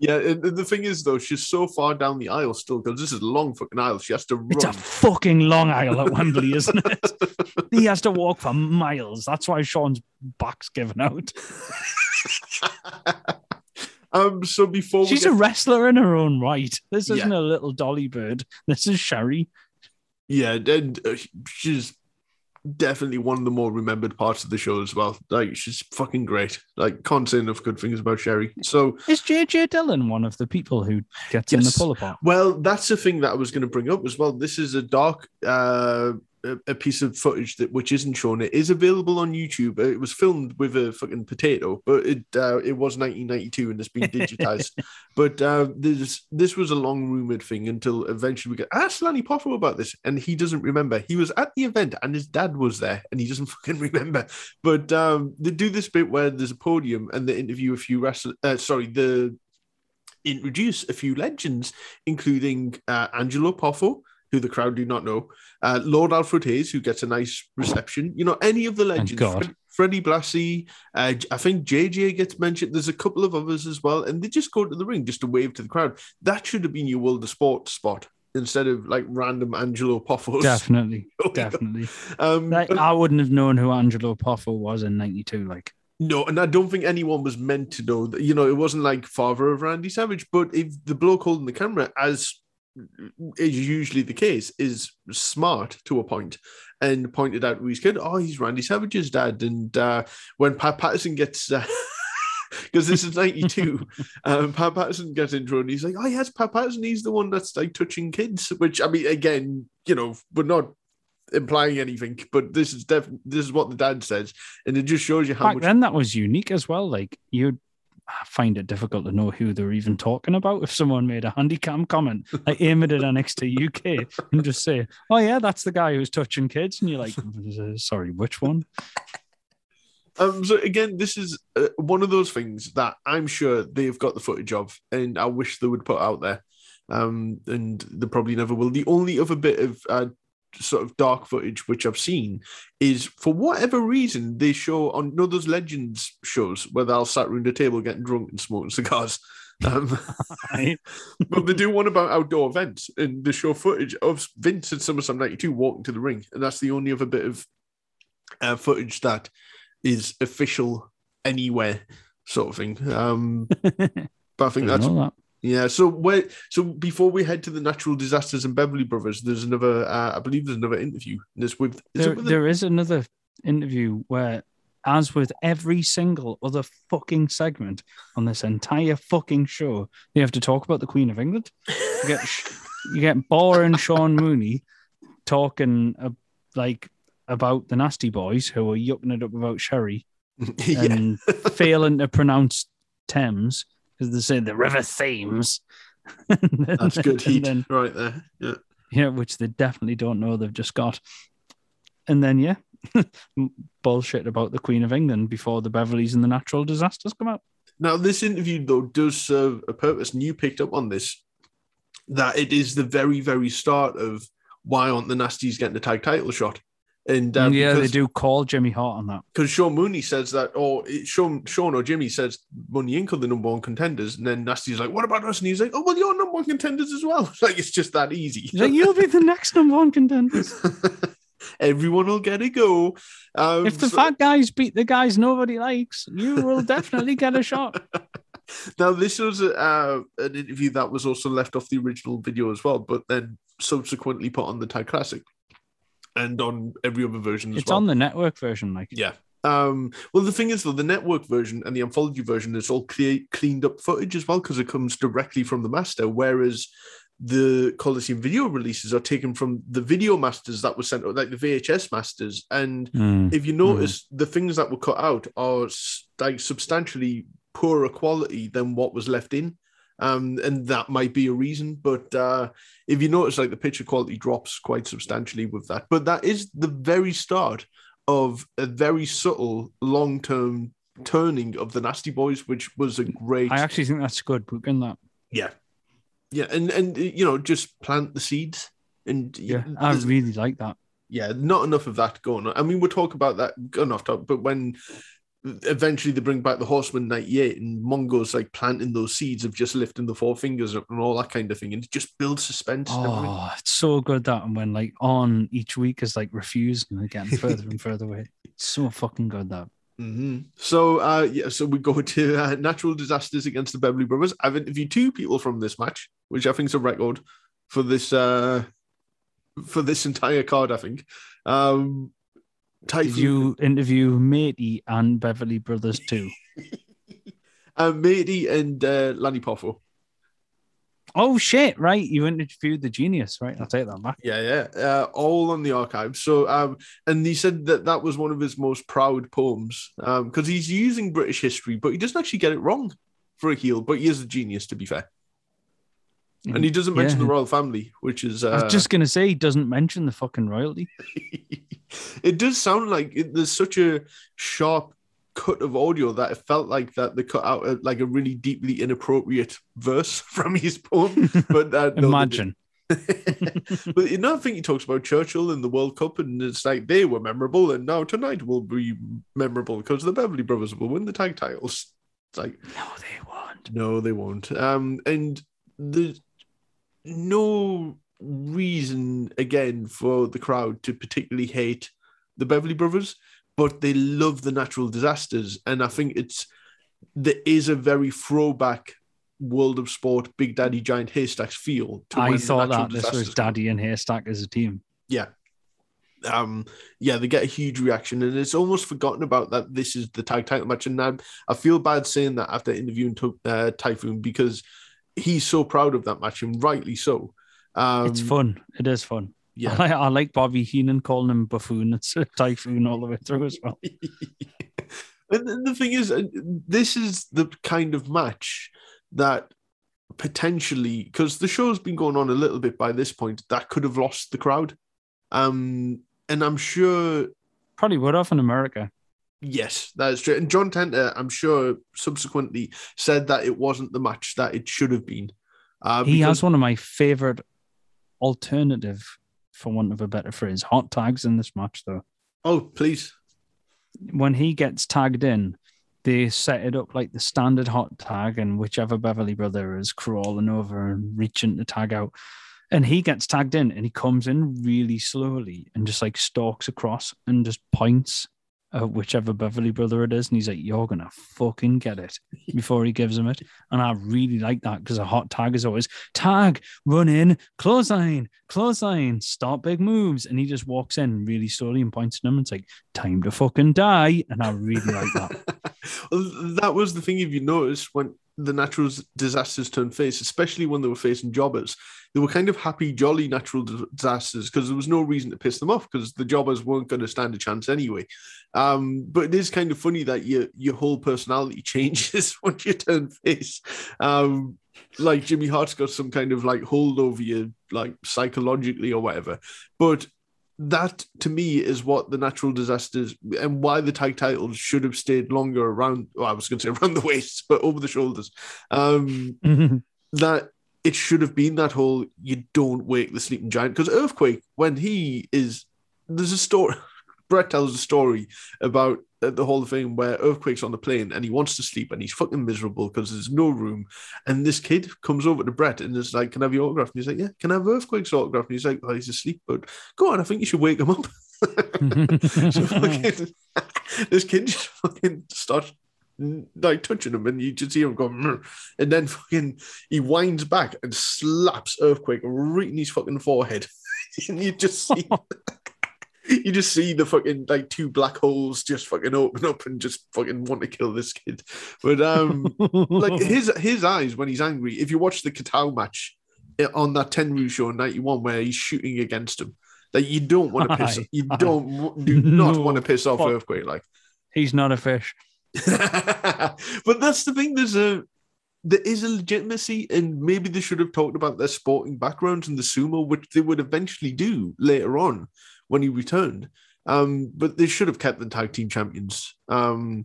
Yeah, and the thing is, though, she's so far down the aisle still because this is a long fucking aisle. She has to run. It's a fucking long aisle at Wembley, isn't it? He has to walk for miles. That's why Sean's back's given out. um. So before we She's get... a wrestler in her own right. This isn't yeah. a little dolly bird. This is Sherry. Yeah, and uh, she's... definitely one of the more remembered parts of the show as well. Like, she's fucking great. Like, can't say enough good things about Sherry. So is J J Dillon one of the people who gets yes. in the pull apart? Well, that's the thing that I was going to bring up as well. This is a dark uh, a piece of footage that which isn't shown. It is available on YouTube. It was filmed with a fucking potato, but it uh, it was nineteen ninety-two and it's been digitized. But uh, this this was a long rumored thing until eventually we got asked Lanny Poffo about this, and he doesn't remember. He was at the event and his dad was there, and he doesn't fucking remember. But um, they do this bit where there's a podium and they interview a few wrestlers. Uh, sorry, the introduce a few legends, including uh, Angelo Poffo, who the crowd do not know, uh, Lord Alfred Hayes, who gets a nice reception. You know, any of the legends, Fred, Freddie Blassie, uh, I think J J gets mentioned. There's a couple of others as well, and they just go to the ring just to wave to the crowd. That should have been your World of Sport spot instead of like random Angelo Poffos. Definitely, oh, definitely. Um, like, but, I wouldn't have known who Angelo Poffo was in ninety-two, like. No, and I don't think anyone was meant to know. That, you know, it wasn't like father of Randy Savage, but if the bloke holding the camera, as is usually the case, is smart to a point and pointed out to his kid, oh, he's Randy Savage's dad. And uh, when Pat Patterson gets, because uh, this is ninety-two, um, Pat Patterson gets intro and he's like, oh, yes, Pat Patterson, he's the one that's like touching kids, which, I mean, again, you know, we're not implying anything, but this is def- this is what the dad says. And it just shows you how Back much. Then that was unique as well. Like, you'd I find it difficult to know who they're even talking about. If someone made a handycam comment, I aim it at N X T U K and just say, oh yeah, that's the guy who's touching kids. And you're like, sorry, which one? Um, so again, this is uh, one of those things that I'm sure they've got the footage of and I wish they would put out there. Um, and they probably never will. The only other bit of uh, sort of dark footage which I've seen is, for whatever reason, they show on you know, those Legends shows where they'll sat around the table getting drunk and smoking cigars. Um, but they do one about outdoor events, and they show footage of Vince at SummerSlam ninety-two walking to the ring, and that's the only other bit of uh, footage that is official anywhere, sort of thing. Um, but I think I that's that. yeah. So where so before we head to the Natural Disasters and Beverly Brothers, there's another. Uh, I believe there's another interview. This with is there, with there is another interview where, as with every single other fucking segment on this entire fucking show, you have to talk about the Queen of England. You get, you get boring Sean Mooney talking uh, like about the Nasty Boys who are yucking it up about Sherry and yeah. failing to pronounce Thames because they say the River Thames. then, That's good heat then, right there. Yeah. yeah, which they definitely don't know. They've just got. And then, yeah. bullshit about the Queen of England before the Beverleys and the Natural Disasters come out. Now, this interview, though, does serve a purpose, and you picked up on this, that it is the very, very start of why aren't the Nasties getting the tag title shot? And um, yeah, because, they do call Jimmy Hart on that. Because Sean Mooney says that, or it, Sean, Sean or Jimmy says Money Incorporated are the number one contenders, and then Nasty's like, what about us? And he's like, oh, well, you're number one contenders as well. Like, it's just that easy. He's like, you'll be the next number one contenders. Everyone will get a go. Um, if the so, fat guys beat the guys nobody likes, you will definitely get a shot. Now, this was uh, an interview that was also left off the original video as well, but then subsequently put on the Tag Classic and on every other version as it's well. It's on the network version, like. Yeah. Um, well, the thing is, though, the network version and the anthology version is all clear, cleaned up footage as well because it comes directly from the master, whereas the Coliseum video releases are taken from the video masters that were sent out, like the V H S masters. And mm, if you notice, mm. the things that were cut out are like substantially poorer quality than what was left in. Um, and that might be a reason. But uh, if you notice, like the picture quality drops quite substantially with that. But that is the very start of a very subtle long-term turning of the Nasty Boys, which was a great... I actually think that's good booking that. Yeah. Yeah, and, and you know, just plant the seeds. And yeah, I really like that. Yeah, not enough of that going on. I mean, we'll talk about that enough, but when eventually they bring back the Horseman ninety-eight and Mongo's like planting those seeds of just lifting the four fingers up and all that kind of thing, and it just builds suspense. Oh, it's so good that, and when like on each week is like refused and they're getting further and further away. It's so fucking good that. Mm-hmm. So, uh, yeah, so we go to uh, Natural Disasters against the Beverly Brothers. I've interviewed two people from this match, which I think is a record for this uh, for this entire card, I think. Um, Typhoon. Did you interview Matey and Beverly Brothers too? uh, Matey and uh, Lanny Poffo. Oh, shit, right. You interviewed the genius, right? I'll take that back. Yeah, yeah. Uh, all on the archive. So, um, and he said that that was one of his most proud poems because um, he's using British history, but he doesn't actually get it wrong for a heel, but he is a genius, to be fair. And he doesn't mention yeah. the royal family, which is... Uh, I was just going to say he doesn't mention the fucking royalty. It does sound like it, there's such a sharp cut of audio that it felt like that they cut out a, like a really deeply inappropriate verse from his poem. But uh, no, imagine. But you know, I think he talks about Churchill and the World Cup, and it's like they were memorable, and now tonight will be memorable because the Beverly Brothers will win the tag titles. It's like no, they won't. No, they won't. Um, and there's no reason again for the crowd to particularly hate the Beverly Brothers. But they love the Natural Disasters. And I think it's there is a very throwback World of Sport, Big Daddy Giant Haystacks feel. To I thought that this was Daddy and Haystack as a team. Yeah. Um, yeah, they get a huge reaction. And it's almost forgotten about that this is the tag title match. And I, I feel bad saying that after interviewing uh, Typhoon because he's so proud of that match, and rightly so. Um, it's fun. It is fun. Yeah, I, I like Bobby Heenan calling him buffoon. It's a typhoon all the way through as well. And the thing is, this is the kind of match that potentially, because the show's been going on a little bit by this point, that could have lost the crowd. Um, and I'm sure... Probably would have in America. Yes, that is true. And John Tenter, I'm sure, subsequently said that it wasn't the match that it should have been. Uh, he because... has one of my favourite alternative... for want of a better phrase, hot tags in this match, though. Oh, please. When he gets tagged in, they set it up like the standard hot tag, and whichever Beverly brother is crawling over and reaching to tag out. And he gets tagged in, and he comes in really slowly and just like stalks across and just points at whichever Beverly brother it is. And he's like, you're going to fucking get it, before he gives him it. And I really like that, because a hot tag is always tag, run in, clothesline, clothesline, start big moves. And he just walks in really slowly and points at him. And it's like, time to fucking die. And I really like that. Well, that was the thing, if you noticed, when the natural disasters turned face, especially when they were facing jobbers. They were kind of happy, jolly natural disasters, because there was no reason to piss them off, because the jobbers weren't going to stand a chance anyway. Um, but it is kind of funny that your your whole personality changes once you turn face. Um, like Jimmy Hart's got some kind of like hold over you, like psychologically or whatever. But that to me is what the natural disasters and why the tag titles should have stayed longer around. Well, I was going to say around the waist, but over the shoulders. Um, mm-hmm. That it should have been that whole you don't wake the sleeping giant, because Earthquake, when he is, there's a story. Brett tells a story about the Hall of Fame where Earthquake's on the plane and he wants to sleep and he's fucking miserable because there's no room. And this kid comes over to Brett and is like, can I have your autograph? And he's like, yeah, can I have Earthquake's autograph? And he's like, oh, he's asleep, but go on, I think you should wake him up. So fucking, this kid just fucking starts like touching him, and you just see him go, mmm. And then fucking he winds back and slaps Earthquake right in his fucking forehead. And you just see, you just see the fucking like two black holes just fucking open up and just fucking want to kill this kid. But um, like his his eyes when he's angry. If you watch the Katao match on that Tenryu show in ninety-one where he's shooting against him, like you don't want to piss, aye, you aye. don't do not no, want to piss off fuck. Earthquake. Like he's not a fish. But that's the thing, there's a there is a legitimacy, and maybe they should have talked about their sporting backgrounds and the sumo, which they would eventually do later on when he returned, um, but they should have kept the tag team champions, um,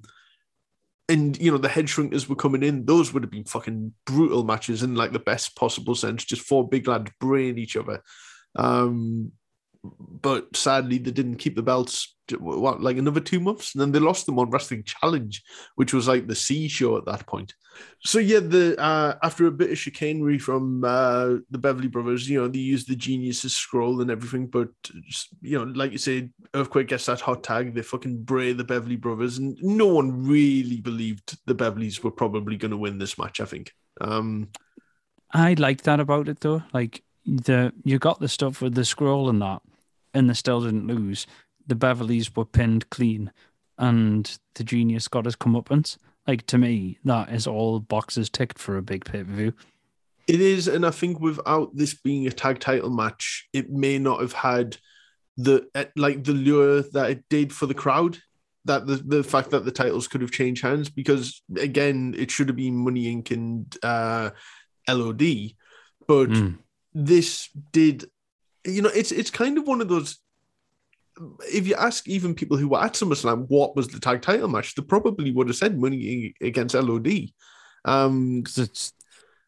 and you know the head shrinkers were coming in, those would have been fucking brutal matches in like the best possible sense, just four big lads brain each other, um, but sadly they didn't keep the belts, what, like another two months, and then they lost them on Wrestling Challenge, which was like the C show at that point. So yeah, the uh, after a bit of chicanery from uh, the Beverly Brothers, you know, they used the Genius's scroll and everything, but you know, like you say, Earthquake gets that hot tag, they fucking bray the Beverly Brothers, and no one really believed the Beverlys were probably going to win this match, I think. Um, I like that about it though, like the you got the stuff with the scroll and that, and they still didn't lose. The Beverlys were pinned clean, and the Genius got his comeuppance. Like, to me, that is all boxes ticked for a big pay-per-view. It is, and I think without this being a tag title match, it may not have had the like the lure that it did for the crowd, that the, the fact that the titles could have changed hands, because, again, it should have been Money Incorporated and uh, L O D, but mm. this did... You know, it's it's kind of one of those... If you ask even people who were at SummerSlam what was the tag title match, they probably would have said Money against L O D. Um, Cause it's,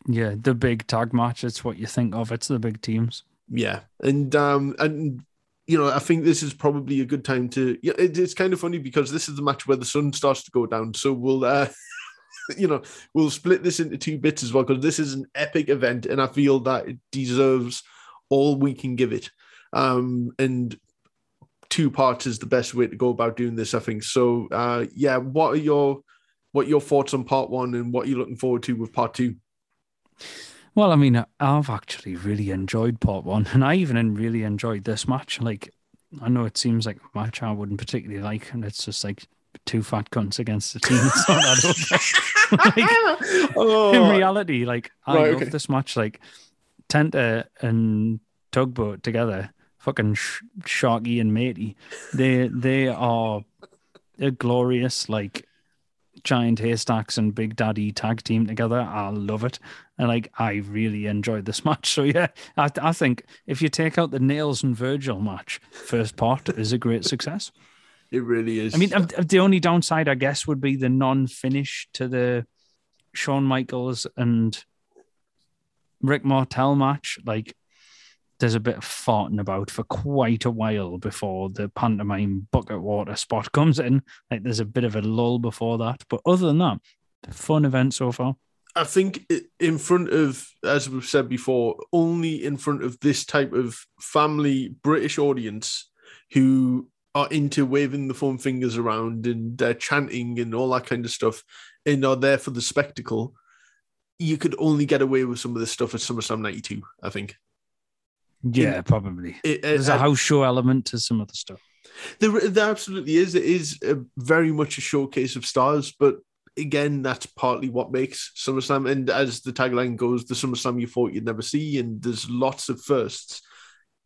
yeah, the big tag match. It's what you think of. It's the big teams. Yeah. And, um, and you know, I think this is probably a good time to... You know, it, it's kind of funny because this is the match where the sun starts to go down. So we'll... Uh, you know, we'll split this into two bits as well, because this is an epic event, and I feel that it deserves all we can give it. Um, and... Two parts is the best way to go about doing this, I think. So, uh, yeah, what are your what are your thoughts on part one, and what are you looking forward to with part two? Well, I mean, I've actually really enjoyed part one, and I even really enjoyed this match. Like, I know it seems like a match I wouldn't particularly like, and it's just like two fat cunts against a team. It's not that like, oh. In reality, like, I right, love okay. this match. Like, Tenta and Tugboat together, fucking sh- Sharky and Matey, they they are a glorious like giant haystacks and Big Daddy tag team together. I love it, and like I really enjoyed this match. So yeah, I, I think if you take out the Nails and Virgil match, first part is a great success. It really is. I mean, the only downside I guess would be the non-finish to the Shawn Michaels and Rick Martel match. Like, there's a bit of farting about for quite a while before the pantomime bucket water spot comes in. Like, there's a bit of a lull before that. But other than that, fun event so far. I think in front of, as we've said before, only in front of this type of family British audience who are into waving the foam fingers around and uh, chanting and all that kind of stuff and are there for the spectacle, you could only get away with some of this stuff at SummerSlam ninety-two, I think. Yeah, in, probably. It, uh, There's a house show element to some of the stuff. There, there absolutely is. It is a, very much a showcase of stars, but again, that's partly what makes SummerSlam. And as the tagline goes, the SummerSlam you thought you'd never see, and there's lots of firsts,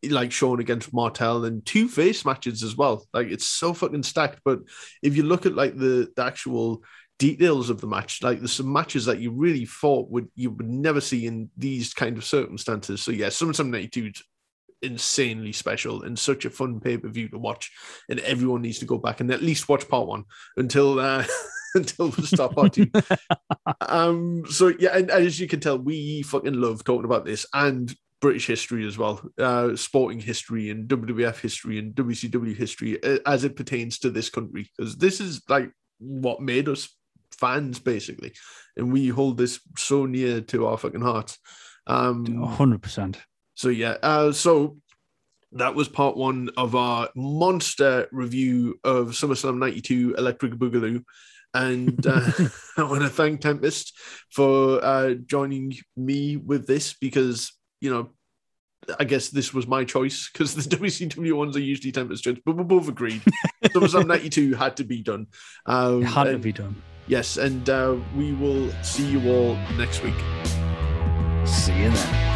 like Shawn against Martel and two face matches as well. Like, it's so fucking stacked. But if you look at like the, the actual details of the match, like there's some matches that you really thought would you would never see in these kind of circumstances. So yeah, SummerSlam ninety-two is insanely special and such a fun pay-per-view to watch. And everyone needs to go back and at least watch part one until uh, until we start part two. Um, so yeah, and as you can tell, we fucking love talking about this and British history as well, uh, sporting history and W W F history and W C W history as it pertains to this country, because this is like what made us fans basically, and we hold this so near to our fucking hearts. Um, one hundred percent. So yeah, uh, so that was part one of our monster review of SummerSlam ninety-two Electric Boogaloo. And uh, I want to thank Tempest for uh, joining me with this because, you know, I guess this was my choice because the W C W ones are usually Tempest judged, but we both agreed SummerSlam ninety-two had to be done. Um, it had and, to be done. Yes, and uh, we will see you all next week. See you then.